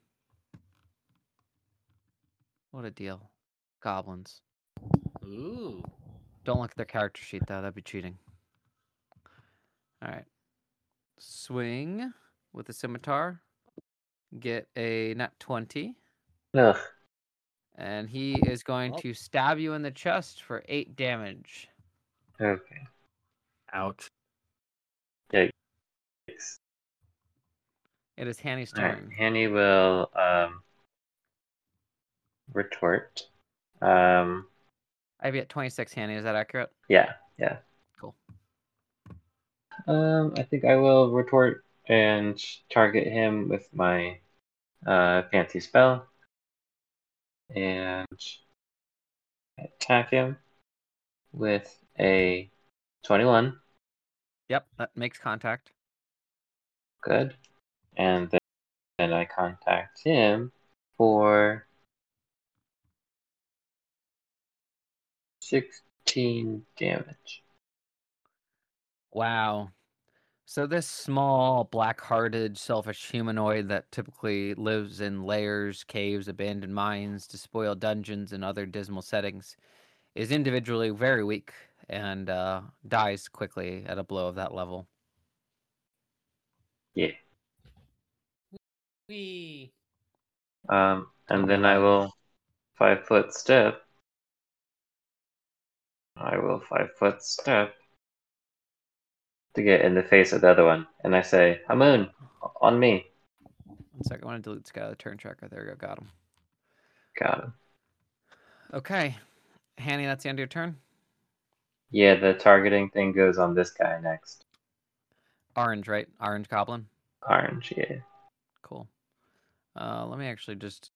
What a deal. Goblins. Ooh. Don't look at their character sheet, though. That'd be cheating. All right. Swing with the scimitar. Get a nat 20. Ugh. And he is going to stab you in the chest for 8 damage. Okay. Ouch. Yikes. It is Hanny's turn. Right. Hanny will retort. I've got 26, Hanny. Is that accurate? Yeah. Cool. I think I will retort and target him with my fancy spell. And attack him with a 21. Yep, that makes contact. Good. And then I contact him for 16 damage. Wow. So this small, black-hearted, selfish humanoid that typically lives in lairs, caves, abandoned mines, despoiled dungeons, and other dismal settings is individually very weak and dies quickly at a blow of that level. Yeah. Wee. And then I will 5-foot step. To get in the face of the other one. And I say, Hamun, on me. One second, I want to delete this guy out of the turn tracker. There we go, got him. Okay. Hanny, that's the end of your turn? Yeah, the targeting thing goes on this guy next. Orange, right? Orange goblin? Orange, yeah. Cool. Let me actually just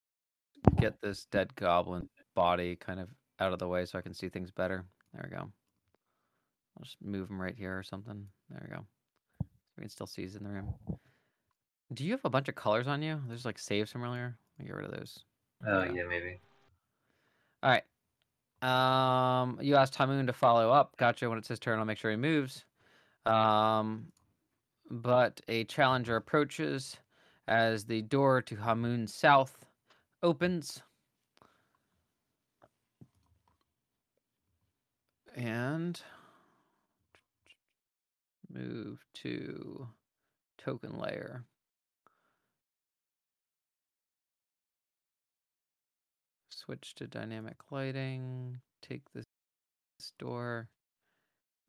get this dead goblin body kind of out of the way so I can see things better. There we go. I'll just move him right here or something. There we go. We can still see he's in the room. Do you have a bunch of colors on you? There's like saves from earlier. Let me get rid of those. Oh, yeah, maybe. All right. You asked Hamun to follow up. Gotcha. When it's his turn, I'll make sure he moves. But a challenger approaches as the door to Hamun's south opens. And move to token layer. Switch to dynamic lighting. Take this door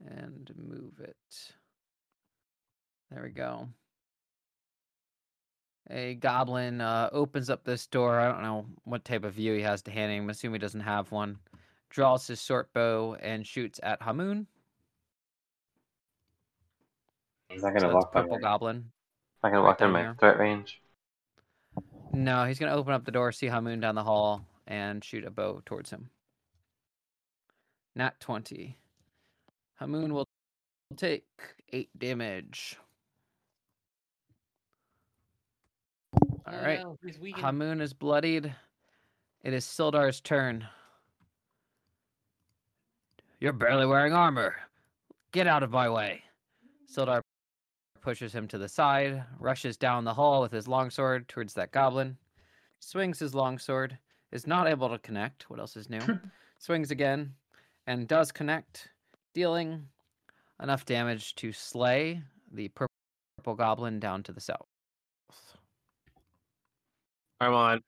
and move it. There we go. A goblin opens up this door. I don't know what type of view he has to hand him. I'm assuming he doesn't have one. Draws his short bow and shoots at Hamun. He's not going to walk by purple goblin. Not going to walk down my threat range. No, he's going to open up the door, see Hamun down the hall, and shoot a bow towards him. Nat 20. Hamun will take 8 damage. All right. Oh, no, Hamun is bloodied. It is Sildar's turn. You're barely wearing armor. Get out of my way. Sildar pushes him to the side, rushes down the hall with his longsword towards that goblin, swings his longsword, is not able to connect. What else is new? Swings again, and does connect, dealing enough damage to slay the purple goblin down to the south. Armand,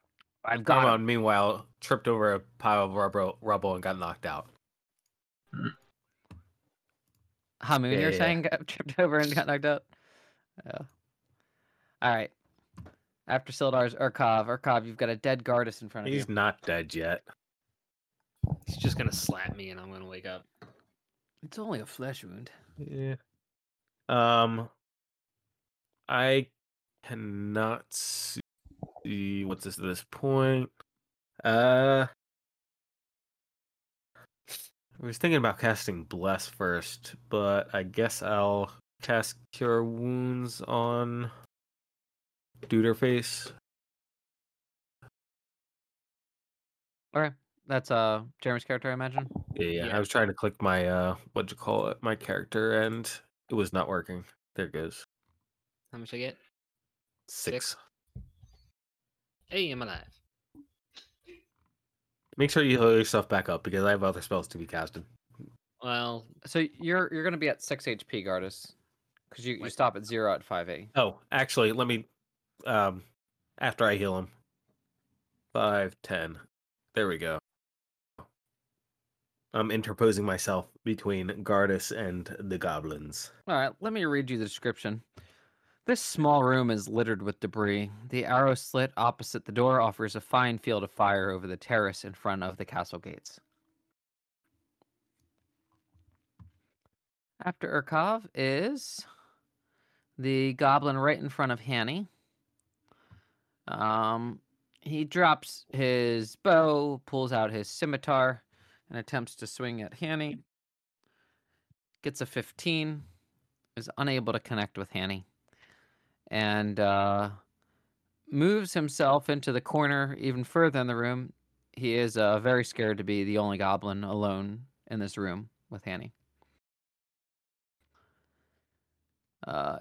meanwhile, tripped over a pile of rubble and got knocked out. Hamun, you're saying got tripped over and got knocked out? Yeah. All right. After Sildar's Urkov. Urkov, you've got a dead Gardas in front of you. He's not dead yet. He's just going to slap me and I'm going to wake up. It's only a flesh wound. Yeah. I cannot see what's this at this point. I was thinking about casting Bless first, but I guess I'll cast Cure Wounds on Duderface. Alright, that's Jeremy's character, I imagine? Yeah, I was trying to click my, my character, and it was not working. There it goes. How much I get? 6. Hey, I'm alive. Make sure you heal yourself back up because I have other spells to be casted. Well, so you're going to be at 6 HP, Gardas, because you stop at 0 at 5A. Oh, actually, let me after I heal him. 5, 10. There we go. I'm interposing myself between Gardas and the goblins. All right, let me read you the description. This small room is littered with debris. The arrow slit opposite the door offers a fine field of fire over the terrace in front of the castle gates. After Urkov is the goblin right in front of Hanny. He drops his bow, pulls out his scimitar, and attempts to swing at Hanny. Gets a 15, is unable to connect with Hanny. And moves himself into the corner even further in the room. He is very scared to be the only goblin alone in this room with Hanny.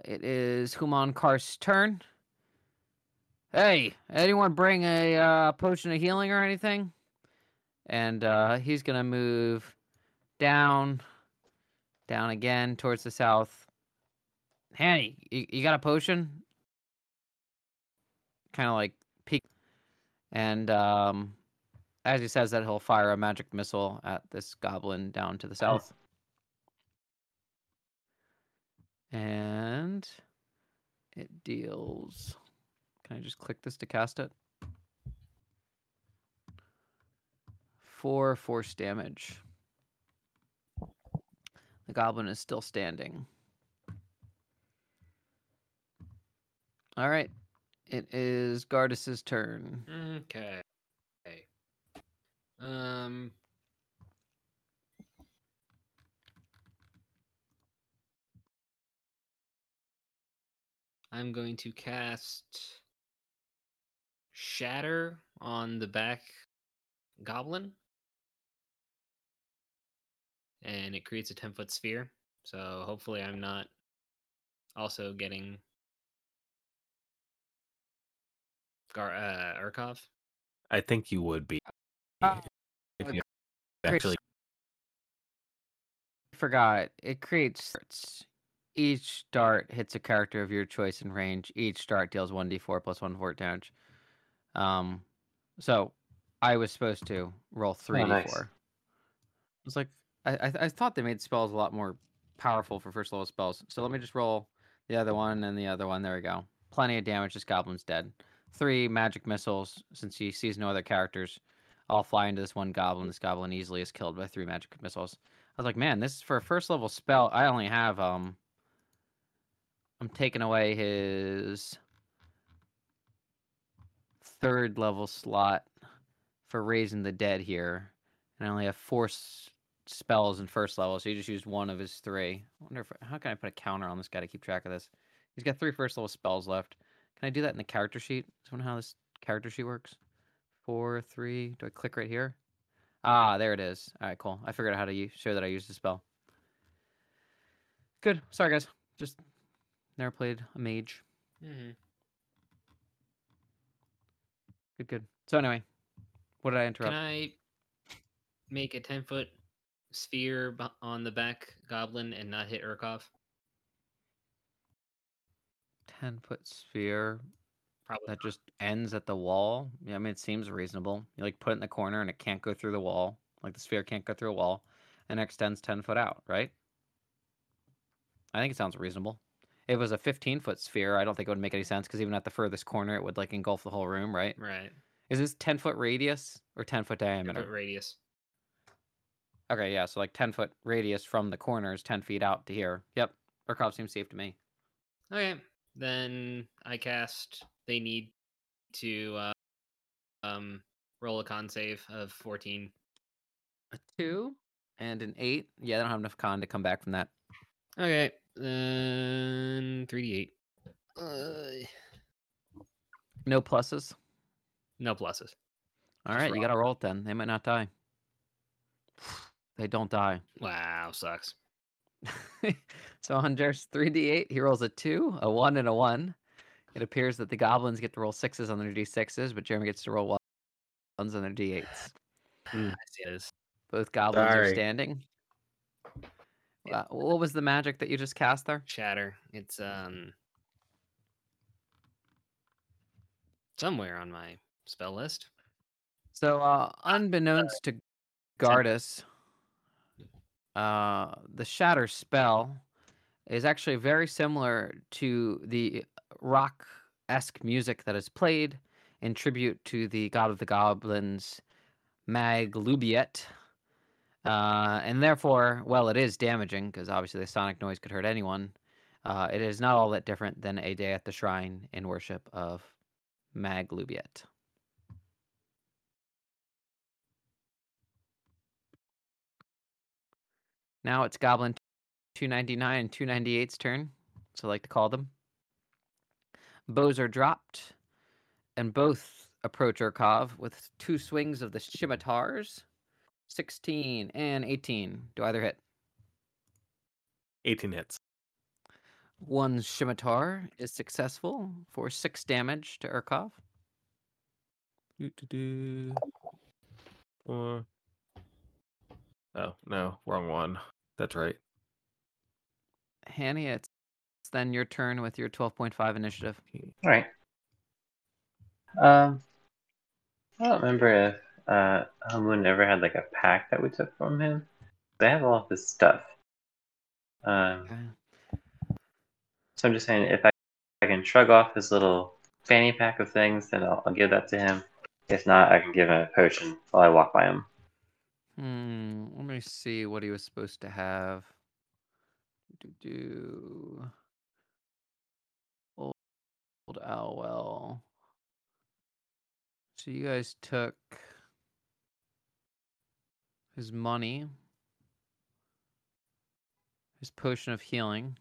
It is Hamun Karst's turn. Hey, anyone bring a potion of healing or anything? And he's going to move down again towards the south. Hanny, you got a potion? Kind of like peek. And as he says that, he'll fire a magic missile at this goblin down to the south. And it deals. Can I just click this to cast it? 4 force damage. The goblin is still standing. All right. It is Gardas' turn. Okay. I'm going to cast Shatter on the back goblin. And it creates a 10-foot sphere. So hopefully I'm not also getting Urkov. I think you would be. Actually, forgot. It creates darts. Each dart hits a character of your choice in range. Each dart deals 1d4 plus 1 fort damage. So I was supposed to roll 3d4. Oh, nice. I was like, I thought they made spells a lot more powerful for first level spells. So let me just roll the other one and the other one. There we go. Plenty of damage. This goblin's dead. 3 magic missiles, since he sees no other characters, all fly into this one goblin. This goblin easily is killed by 3 magic missiles. I was like, man, this is for a first level spell. I only have, I'm taking away his 3rd level slot for raising the dead here. And I only have 4 spells in first level, so he just used one of his 3. I wonder if, how can I put a counter on this guy to keep track of this? He's got 3 first level spells left. Can I do that in the character sheet? I wonder how this character sheet works. 4, 3. Do I click right here? Ah, there it is. All right, cool. I figured out how to show that I used the spell. Good. Sorry, guys. Just never played a mage. Mm-hmm. Good. So anyway, what did I interrupt? Can I make a 10-foot sphere on the back goblin and not hit Urkov? 10-foot sphere probably that not. Just ends at the wall. Yeah, I mean, it seems reasonable. You like put it in the corner and it can't go through the wall. Like the sphere can't go through a wall and it extends 10 foot out, right? I think it sounds reasonable. If it was a 15-foot sphere, I don't think it would make any sense because even at the furthest corner it would like engulf the whole room, right? Right. Is this 10-foot radius or 10-foot diameter? 10-foot radius. Okay, yeah, so like 10-foot radius from the corners, 10 feet out to here. Yep. Urkov seems safe to me. Okay. Then I cast. They need to roll a con save of 14. A 2 and an 8. Yeah, they don't have enough con to come back from that. Okay, then 3d8. No pluses. No pluses. All right, you gotta roll it then. They might not die. They don't die. Wow, sucks. So on Jer's 3d8, he rolls a 2, a 1, and a 1. It appears that the goblins get to roll 6s on their d6s, but Jeremy gets to roll 1s on their d8s. I see this. Both goblins are standing. Wow. What was the magic that you just cast there? Shatter. It's somewhere on my spell list. So unbeknownst to Gardas, the Shatter spell is actually very similar to the rock-esque music that is played in tribute to the god of the goblins, Maglubiyet. And therefore, well, it is damaging, because obviously the sonic noise could hurt anyone. It is not all that different than a day at the shrine in worship of Maglubiyet. Now it's Goblin 299 and 298's turn, so I like to call them. Bows are dropped, and both approach Urkov with 2 swings of the scimitars. 16 and 18. Do either hit? 18 hits. One scimitar is successful for 6 damage to Urkov. 4. Oh, no. Wrong one. That's right. Hanny, it's then your turn with your 12.5 initiative. All right. I don't remember if Hamun ever had like a pack that we took from him. They have all of his stuff. Okay. So I'm just saying, if I can shrug off his little fanny pack of things, then I'll give that to him. If not, I can give him a potion while I walk by him. Let me see what he was supposed to have. Old Owl Well. So you guys took his money, his potion of healing,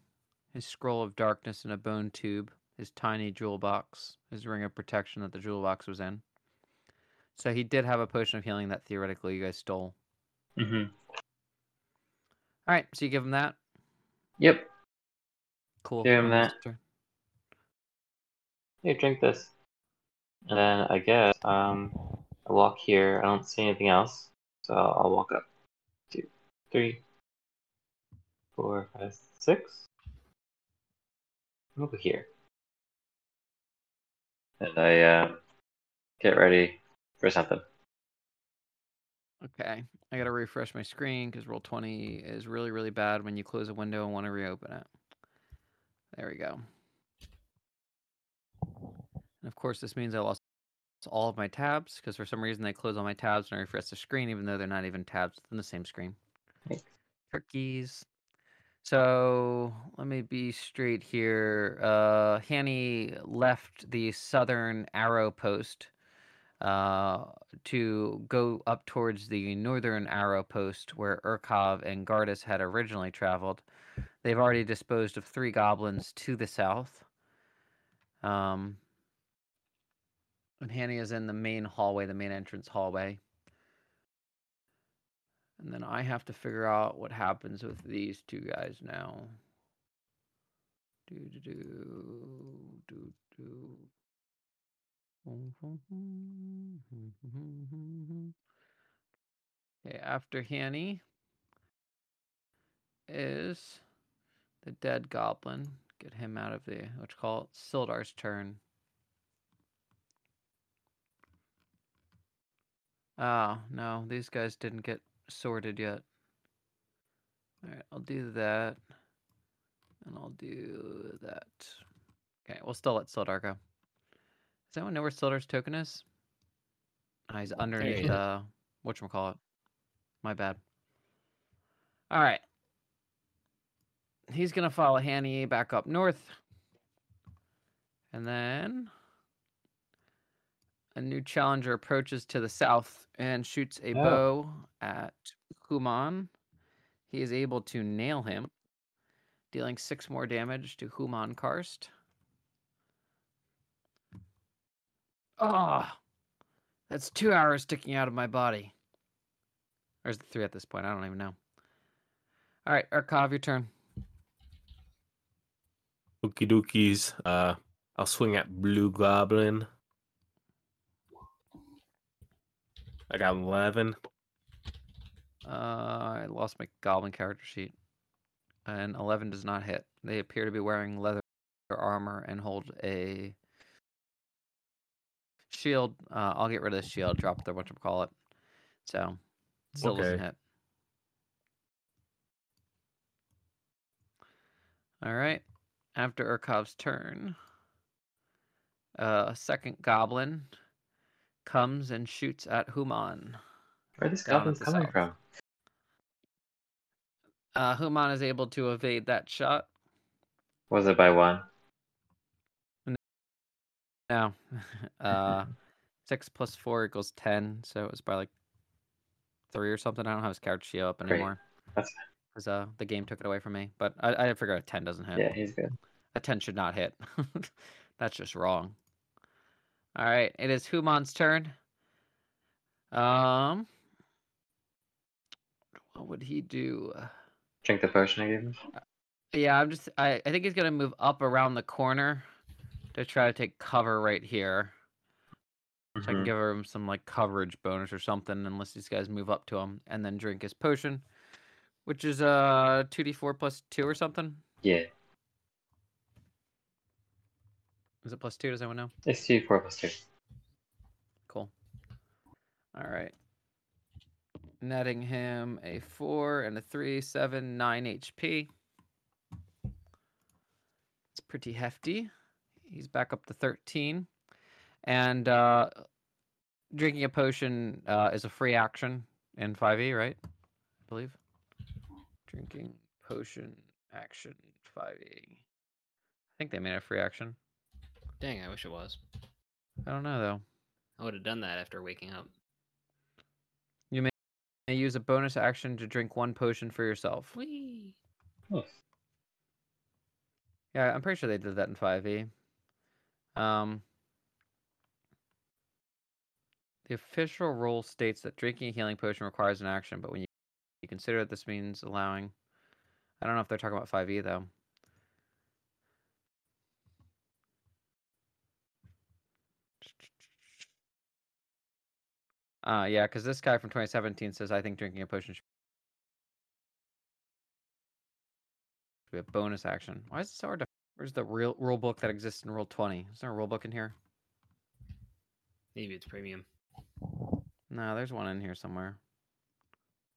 his scroll of darkness in a bone tube, his tiny jewel box, his ring of protection that the jewel box was in. So he did have a potion of healing that theoretically you guys stole. Mm-hmm. All right, so you give him that? Yep. Cool. Give him that. Here, drink this. And then I guess I walk here. I don't see anything else, so I'll walk up. 2, 3, 4, 5, 6. Over here. And I get ready for something. Okay. I gotta refresh my screen because Roll20 is really, really bad when you close a window and want to reopen it. There we go. And of course, this means I lost all of my tabs because for some reason they close all my tabs when I refresh the screen, even though they're not even tabs within the same screen. Thanks. Turkeys. So let me be straight here. Hanny left the southern arrow post to go up towards the northern arrow post where Urkov and Gardas had originally traveled. They've already disposed of 3 goblins to the south. And Hanny is in the main hallway, the main entrance hallway. And then I have to figure out what happens with these 2 guys now. Okay, after Hanny is the dead goblin. Get him out of the, what you call it, Sildar's turn. Oh, no, these guys didn't get sorted yet. Alright, I'll do that. And I'll do that. Okay, we'll still let Sildar go. Does anyone know where Sildar's token is? Oh, he's underneath the whatchamacallit. My bad. Alright. He's gonna follow Hanny back up north. And then a new challenger approaches to the south and shoots a bow at Hamun. He is able to nail him, dealing 6 more damage to Hamun Karst. Ah, oh, that's 2 arrows sticking out of my body. Or is it 3 at this point? I don't even know. All right, Urkov, your turn. Okie dokies. I'll swing at Blue Goblin. I got 11. I lost my goblin character sheet. And 11 does not hit. They appear to be wearing leather armor and hold a shield. I'll get rid of the shield, drop their whatchamacallit. So, still doesn't hit. Alright. After Urkov's turn, a second goblin comes and shoots at Hamun. Where are these goblins coming from? Hamun is able to evade that shot. Was it by 1? No. 6 + 4 = 10, so it was by like 3 or something. I don't have his character sheet up anymore. That's fine. Because the game took it away from me. But I figure a 10 doesn't hit. Yeah, he's good. A 10 should not hit. That's just wrong. All right, it is Human's turn. What would he do? Drink the potion I gave him? Yeah, I think he's going to move up around the corner to try to take cover right here. Mm-hmm. So I can give him some like coverage bonus or something unless these guys move up to him and then drink his potion, which is 2d4 plus 2 or something? Yeah. Is it plus 2? Does anyone know? It's 2d4 plus 2. Cool. Alright. Netting him a 4 and a 3, 7, 9 HP. It's pretty hefty. He's back up to 13. And drinking a potion is a free action in 5e, right? I believe. Drinking potion action 5e. I think they made a free action. Dang, I wish it was. I don't know, though. I would have done that after waking up. You may use a bonus action to drink one potion for yourself. Whee! Oh. Yeah, I'm pretty sure they did that in 5e. The official rule states that drinking a healing potion requires an action, but when you consider that this means allowing... I don't know if they're talking about 5e, though. Yeah, because this guy from 2017 says, I think drinking a potion should be a bonus action. Why is it so hard to... Where's the real rule book that exists in Roll20? Is there a rule book in here? Maybe it's premium. No, there's one in here somewhere.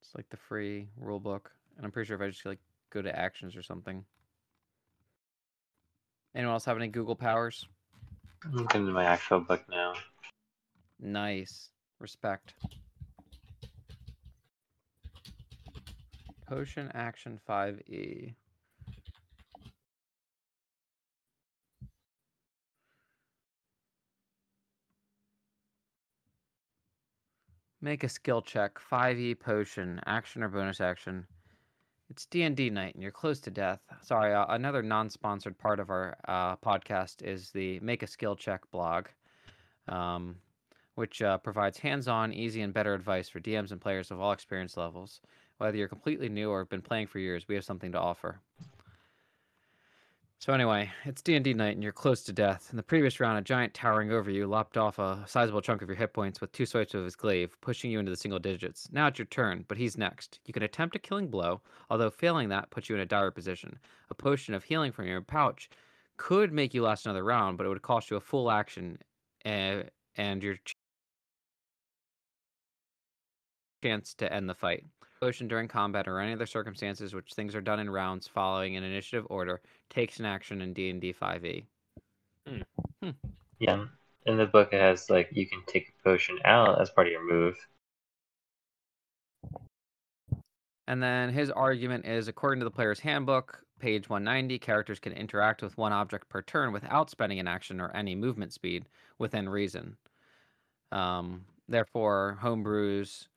It's like the free rule book. And I'm pretty sure if I just like go to actions or something. Anyone else have any Google powers? I'm looking at my actual book now. Nice. Respect. Potion action 5e. Make a skill check. 5e potion. Action or bonus action. It's D&D night and you're close to death. Sorry, another non-sponsored part of our podcast is the Make a Skill Check blog. Which provides hands-on, easy, and better advice for DMs and players of all experience levels. Whether you're completely new or have been playing for years, we have something to offer. So anyway, it's D&D night and you're close to death. In the previous round, a giant towering over you lopped off a sizable chunk of your hit points with two swipes of his glaive, pushing you into the single digits. Now it's your turn, but he's next. You can attempt a killing blow, although failing that puts you in a dire position. A potion of healing from your pouch could make you last another round, but it would cost you a full action and your chance to end the fight. Potion during combat or any other circumstances which things are done in rounds following an initiative order takes an action in D&D 5e. Yeah, in the book it has like you can take a potion out as part of your move. And then his argument is, according to the player's handbook, page 190, characters can interact with one object per turn without spending an action or any movement speed within reason. Therefore, homebrews...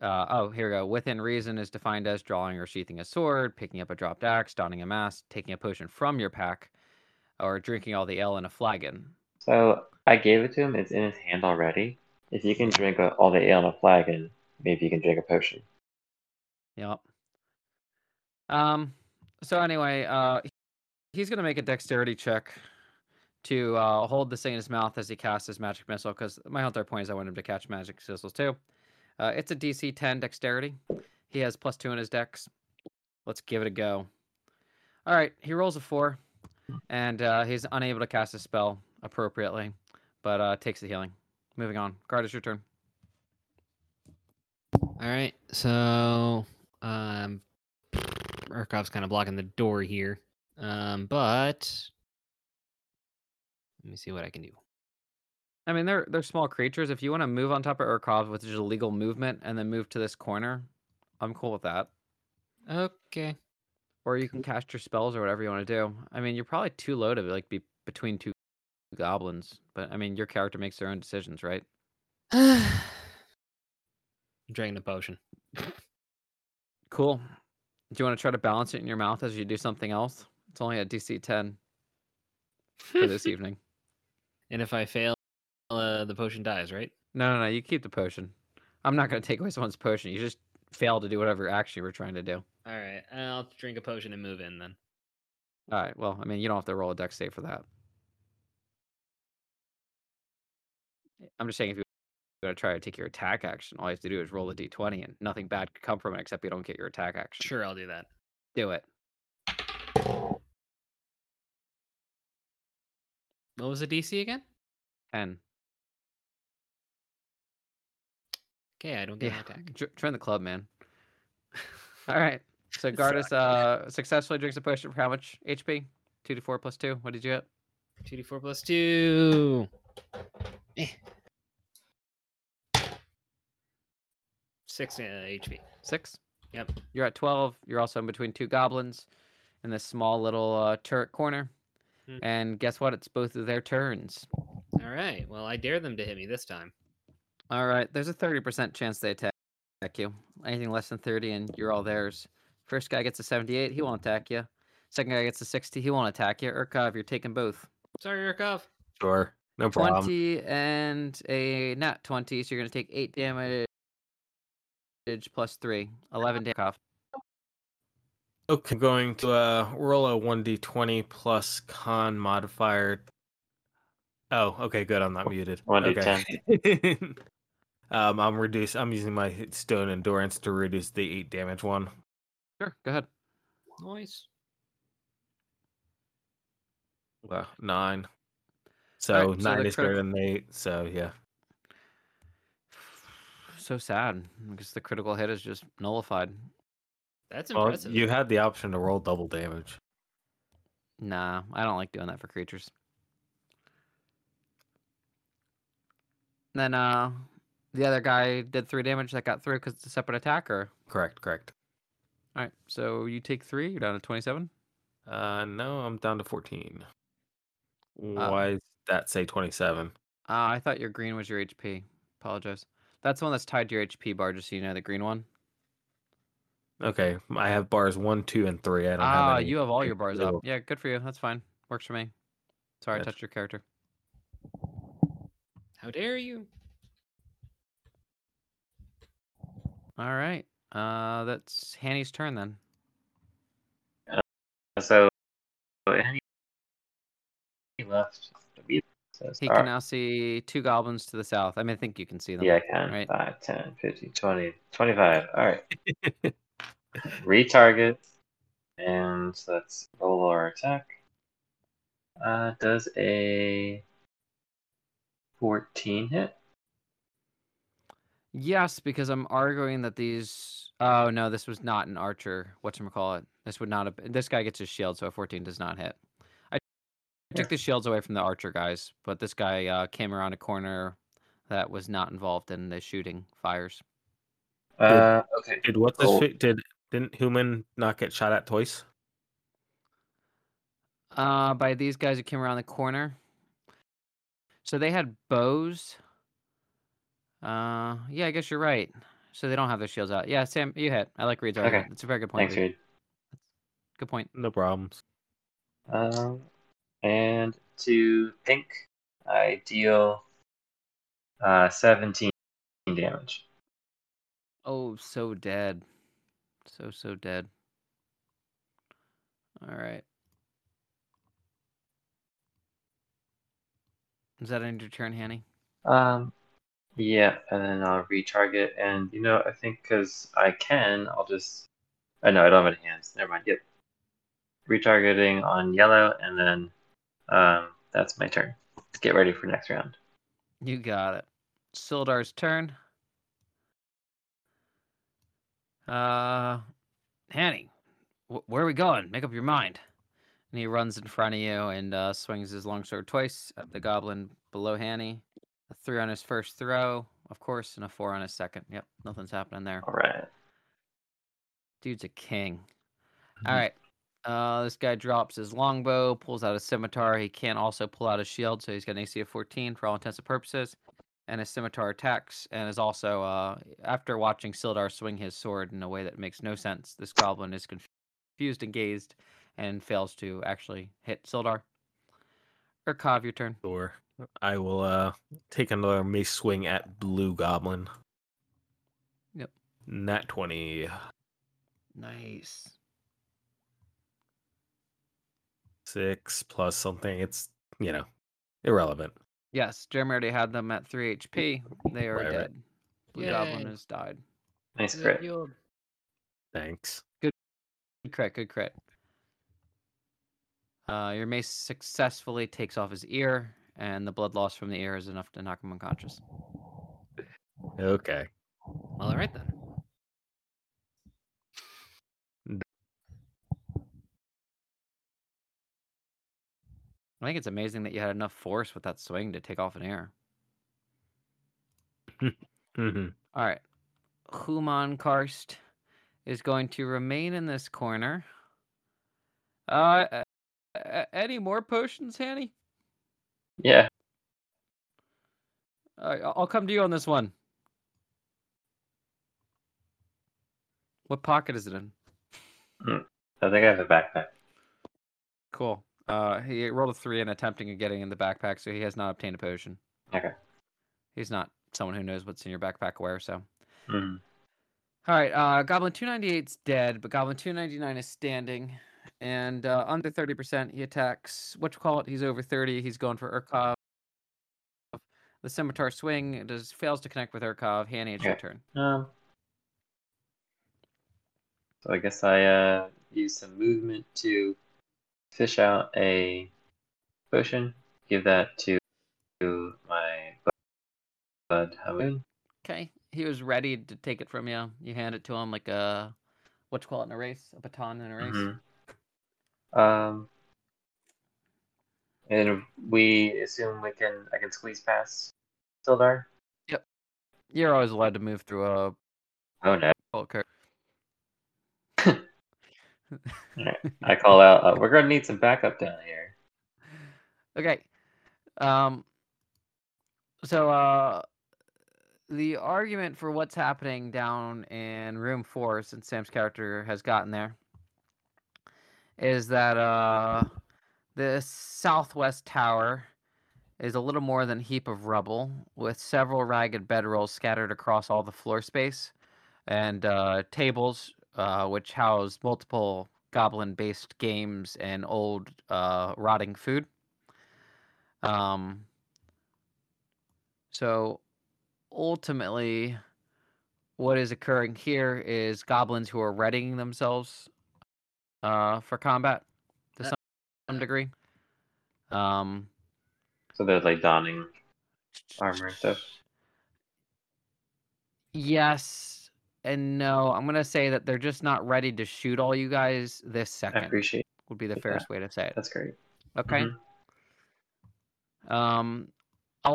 here we go. Within reason is defined as drawing or sheathing a sword, picking up a dropped axe, donning a mask, taking a potion from your pack, or drinking all the ale in a flagon. So I gave it to him. It's in his hand already. If you can drink all the ale in a flagon, maybe you can drink a potion. Yep. So anyway, he's going to make a dexterity check to hold this thing in his mouth as he casts his magic missile, because my entire point is I want him to catch magic missiles too. It's a DC 10 dexterity. He has +2 in his dex. Let's give it a go. All right, he rolls a 4, and he's unable to cast his spell appropriately, but takes the healing. Moving on. Card, it's your turn. All right, so Urkov's kind of blocking the door here, but let me see what I can do. I mean, they're small creatures. If you want to move on top of Urkov with just legal movement and then move to this corner, I'm cool with that. Okay. Or you can cast your spells or whatever you want to do. I mean, you're probably too low to like be between two goblins, but I mean, your character makes their own decisions, right? I'm drinking the potion. Cool. Do you want to try to balance it in your mouth as you do something else? It's only at DC 10 for this evening. And if I fail, the potion dies, right? No, you keep the potion. I'm not going to take away someone's potion. You just fail to do whatever action you were trying to do. All right, I'll drink a potion and move in then. All right, well, I mean, you don't have to roll a dex save for that. I'm just saying if you want to try to take your attack action, all you have to do is roll a d20 and nothing bad could come from it except you don't get your attack action. Sure, I'll do that. Do it. What was the DC again? 10. Okay, I don't get an attack. Join the club, man. All right. So Gardas successfully drinks a potion for how much HP? 2d4 plus 2. What did you get? 2d4 plus 2. 6 HP. 6? Yep. You're at 12. You're also in between two goblins in this small little turret corner. And guess what? It's both of their turns. All right. Well, I dare them to hit me this time. All right. There's a 30% chance they attack you. Anything less than 30 and you're all theirs. First guy gets a 78. He won't attack you. Second guy gets a 60. He won't attack you. Urkov, you're taking both. Sorry, Urkov. Sure. No problem. 20 and a nat 20. So you're going to take 8 damage plus 3. 11 damage. Urkov. Okay, I'm going to roll a 1d20 plus con modifier. Oh, okay, good. I'm not muted. 1d10. Okay. I'm using my stone endurance to reduce the 8 damage one. Sure, go ahead. Nice. Well, 9. So right, 9 so is better than 8. So yeah. So sad because the critical hit is just nullified. That's impressive. Well, you had the option to roll double damage. Nah, I don't like doing that for creatures. Then the other guy did 3 damage that got through because it's a separate attacker. Correct. All right, so you take 3. You're down to 27? No, I'm down to 14. Why does that say 27? I thought your green was your HP. Apologize. That's the one that's tied to your HP bar, just so you know, the green one. Okay, I have bars 1, 2, and 3. I don't have any. You have all your bars up. Yeah, good for you. That's fine. Works for me. Sorry, I touched your character. How dare you? All right. That's Hanny's turn then. So Hanny left. He can now see 2 goblins to the south. I mean, I think you can see them. Yeah, I can. Right? 5, 10, 15, 20, 25. All right. Retarget, and let's roll our attack. Does a 14 hit? Yes, because I'm arguing that these. Oh no, this was not an archer. Whatchamacallit? This would not have. This guy gets his shield, so a 14 does not hit. I took the shields away from the archer guys, but this guy came around a corner that was not involved in the shooting fires. Okay. Did what? Cool. Didn't Human not get shot at twice? By these guys who came around the corner. So they had bows. Yeah, I guess you're right. So they don't have their shields out. Yeah, Sam, you hit. I like Reed's argument. Okay. It's a very good point. Thanks, Reed. Good point. No problems. And to think, I deal 17 damage. Oh, so dead. So dead. All right. Is that end your turn, Hanny? Yeah, and then I'll retarget. And, you know, I think because I can, I'll just... Oh, no, I don't have any hands. Never mind. Yep. Retargeting on yellow, and then that's my turn. Let's get ready for next round. You got it. Sildar's turn. Hanny, where are we going? Make up your mind. And he runs in front of you and swings his longsword twice at the goblin below Hanny. A 3 on his first throw, of course, and a 4 on his second. Yep, nothing's happening there. All right. Dude's a king. All right. This guy drops his longbow, pulls out a scimitar. He can also pull out a shield, so he's got an AC of 14 for all intents and purposes. And his scimitar attacks, and is also, after watching Sildar swing his sword in a way that makes no sense, this goblin is confused and gazed, and fails to actually hit Sildar. Urkov, your turn. Sure. I will take another mace swing at Blue Goblin. Yep. Nat 20. Nice. 6 plus something. It's, you know, irrelevant. Yes, Jeremy already had them at 3 HP. They are dead. Blue Goblin has died. Nice crit. Thanks. Good crit. Your mace successfully takes off his ear, and the blood loss from the ear is enough to knock him unconscious. Okay. Well, all right then. I think it's amazing that you had enough force with that swing to take off an ear. Mm-hmm. All right. Hamun Karst is going to remain in this corner. Any more potions, Hanny? Yeah. I'll come to you on this one. What pocket is it in? I think I have a backpack. Cool. He rolled a 3 in attempting and getting in the backpack, so he has not obtained a potion. Okay. He's not someone who knows what's in your backpack where, so. Mm-hmm. All right. Goblin 298's dead, but Goblin 299 is standing. And under 30%, he attacks. He's over 30. He's going for Urkov. The scimitar swing fails to connect with Urkov. Hanny, it's your turn. So I guess I use some movement to fish out a potion. Give that to my bud Hamun. Okay. He was ready to take it from you. You hand it to him like a, in a race? A baton in a race? Mm-hmm. And we assume I can squeeze past Sildar? Yep. You're always allowed to move through a... Oh, no. Right. I call out, we're going to need some backup down here. Okay. So the argument for what's happening down in room 4, since Sam's character has gotten there, is that the southwest tower is a little more than a heap of rubble, with several ragged bedrolls scattered across all the floor space, and tables which house multiple goblin-based games and old rotting food. So ultimately, what is occurring here is goblins who are readying themselves for combat to some degree. So they're like donning armor and stuff? Yes and no. I'm going to say that they're just not ready to shoot all you guys this second. I appreciate it. Would be the fairest way to say it. That's great. Okay. Mm-hmm. I'll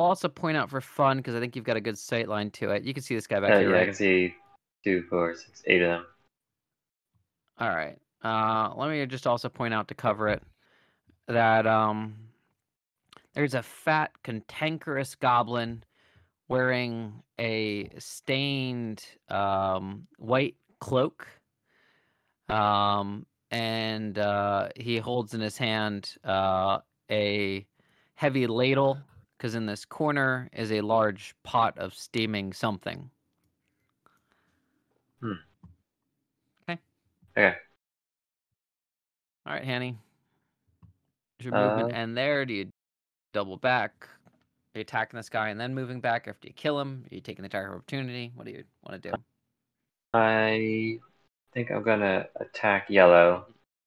also point out for fun, because I think you've got a good sight line to it. You can see this guy back here, right? I can see 2, 4, 6, 8 of them. All right. Let me just also point out to cover it that there's a fat, cantankerous goblin wearing a stained white cloak, and he holds in his hand a heavy ladle, because in this corner is a large pot of steaming something. Okay. All right, Hanny. Your movement, and there do you double back? Are you attacking this guy and then moving back after you kill him? Are you taking the attack opportunity? What do you want to do? I think I'm gonna attack yellow.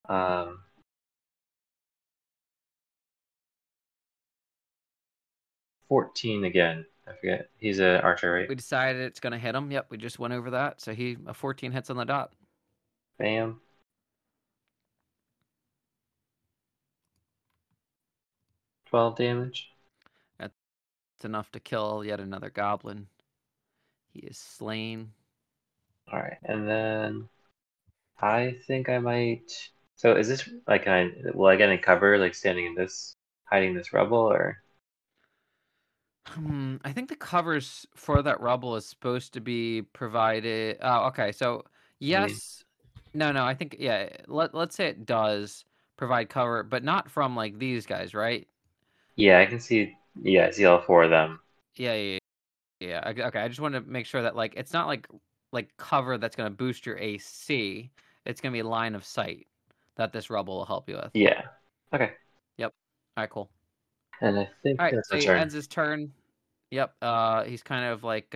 .14 again. I forget. He's an archer, right? We decided it's gonna hit him. Yep, we just went over that. So a 14 hits on the dot. Bam. $12 damage. That's enough to kill yet another goblin. He is slain. All right, and then I think I might. So is this like will I get any cover, like standing in this, hiding this rubble, or? I think the covers for that rubble is supposed to be provided. Oh, okay. So yes, no. I think Let's say it does provide cover, but not from like these guys, right? Yeah, I can see. Yeah, I see all 4 of them. Yeah. Okay, I just want to make sure that like it's not like cover that's gonna boost your AC. It's gonna be line of sight that this rubble will help you with. Yeah. Okay. Yep. All right. Cool. And I think. All right. So he ends his turn. Yep. He's kind of like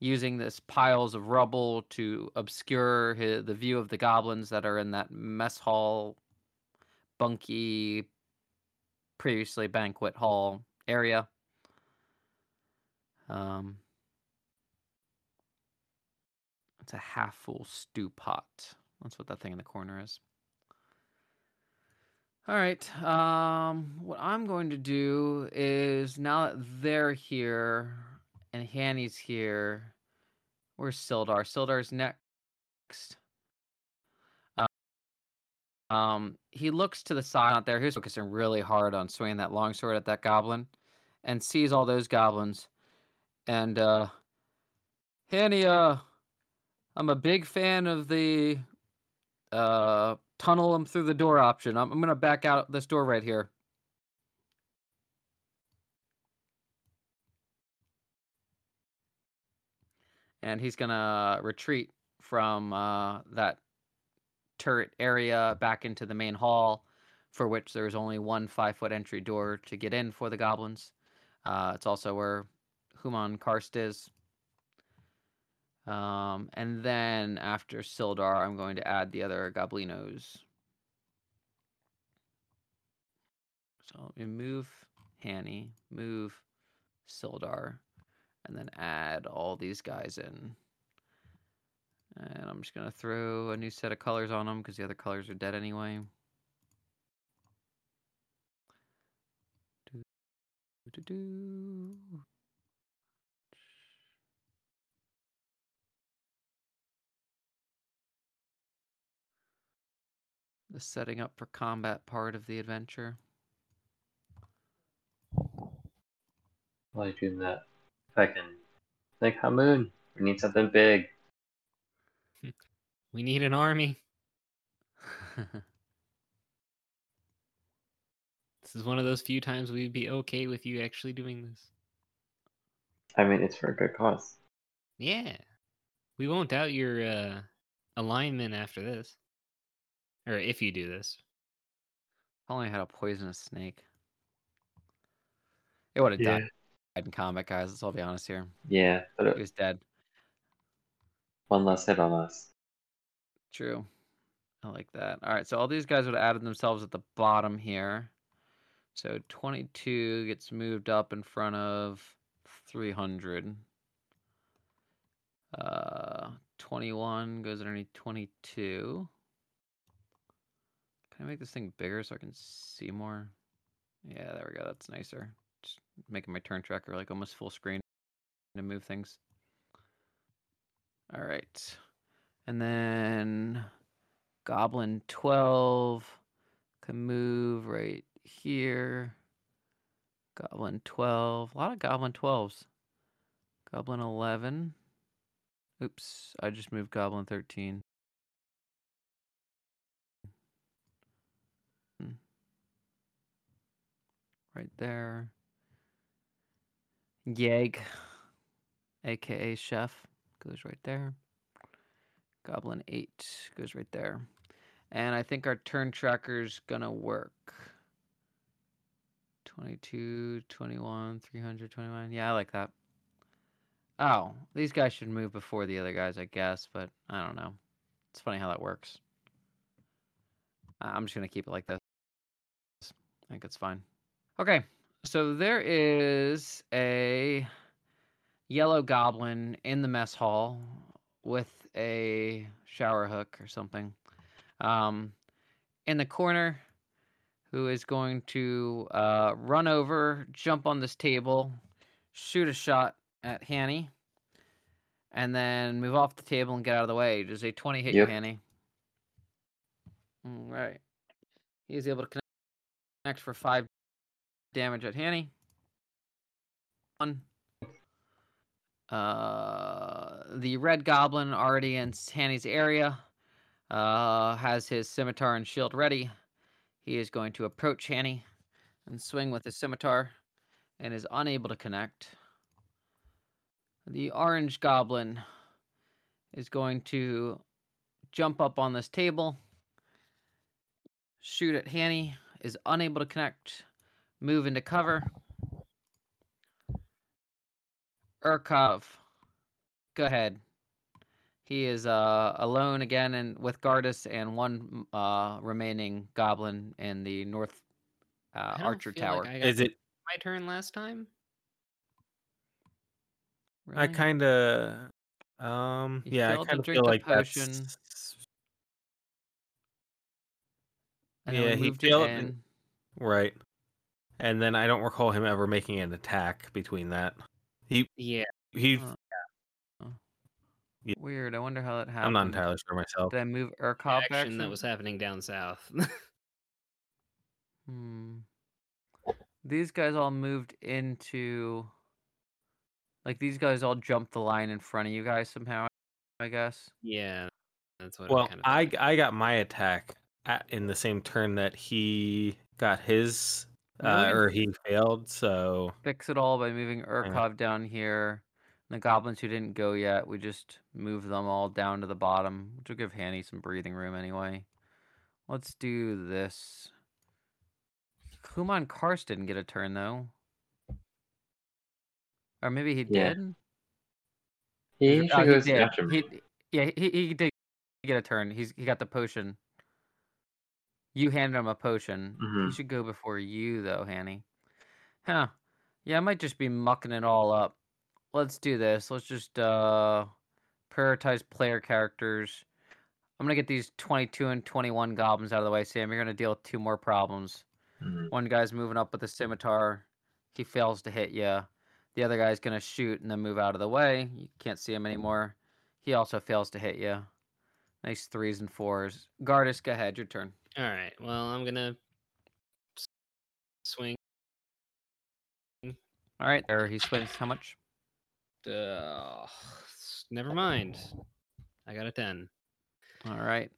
using this piles of rubble to obscure the view of the goblins that are in that mess hall, bunky. Previously banquet hall area. It's a half full stew pot. That's what that thing in the corner is. All right. What I'm going to do is now that they're here and Hanny's here, where's Sildar? Sildar's next. He looks to the side out there. He's focusing really hard on swinging that longsword at that goblin, and sees all those goblins. And Hanny, I'm a big fan of the tunnel them through the door option. I'm going to back out this door right here. And he's going to retreat from that turret area back into the main hall, for which there is only one 5-foot entry door to get in for the goblins. It's also where Hamun Karst is. And then after Sildar, I'm going to add the other goblinos. So let me move Hanny, move Sildar, and then add all these guys in. And I'm just going to throw a new set of colors on them because the other colors are dead anyway. The setting up for combat part of the adventure. While you're doing that, if I can, like Hamun, we need something big. We need an army. This is one of those few times we'd be okay with you actually doing this. I mean, it's for a good cause. Yeah. We won't doubt your alignment after this. Or if you do this. I only had a poisonous snake. It would have died in combat, guys. Let's all be honest here. Yeah. But it was dead. One less hit on us. True. I like that. All right, so all these guys would have added themselves at the bottom here. So 22 gets moved up in front of 300. 21 goes underneath 22. Can I make this thing bigger so I can see more? Yeah, there we go. That's nicer. Just making my turn tracker like almost full screen to move things. All right. And then Goblin 12 can move right here. Goblin 12. A lot of Goblin 12s. Goblin 11. Oops, I just moved Goblin 13. Right there. Yeg, aka Chef, goes right there. Goblin 8 goes right there. And I think our turn tracker's gonna work. 22, 21, 300, 29. Yeah, I like that. Oh, these guys should move before the other guys, I guess, but I don't know. It's funny how that works. I'm just gonna keep it like this. I think it's fine. Okay, so there is a yellow goblin in the mess hall with a shower hook or something in the corner, who is going to run over, jump on this table, shoot a shot at Hanny, and then move off the table and get out of the way. Does a 20 hit you, Hanny? All right. He's able to connect for 5 damage at Hanny. One. The red goblin already in Hanny's area has his scimitar and shield ready. He is going to approach Hanny and swing with his scimitar and is unable to connect. The orange goblin is going to jump up on this table, shoot at Hanny, is unable to connect, move into cover. Urkov, go ahead. He is alone again and with Gardas and one remaining goblin in the north archer tower. Like is it my turn last time? Really? I kind of, I kind of feel like potion. That's... And yeah, he failed. Right. And then I don't recall him ever making an attack between that. He Yeah. Weird. I wonder how that happened. I'm not entirely sure myself. Did I move Urkop action? That was happening down south. These guys all moved into... Like, these guys all jumped the line in front of you guys somehow, I guess. Yeah. That's what. Well, I got my attack in the same turn that he got his... or he failed, so... Fix it all by moving Urkov down here. And the goblins who didn't go yet, we just move them all down to the bottom, which will give Hanny some breathing room anyway. Let's do this. Hamun Karst didn't get a turn, though. Or maybe he did? He did get a turn. He got the potion. You handed him a potion. Mm-hmm. He should go before you, though, Hanny. Huh. Yeah, I might just be mucking it all up. Let's do this. Let's just prioritize player characters. I'm going to get these 22 and 21 goblins out of the way, Sam. You're going to deal with two more problems. Mm-hmm. One guy's moving up with a scimitar. He fails to hit you. The other guy's going to shoot and then move out of the way. You can't see him anymore. He also fails to hit you. Nice threes and fours. Gardas, go ahead. Your turn. All right, well, I'm going to swing. All right, there he swings. How much? Never mind. I got a 10. All right.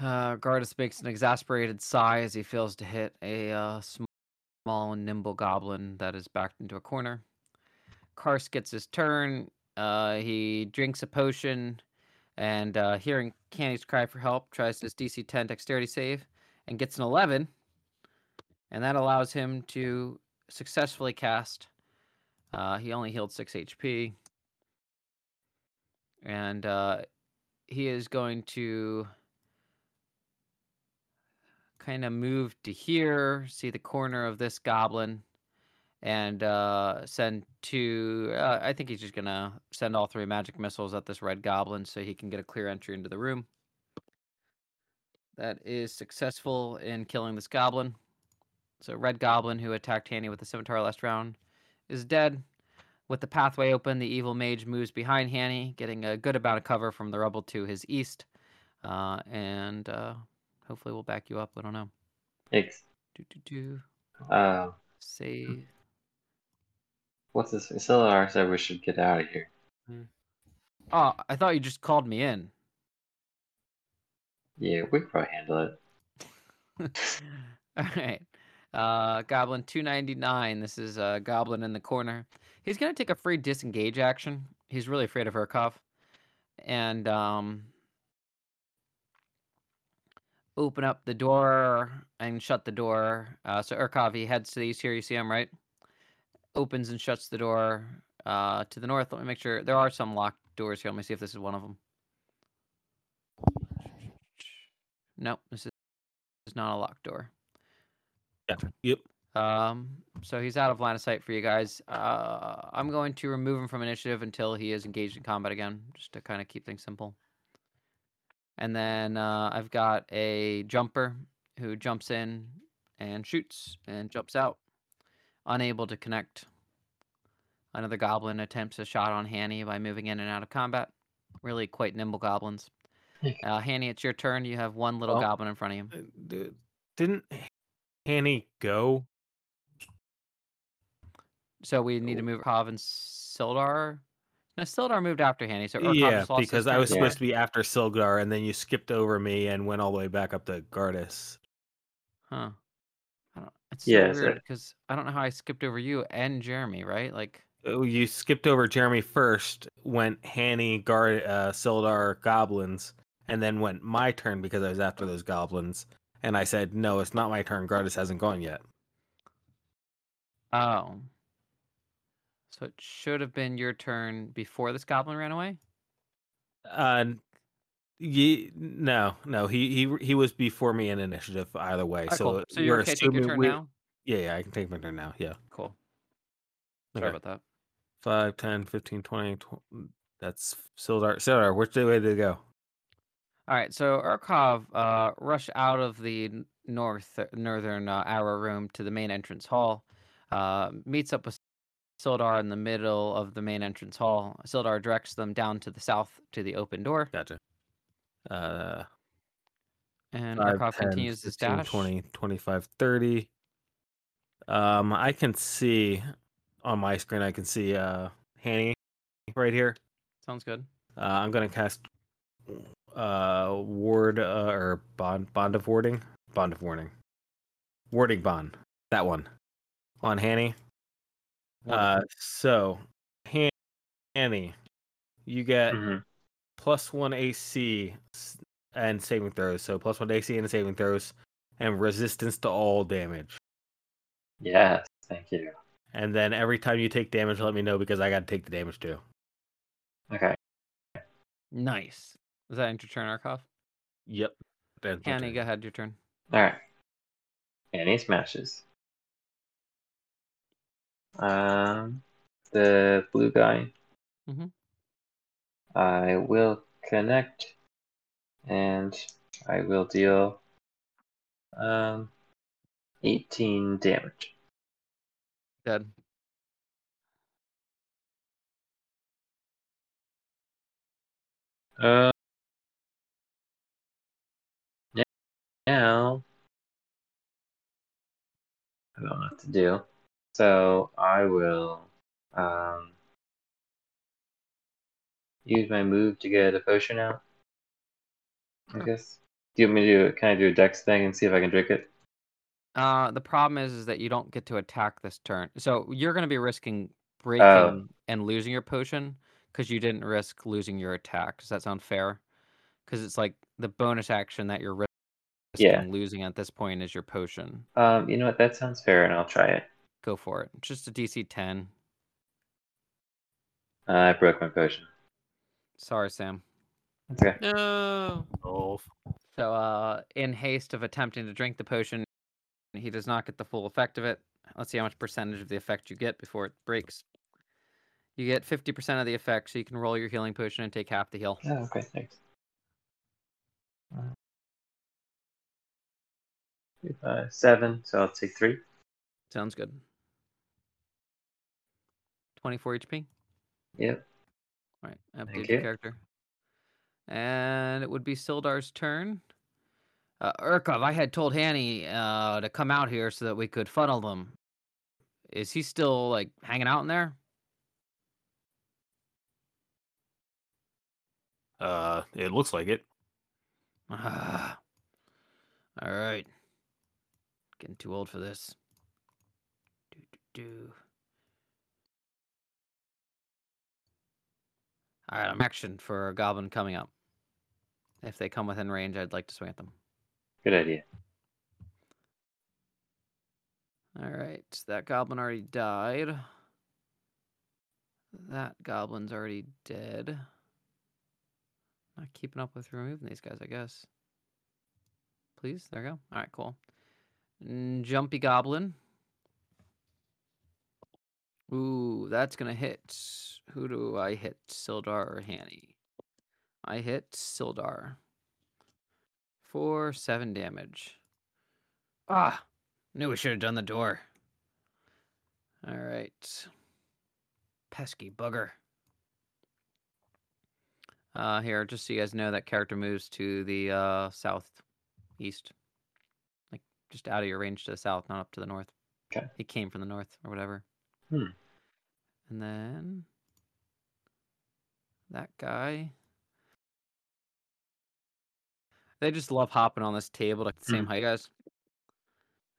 Gardas makes an exasperated sigh as he fails to hit a small and nimble goblin that is backed into a corner. Karst gets his turn. He drinks a potion. And hearing Candy's cry for help, tries his DC 10 dexterity save and gets an 11. And that allows him to successfully cast. He only healed 6 HP. And he is going to kind of move to here, see the corner of this goblin, and send two... I think he's just going to send all three magic missiles at this red goblin so he can get a clear entry into the room. That is successful in killing this goblin. So red goblin who attacked Hanny with the scimitar last round is dead. With the pathway open, the evil mage moves behind Hanny, getting a good amount of cover from the rubble to his east. And hopefully we'll back you up. I don't know. Thanks. Save... What's this? Sildar said we should get out of here. Oh, I thought you just called me in. Yeah, we can probably handle it. All right. Goblin 299. This is a goblin in the corner. He's going to take a free disengage action. He's really afraid of Urkov. And open up the door and shut the door. So Urkov, he heads to the east here. You see him, right? Opens and shuts the door to the north. Let me make sure. There are some locked doors here. Let me see if this is one of them. Nope, this is not a locked door. Yeah. Yep. So he's out of line of sight for you guys. I'm going to remove him from initiative until he is engaged in combat again, just to kind of keep things simple. And then I've got a jumper who jumps in and shoots and jumps out. Unable to connect. Another goblin attempts a shot on Hanny by moving in and out of combat. Really quite nimble goblins. Hanny, it's your turn. You have one little goblin in front of you. Didn't Hanny go? So we need to move Urkov and Sildar. No, Sildar moved after Hanny. So Urkov just lost because I was supposed to be after Sildar, and then you skipped over me and went all the way back up to Gardas. Huh. It's weird because I don't know how I skipped over you and Jeremy, right? Like, you skipped over Jeremy first, went Hanny, Sildar, goblins, and then went my turn because I was after those goblins. And I said, no, it's not my turn. Gardas hasn't gone yet. Oh. So it should have been your turn before this goblin ran away? No. He was before me in initiative either way. Right, so, cool. So you're okay to take your turn now? Yeah, I can take my turn now. Yeah. Cool. Sorry about that. 5, 10, 15, 20. 20. That's Sildar. Sildar, which way did it go? All right. So Urkov rushed out of the northern arrow room to the main entrance hall, meets up with Sildar in the middle of the main entrance hall. Sildar directs them down to the south to the open door. Gotcha. And Markov continues his dash. 20, 25, 30. I can see on my screen, I can see Hanny right here. Sounds good. I'm going to cast Ward or Bond of Warding. Bond of Warning. Warding Bond. That one. On Hanny. So, Hanny, you get plus one AC and saving throws. So, plus one AC and saving throws and resistance to all damage. Yes, thank you. And then every time you take damage, let me know because I got to take the damage too. Okay. Nice. Is that end your turn, Arkoff? Yep. Hanny, go ahead, your turn. All right. Hanny smashes. The blue guy. Mm-hmm. I will connect, and I will deal 18 damage. Dead. Now I don't know what to do. So I will use my move to get a potion out, I guess. Do you want me to do, can I do a dex thing and see if I can drink it? The problem is that you don't get to attack this turn. So you're going to be risking breaking and losing your potion because you didn't risk losing your attack. Does that sound fair? Because it's like the bonus action that you're risking losing at this point is your potion. You know what? That sounds fair, and I'll try it. Go for it. Just a DC 10. I broke my potion. Sorry, Sam. Okay. No. Oh. So, in haste of attempting to drink the potion, he does not get the full effect of it. Let's see how much percentage of the effect you get before it breaks. You get 50% of the effect, so you can roll your healing potion and take half the heal. Oh, okay, thanks. 7, so I'll take 3. Sounds good. 24 HP? Yep. Alright, update your character. And it would be Sildar's turn. Urkov, I had told Hanny to come out here so that we could funnel them. Is he still, like, hanging out in there? It looks like it. Alright. Getting too old for this. Alright, I'm action for a goblin coming up. If they come within range, I'd like to swing at them. Good idea. Alright, that goblin already died. That goblin's already dead. Not keeping up with removing these guys, I guess. Please, there we go. Alright, cool. Jumpy goblin. Ooh, that's going to hit. Who do I hit? Sildar or Hanny? I hit Sildar. 4, 7 damage. Ah! Knew we should have done the door. Alright. Pesky bugger. Here, just so you guys know, that character moves to the southeast. Like, just out of your range to the south, not up to the north. Okay. He came from the north, or whatever. And then that guy. They just love hopping on this table at the same height, guys.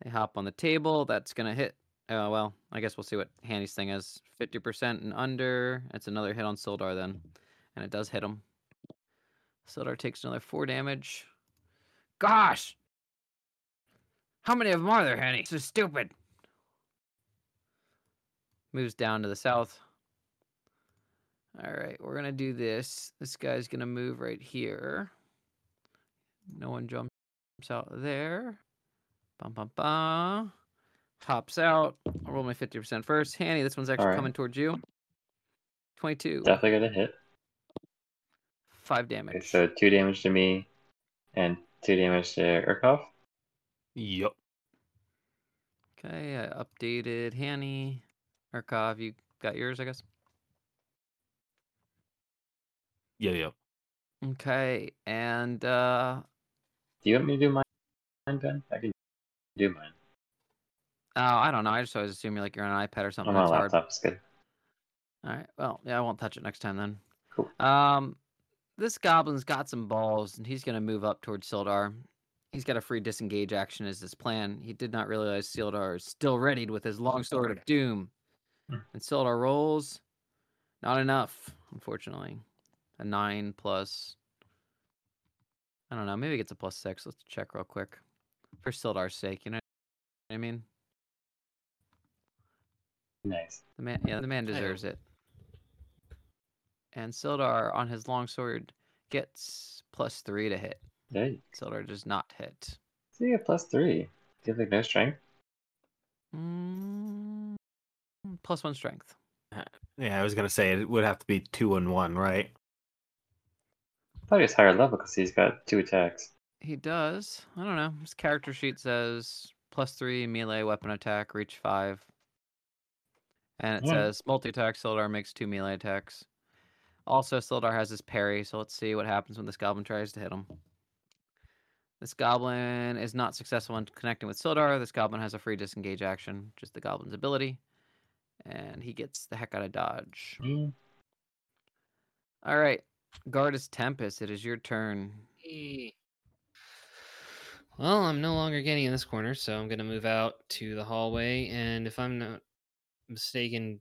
They hop on the table. That's going to hit. Oh, well, I guess we'll see what Hanny's thing is. 50% and under. That's another hit on Sildar then. And it does hit him. Sildar takes another 4 damage. Gosh! How many of them are there, Hanny? So stupid. Moves down to the south. All right, we're going to do this. This guy's going to move right here. No one jumps out there. Bum, bum, bum. Hops out. I'll roll my 50% first. Hanny, this one's actually coming towards you. 22. Definitely going to hit. 5 damage. Okay, so 2 damage to me and 2 damage to Urkov. Yup. Okay, I updated Hanny. Urkov, you got yours, I guess. Yeah. Okay, and do you want me to do mine, Ben? I can do mine. Oh, I don't know. I just always assume you're on an iPad or something. I'm on a laptop. It's good. All right. Well, yeah, I won't touch it next time then. Cool. This goblin's got some balls, and he's going to move up towards Sildar. He's got a free disengage action as his plan. He did not realize Sildar is still readied with his long sword of doom. And Sildar rolls. Not enough, unfortunately. A 9 plus... I don't know. Maybe it gets a plus 6. Let's check real quick. For Sildar's sake, you know what I mean? Nice. The man deserves it. And Sildar, on his longsword, gets plus 3 to hit. Hey. Sildar does not hit. So you get plus 3. Do you have, no strength? Plus 1 strength. Yeah, I was going to say, it would have to be 2 and 1, right? I thought he was higher level because he's got 2 attacks. He does. I don't know. His character sheet says plus 3 melee weapon attack, reach 5. And it says multi-attack, Sildar makes 2 melee attacks. Also, Sildar has his parry, so let's see what happens when this goblin tries to hit him. This goblin is not successful in connecting with Sildar. This goblin has a free disengage action, just the goblin's ability. And he gets the heck out of dodge. All right. Guardus Tempest, it is your turn. Well, I'm no longer getting in this corner, so I'm going to move out to the hallway. And if I'm not mistaken,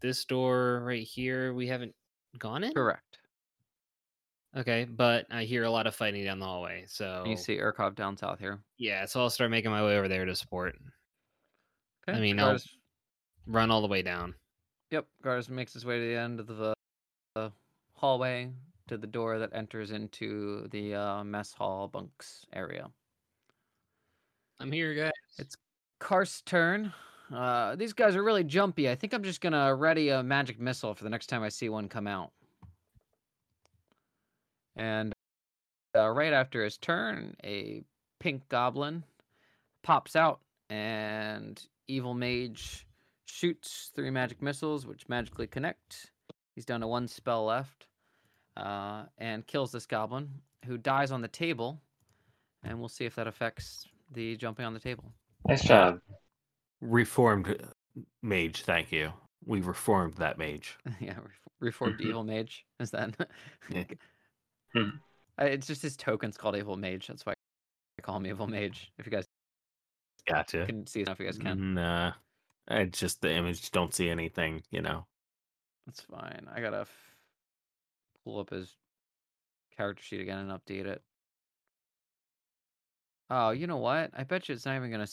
this door right here, we haven't gone in? Correct. Okay, but I hear a lot of fighting down the hallway. So you see Urkov down south here. Yeah, so I'll start making my way over there to support. Okay. I mean, Guardus... I'll run all the way down. Yep, Guardus makes his way to the end of the hallway to the door that enters into the mess hall bunks area. I'm here, guys. It's Karst's turn. These guys are really jumpy. I think I'm just going to ready a magic missile for the next time I see one come out. And right after his turn, a pink goblin pops out, and Evil Mage shoots 3 magic missiles, which magically connect. He's down to 1 spell left, and kills this goblin, who dies on the table. And we'll see if that affects the jumping on the table. Nice job. Reformed mage, thank you. We reformed that mage. Yeah, reformed evil mage. Is that? Yeah. It's just his token's called evil mage. That's why I call him evil mage. If you guys gotcha, couldn't see it if you guys can. Nah, it's just the image. Don't see anything. You know, that's fine. I gotta pull up his character sheet again and update it. Oh, you know what? I bet you it's not even gonna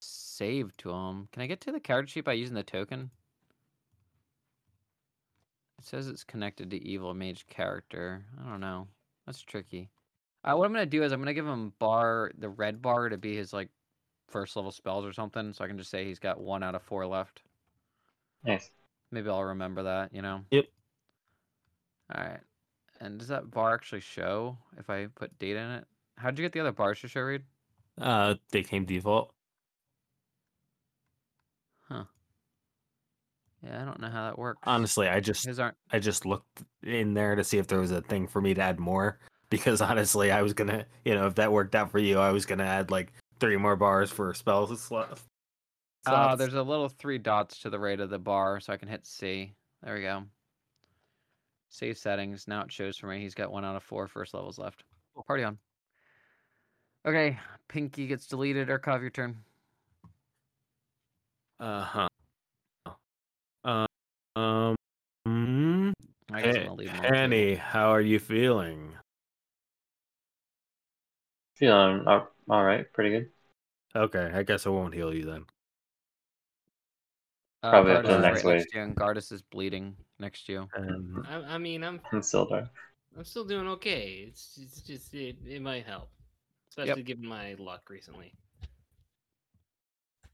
save to him. Can I get to the character sheet by using the token? It says it's connected to Evil Mage character. I don't know. That's tricky. What I'm going to do is I'm going to give him the red bar to be his first level spells or something. So I can just say he's got 1 out of 4 left. Nice. Maybe I'll remember that, you know? Yep. All right. And does that bar actually show if I put data in it? How'd you get the other bars to show, Reed? They came default. Yeah, I don't know how that works. Honestly, I just looked in there to see if there was a thing for me to add more. Because honestly, I was going to, if that worked out for you, I was going to add 3 more bars for spells. There's a little 3 dots to the right of the bar, so I can hit C. There we go. Save settings. Now it shows for me he's got 1 out of 4 first levels left. Party on. Okay, Pinky gets deleted. Urkov, your turn. Uh-huh. I guess I'm gonna leave Penny, how are you feeling? Feeling all right, pretty good. Okay, I guess I won't heal you then. Probably up to the next wave. Guardus is bleeding next to you. I'm still there. I'm still doing okay. It's just it might help, especially given my luck recently.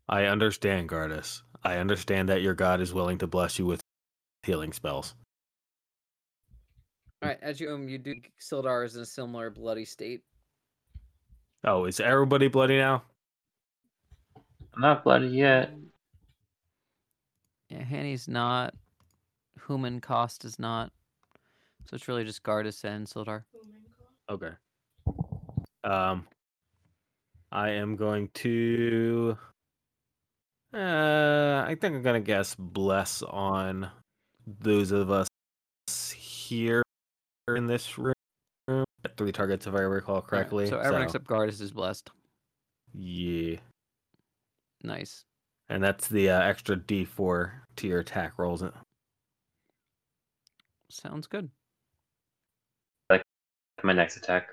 I understand, Guardus. I understand that your god is willing to bless you with healing spells. All right, as you do, Sildar is in a similar bloody state. Oh, is everybody bloody now? I'm not bloody yet. Yeah, Hanny's not. Hamun Karst is not. So it's really just Gardas and Sildar. Okay. I am going to... I think I'm going to guess Bless on those of us here in this room. At 3 targets, if I recall correctly. Yeah, so everyone except Gardas is blessed. Yeah. Nice. And that's the extra D4 to your attack rolls. Sounds good. Like my next attack.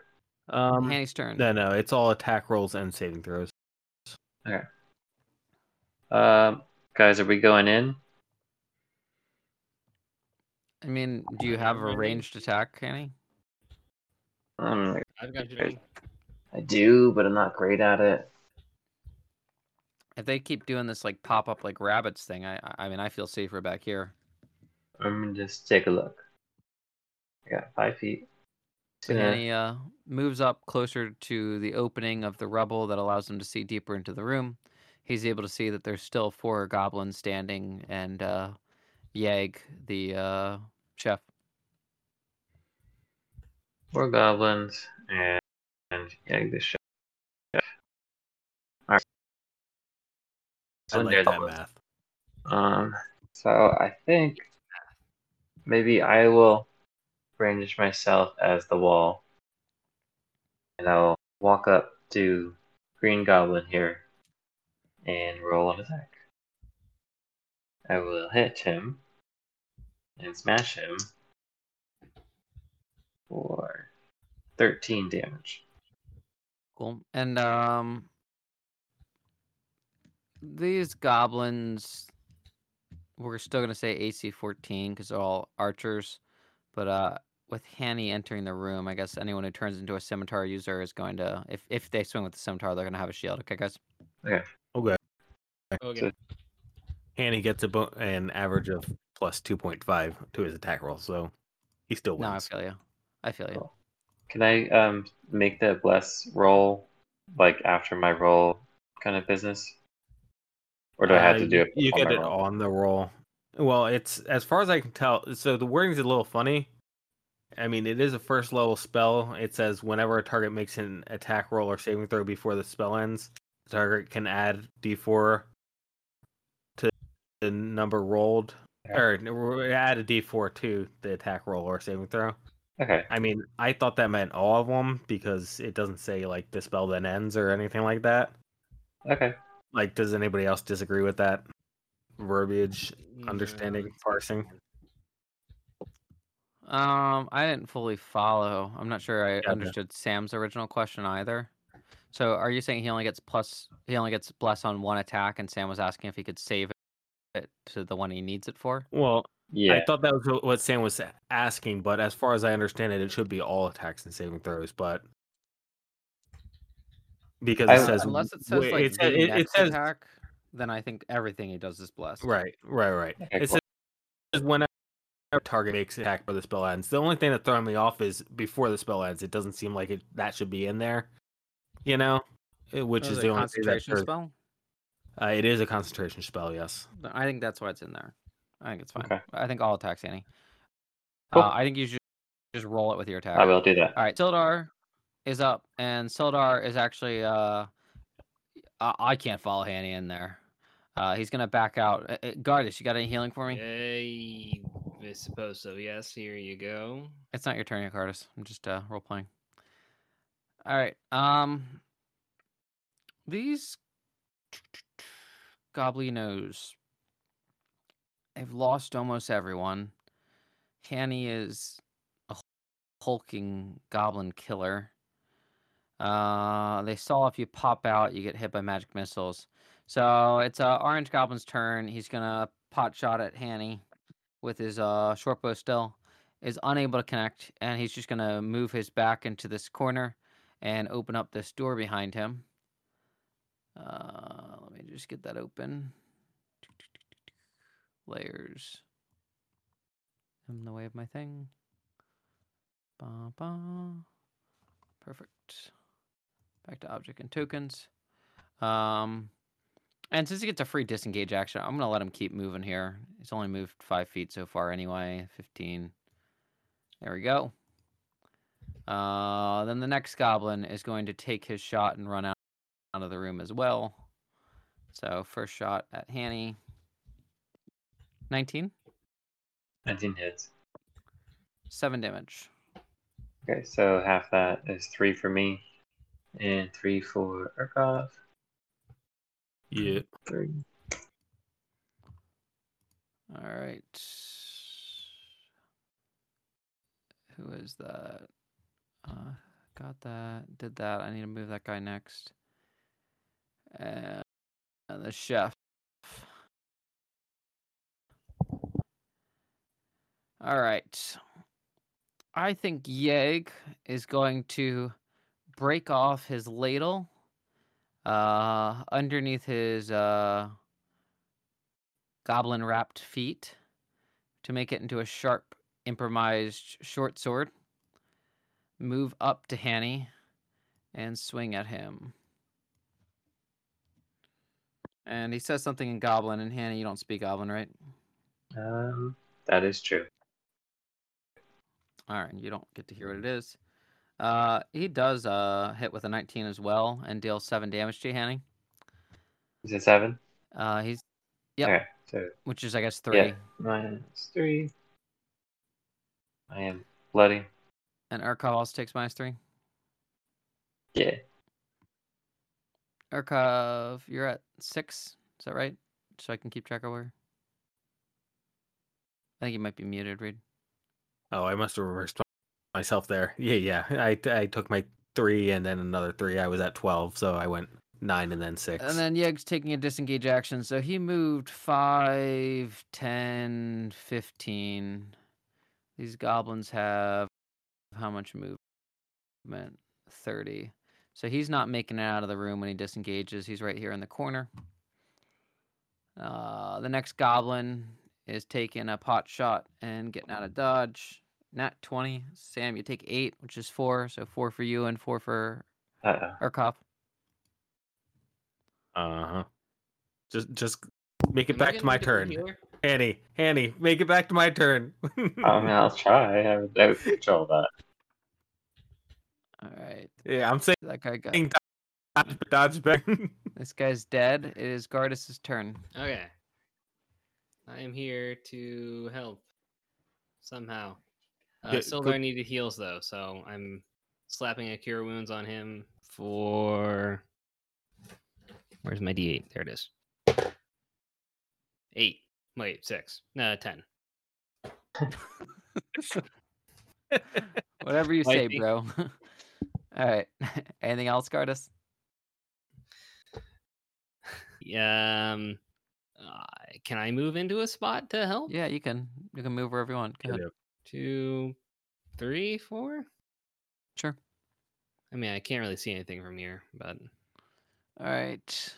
Hanny's turn. No, it's all attack rolls and saving throws. Okay. Guys, are we going in? I mean, do you have a ranged attack, Hanny? I do, but I'm not great at it. If they keep doing this, like, pop-up like rabbits thing, I mean, I feel safer back here. I'm going to just take a look. I got 5 feet. And then he moves up closer to the opening of the rubble that allows him to see deeper into the room. He's able to see that there's still 4 goblins standing and Yag, the chef. 4 goblins and Yag, the chef. All right. I like that math. So I think maybe I will range myself as the wall, and I'll walk up to Green Goblin here and roll an attack. I will hit him and smash him for 13 damage. Cool. And these goblins, we're still going to say AC 14 because they're all archers, but with Hanny entering the room, I guess anyone who turns into a scimitar user is going to, if they swing with the scimitar, they're going to have a shield. Okay, guys? Okay. Okay. Hanny gets an average of plus 2.5 to his attack roll, so he still wins. No, I feel you. Cool. Can I make the bless roll, like, after my roll kind of business? Or do I have to do it? You get it on the roll. Well, it's, as far as I can tell, so the wording's a little funny. I mean, it is a first level spell. It says whenever a target makes an attack roll or saving throw before the spell ends, the target can add D4 to the number rolled, or add a D4 to the attack roll or saving throw. Okay. I mean, I thought that meant all of them because it doesn't say, like, the spell then ends or anything like that. Okay. Like, does anybody else disagree with that verbiage, understanding, parsing? I didn't fully follow. I'm not sure I understood Sam's original question either. So, are you saying he only gets bless on one attack, and Sam was asking if he could save it to the one he needs it for? Well, yeah, I thought that was what Sam was asking, but as far as I understand it, it should be all attacks and saving throws, but. Because it says attack, then I think everything he does is blessed. Right. Okay, it says whenever a target makes an attack before the spell ends. The only thing that's throwing me off is before the spell ends. It doesn't seem like that should be in there, you know? Which is the only concentration spell. It is a concentration spell, yes. I think that's why it's in there. I think it's fine. Okay. I think all attacks, Annie. Cool. I think you should just roll it with your attack. I will do that. All right, Sildar is up, and Sildar is actually I can't follow Hanny in there. He's gonna back out. Gardas, you got any healing for me? I suppose so, yes. Here you go. It's not your turn yet, Gardas. I'm just role playing. All right. These goblinos, I've lost almost everyone. Hanny is a hulking goblin killer. They saw if you pop out, you get hit by magic missiles. So it's Orange Goblin's turn. He's gonna pot shot at Hanny with his shortbow still. Is unable to connect, and he's just gonna move his back into this corner and open up this door behind him. Let me just get that open. Layers. I'm in the way of my thing. Ba-ba. Perfect. Back to object and tokens. And since he gets a free disengage action, I'm going to let him keep moving here. It's only moved 5 feet so far anyway. 15. There we go. Then the next goblin is going to take his shot and run out of the room as well. So first shot at Hanny. 19? 19 hits. 7 damage. Okay, so half that is 3 for me. And 3 for Urkov. Yeah. 3. Alright. Who is that? Got that. Did that. I need to move that guy next. And the chef. Alright. I think Yegg is going to break off his ladle underneath his goblin-wrapped feet to make it into a sharp, improvised short sword. Move up to Hanny and swing at him. And he says something in Goblin, and Hanny, you don't speak Goblin, right? That is true. All right, you don't get to hear what it is. He does hit with a 19 as well and deals 7 damage to you, Hanny. Is it 7? He's yep. Okay, so, which is I guess 3. Yeah, -3. I am bloody. And Urkov also takes -3. Yeah. Urkov, you're at 6. Is that right? So I can keep track of where. I think you might be muted, Reed. Oh, I must have reversed myself there. Yeah. I took my 3 and then another 3. I was at 12, so I went 9 and then 6. And then Yegg's taking a disengage action, so he moved 5, 10, 15. These goblins have how much movement? 30. So he's not making it out of the room when he disengages. He's right here in the corner. The next goblin is taking a pot shot and getting out of dodge. Nat 20. Sam, you take 8, which is 4. So 4 for you and 4 for Urkov. Uh-huh. Just make it back to my turn. Hanny, make it back to my turn. I'll try. I would control that. All right. Yeah, I'm saying that guy got dodge back. This guy's dead. It is Gardas' turn. Okay. I am here to help somehow. Sildar needed heals though, so I'm slapping a Cure Wounds on him for. Where's my D8? There it is. 8. Wait, 6. No, 10. Whatever you say, bro. All right. Anything else, Gardas? Yeah. Can I move into a spot to help? Yeah, you can. You can move wherever you want. Go ahead. 2, 3, 4. Sure. I mean, I can't really see anything from here, but. All right.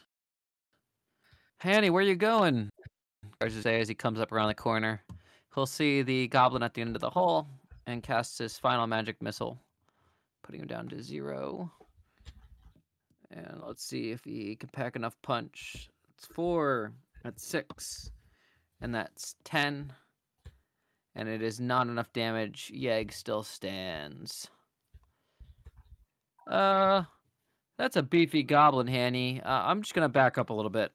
Hanny, where are you going? As he comes up around the corner, he'll see the goblin at the end of the hall and casts his final magic missile, putting him down to 0. And let's see if he can pack enough punch. It's 4. That's 6, and that's 10, and it is not enough damage. Yegg still stands. That's a beefy goblin, Hanny. I'm just going to back up a little bit.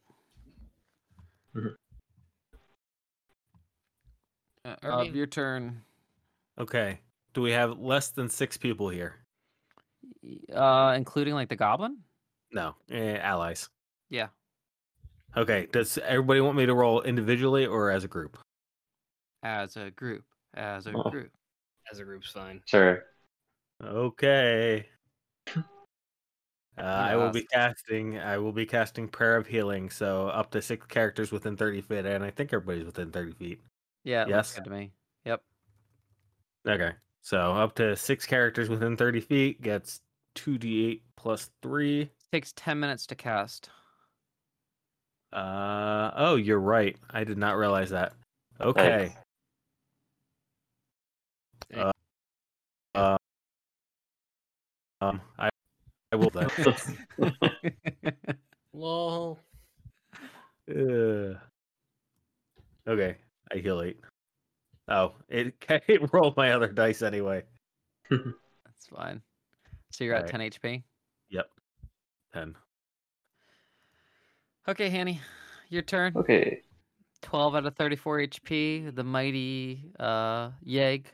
Your turn. Okay. Do we have less than 6 people here? Including, like, the goblin? No. Allies. Yeah. Okay, does everybody want me to roll individually or as a group? As a group. As a group's fine. Sure. Okay. I will be casting Prayer of Healing, so up to 6 characters within 30 feet, and I think everybody's within 30 feet. Yeah, it looks good to me. Yep. Okay, so up to 6 characters within 30 feet gets 2d8 plus 3. It takes 10 minutes to cast. Oh, you're right. I did not realize that. Okay. I will then. Lol. Okay. calculate. Oh, it rolled my other dice anyway. That's fine. So you're at 10 HP? Yep. 10. Okay, Hanny, your turn. Okay. 12 out of 34 HP. The mighty Yegg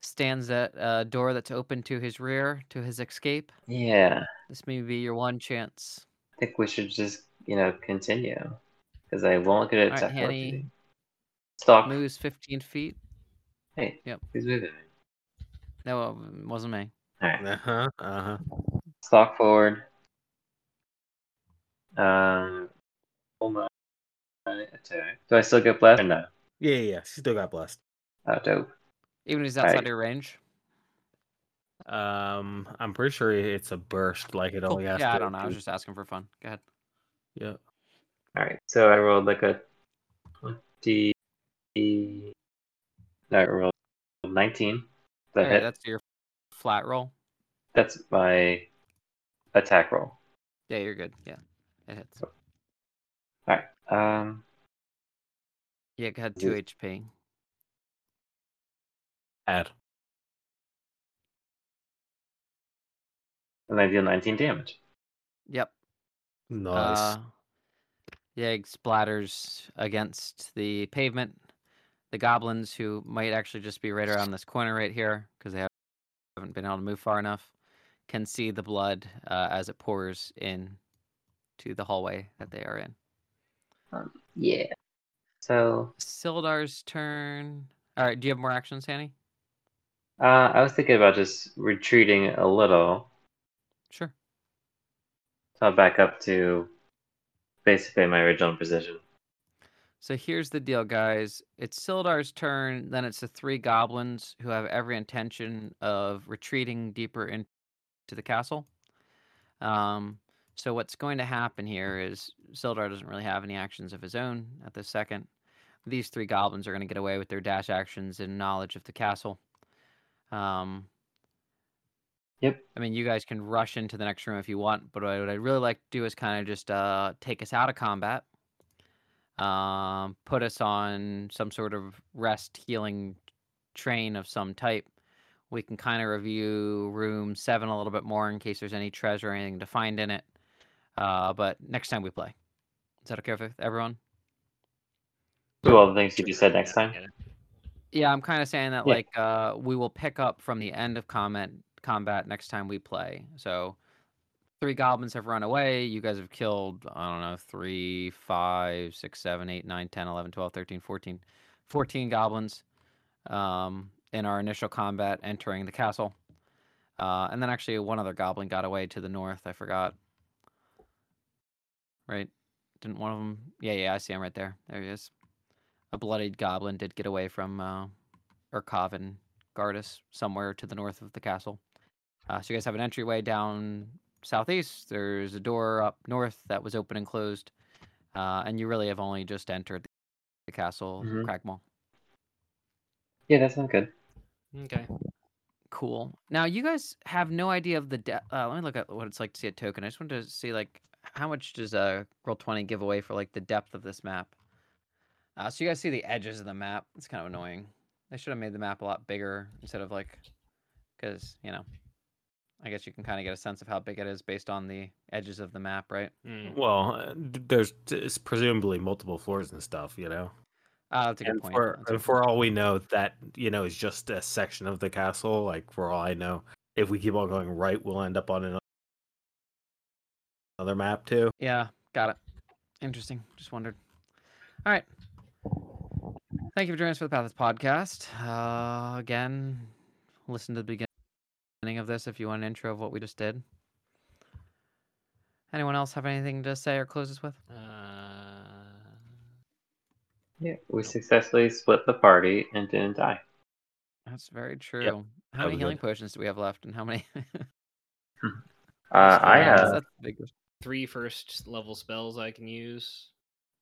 stands at a door that's open to his rear, to his escape. Yeah. This may be your one chance. I think we should just, continue. Because I won't get it. All right, Hanny. Stop. Moves 15 feet. Hey. Yep. Who's moving? No, it wasn't me. All right. Stalk forward. Hold on. Do I still get blessed or no? Yeah. She still got blessed. Oh, dope. Even if he's outside your range? I'm pretty sure it's a burst. Like it only has to. Yeah, I don't know. I was just asking for fun. Go ahead. Yeah. All right. So I rolled like a 20. No, I rolled 19. That hit. That's your flat roll. That's my attack roll. Yeah, you're good. Yeah, it hits. All right. Yeah, it had 2 HP. Add. And I deal 19 damage. Yep. Nice. It splatters against the pavement. The goblins, who might actually just be right around this corner right here, because they haven't been able to move far enough, can see the blood as it pours in to the hallway that they are in. Yeah. So Sildar's turn. All right. Do you have more actions, Hanny? I was thinking about just retreating a little. Sure. So I'll back up to basically my original position. So here's the deal, guys. It's Sildar's turn, then it's the 3 goblins who have every intention of retreating deeper into the castle. So what's going to happen here is Sildar doesn't really have any actions of his own at this second. These 3 goblins are going to get away with their dash actions and knowledge of the castle. Yep. I mean, you guys can rush into the next room if you want, but what I'd really like to do is kind of just take us out of combat. Put us on some sort of rest healing train of some type. We can kind of review room 7 a little bit more in case there's any treasure or anything to find in it. But next time we play. Is that okay with everyone? Do all the things you just said next time? Yeah, I'm kind of saying that we will pick up from the end of combat next time we play. So 3 goblins have run away. You guys have killed, 3, 5, 6, 7, 8, 9, 10, 11, 12, 13, 14. 14 goblins in our initial combat entering the castle. And then actually one other goblin got away to the north. I forgot. Right? Didn't one of them? Yeah, I see him right there. There he is. A bloodied goblin did get away from Urkov and Gardas somewhere to the north of the castle. So you guys have an entryway down southeast. There's a door up north that was open and closed, and you really have only just entered the castle, Cragmaw. Yeah, that sounds good. Okay, cool. Now you guys have no idea of the let me look at what it's like to see a token. I just wanted to see how much does Roll20 give away for the depth of this map. So you guys see the edges of the map. It's kind of annoying. They should have made the map a lot bigger instead of because I guess you can kind of get a sense of how big it is based on the edges of the map, right? Well, there's presumably multiple floors and stuff, That's a good point. For all we know, that, is just a section of the castle. For all I know, if we keep on going right, we'll end up on another map, too. Yeah, got it. Interesting. Just wondered. All right. Thank you for joining us for the Pathless Podcast. Again, listen to the beginning of this if you want an intro of what we just did. Anyone else have anything to say or close us with? Yeah, we successfully split the party and didn't die. That's very true. Yep. How many healing potions do we have left, and how many? I have 3 first level spells I can use.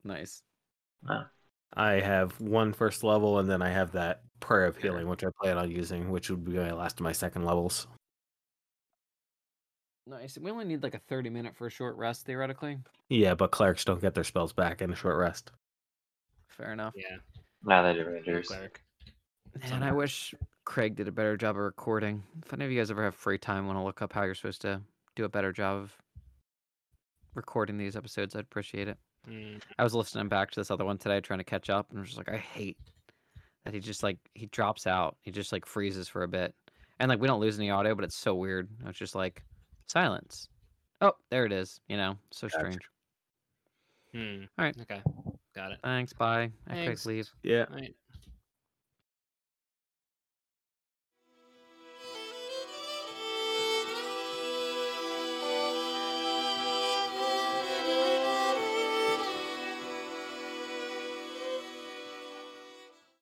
Nice. Wow. I have 1 first level, and then I have that Prayer of Healing, which I plan on using, which would be my last of my second levels. Nice. We only need a 30-minute for a short rest, theoretically. Yeah, but clerics don't get their spells back in a short rest. Fair enough. Yeah. No, that didn't matters. And I wish Craig did a better job of recording. If any of you guys ever have free time, want to look up how you're supposed to do a better job of recording these episodes, I'd appreciate it. I was listening back to this other one today, trying to catch up, and I was just like, I hate that he drops out. He just freezes for a bit. And we don't lose any audio, but it's so weird. It's just silence. Oh, there it is. So strange. All right. Okay. Got it. Thanks. Bye. Thanks. I leave. Yeah. All right.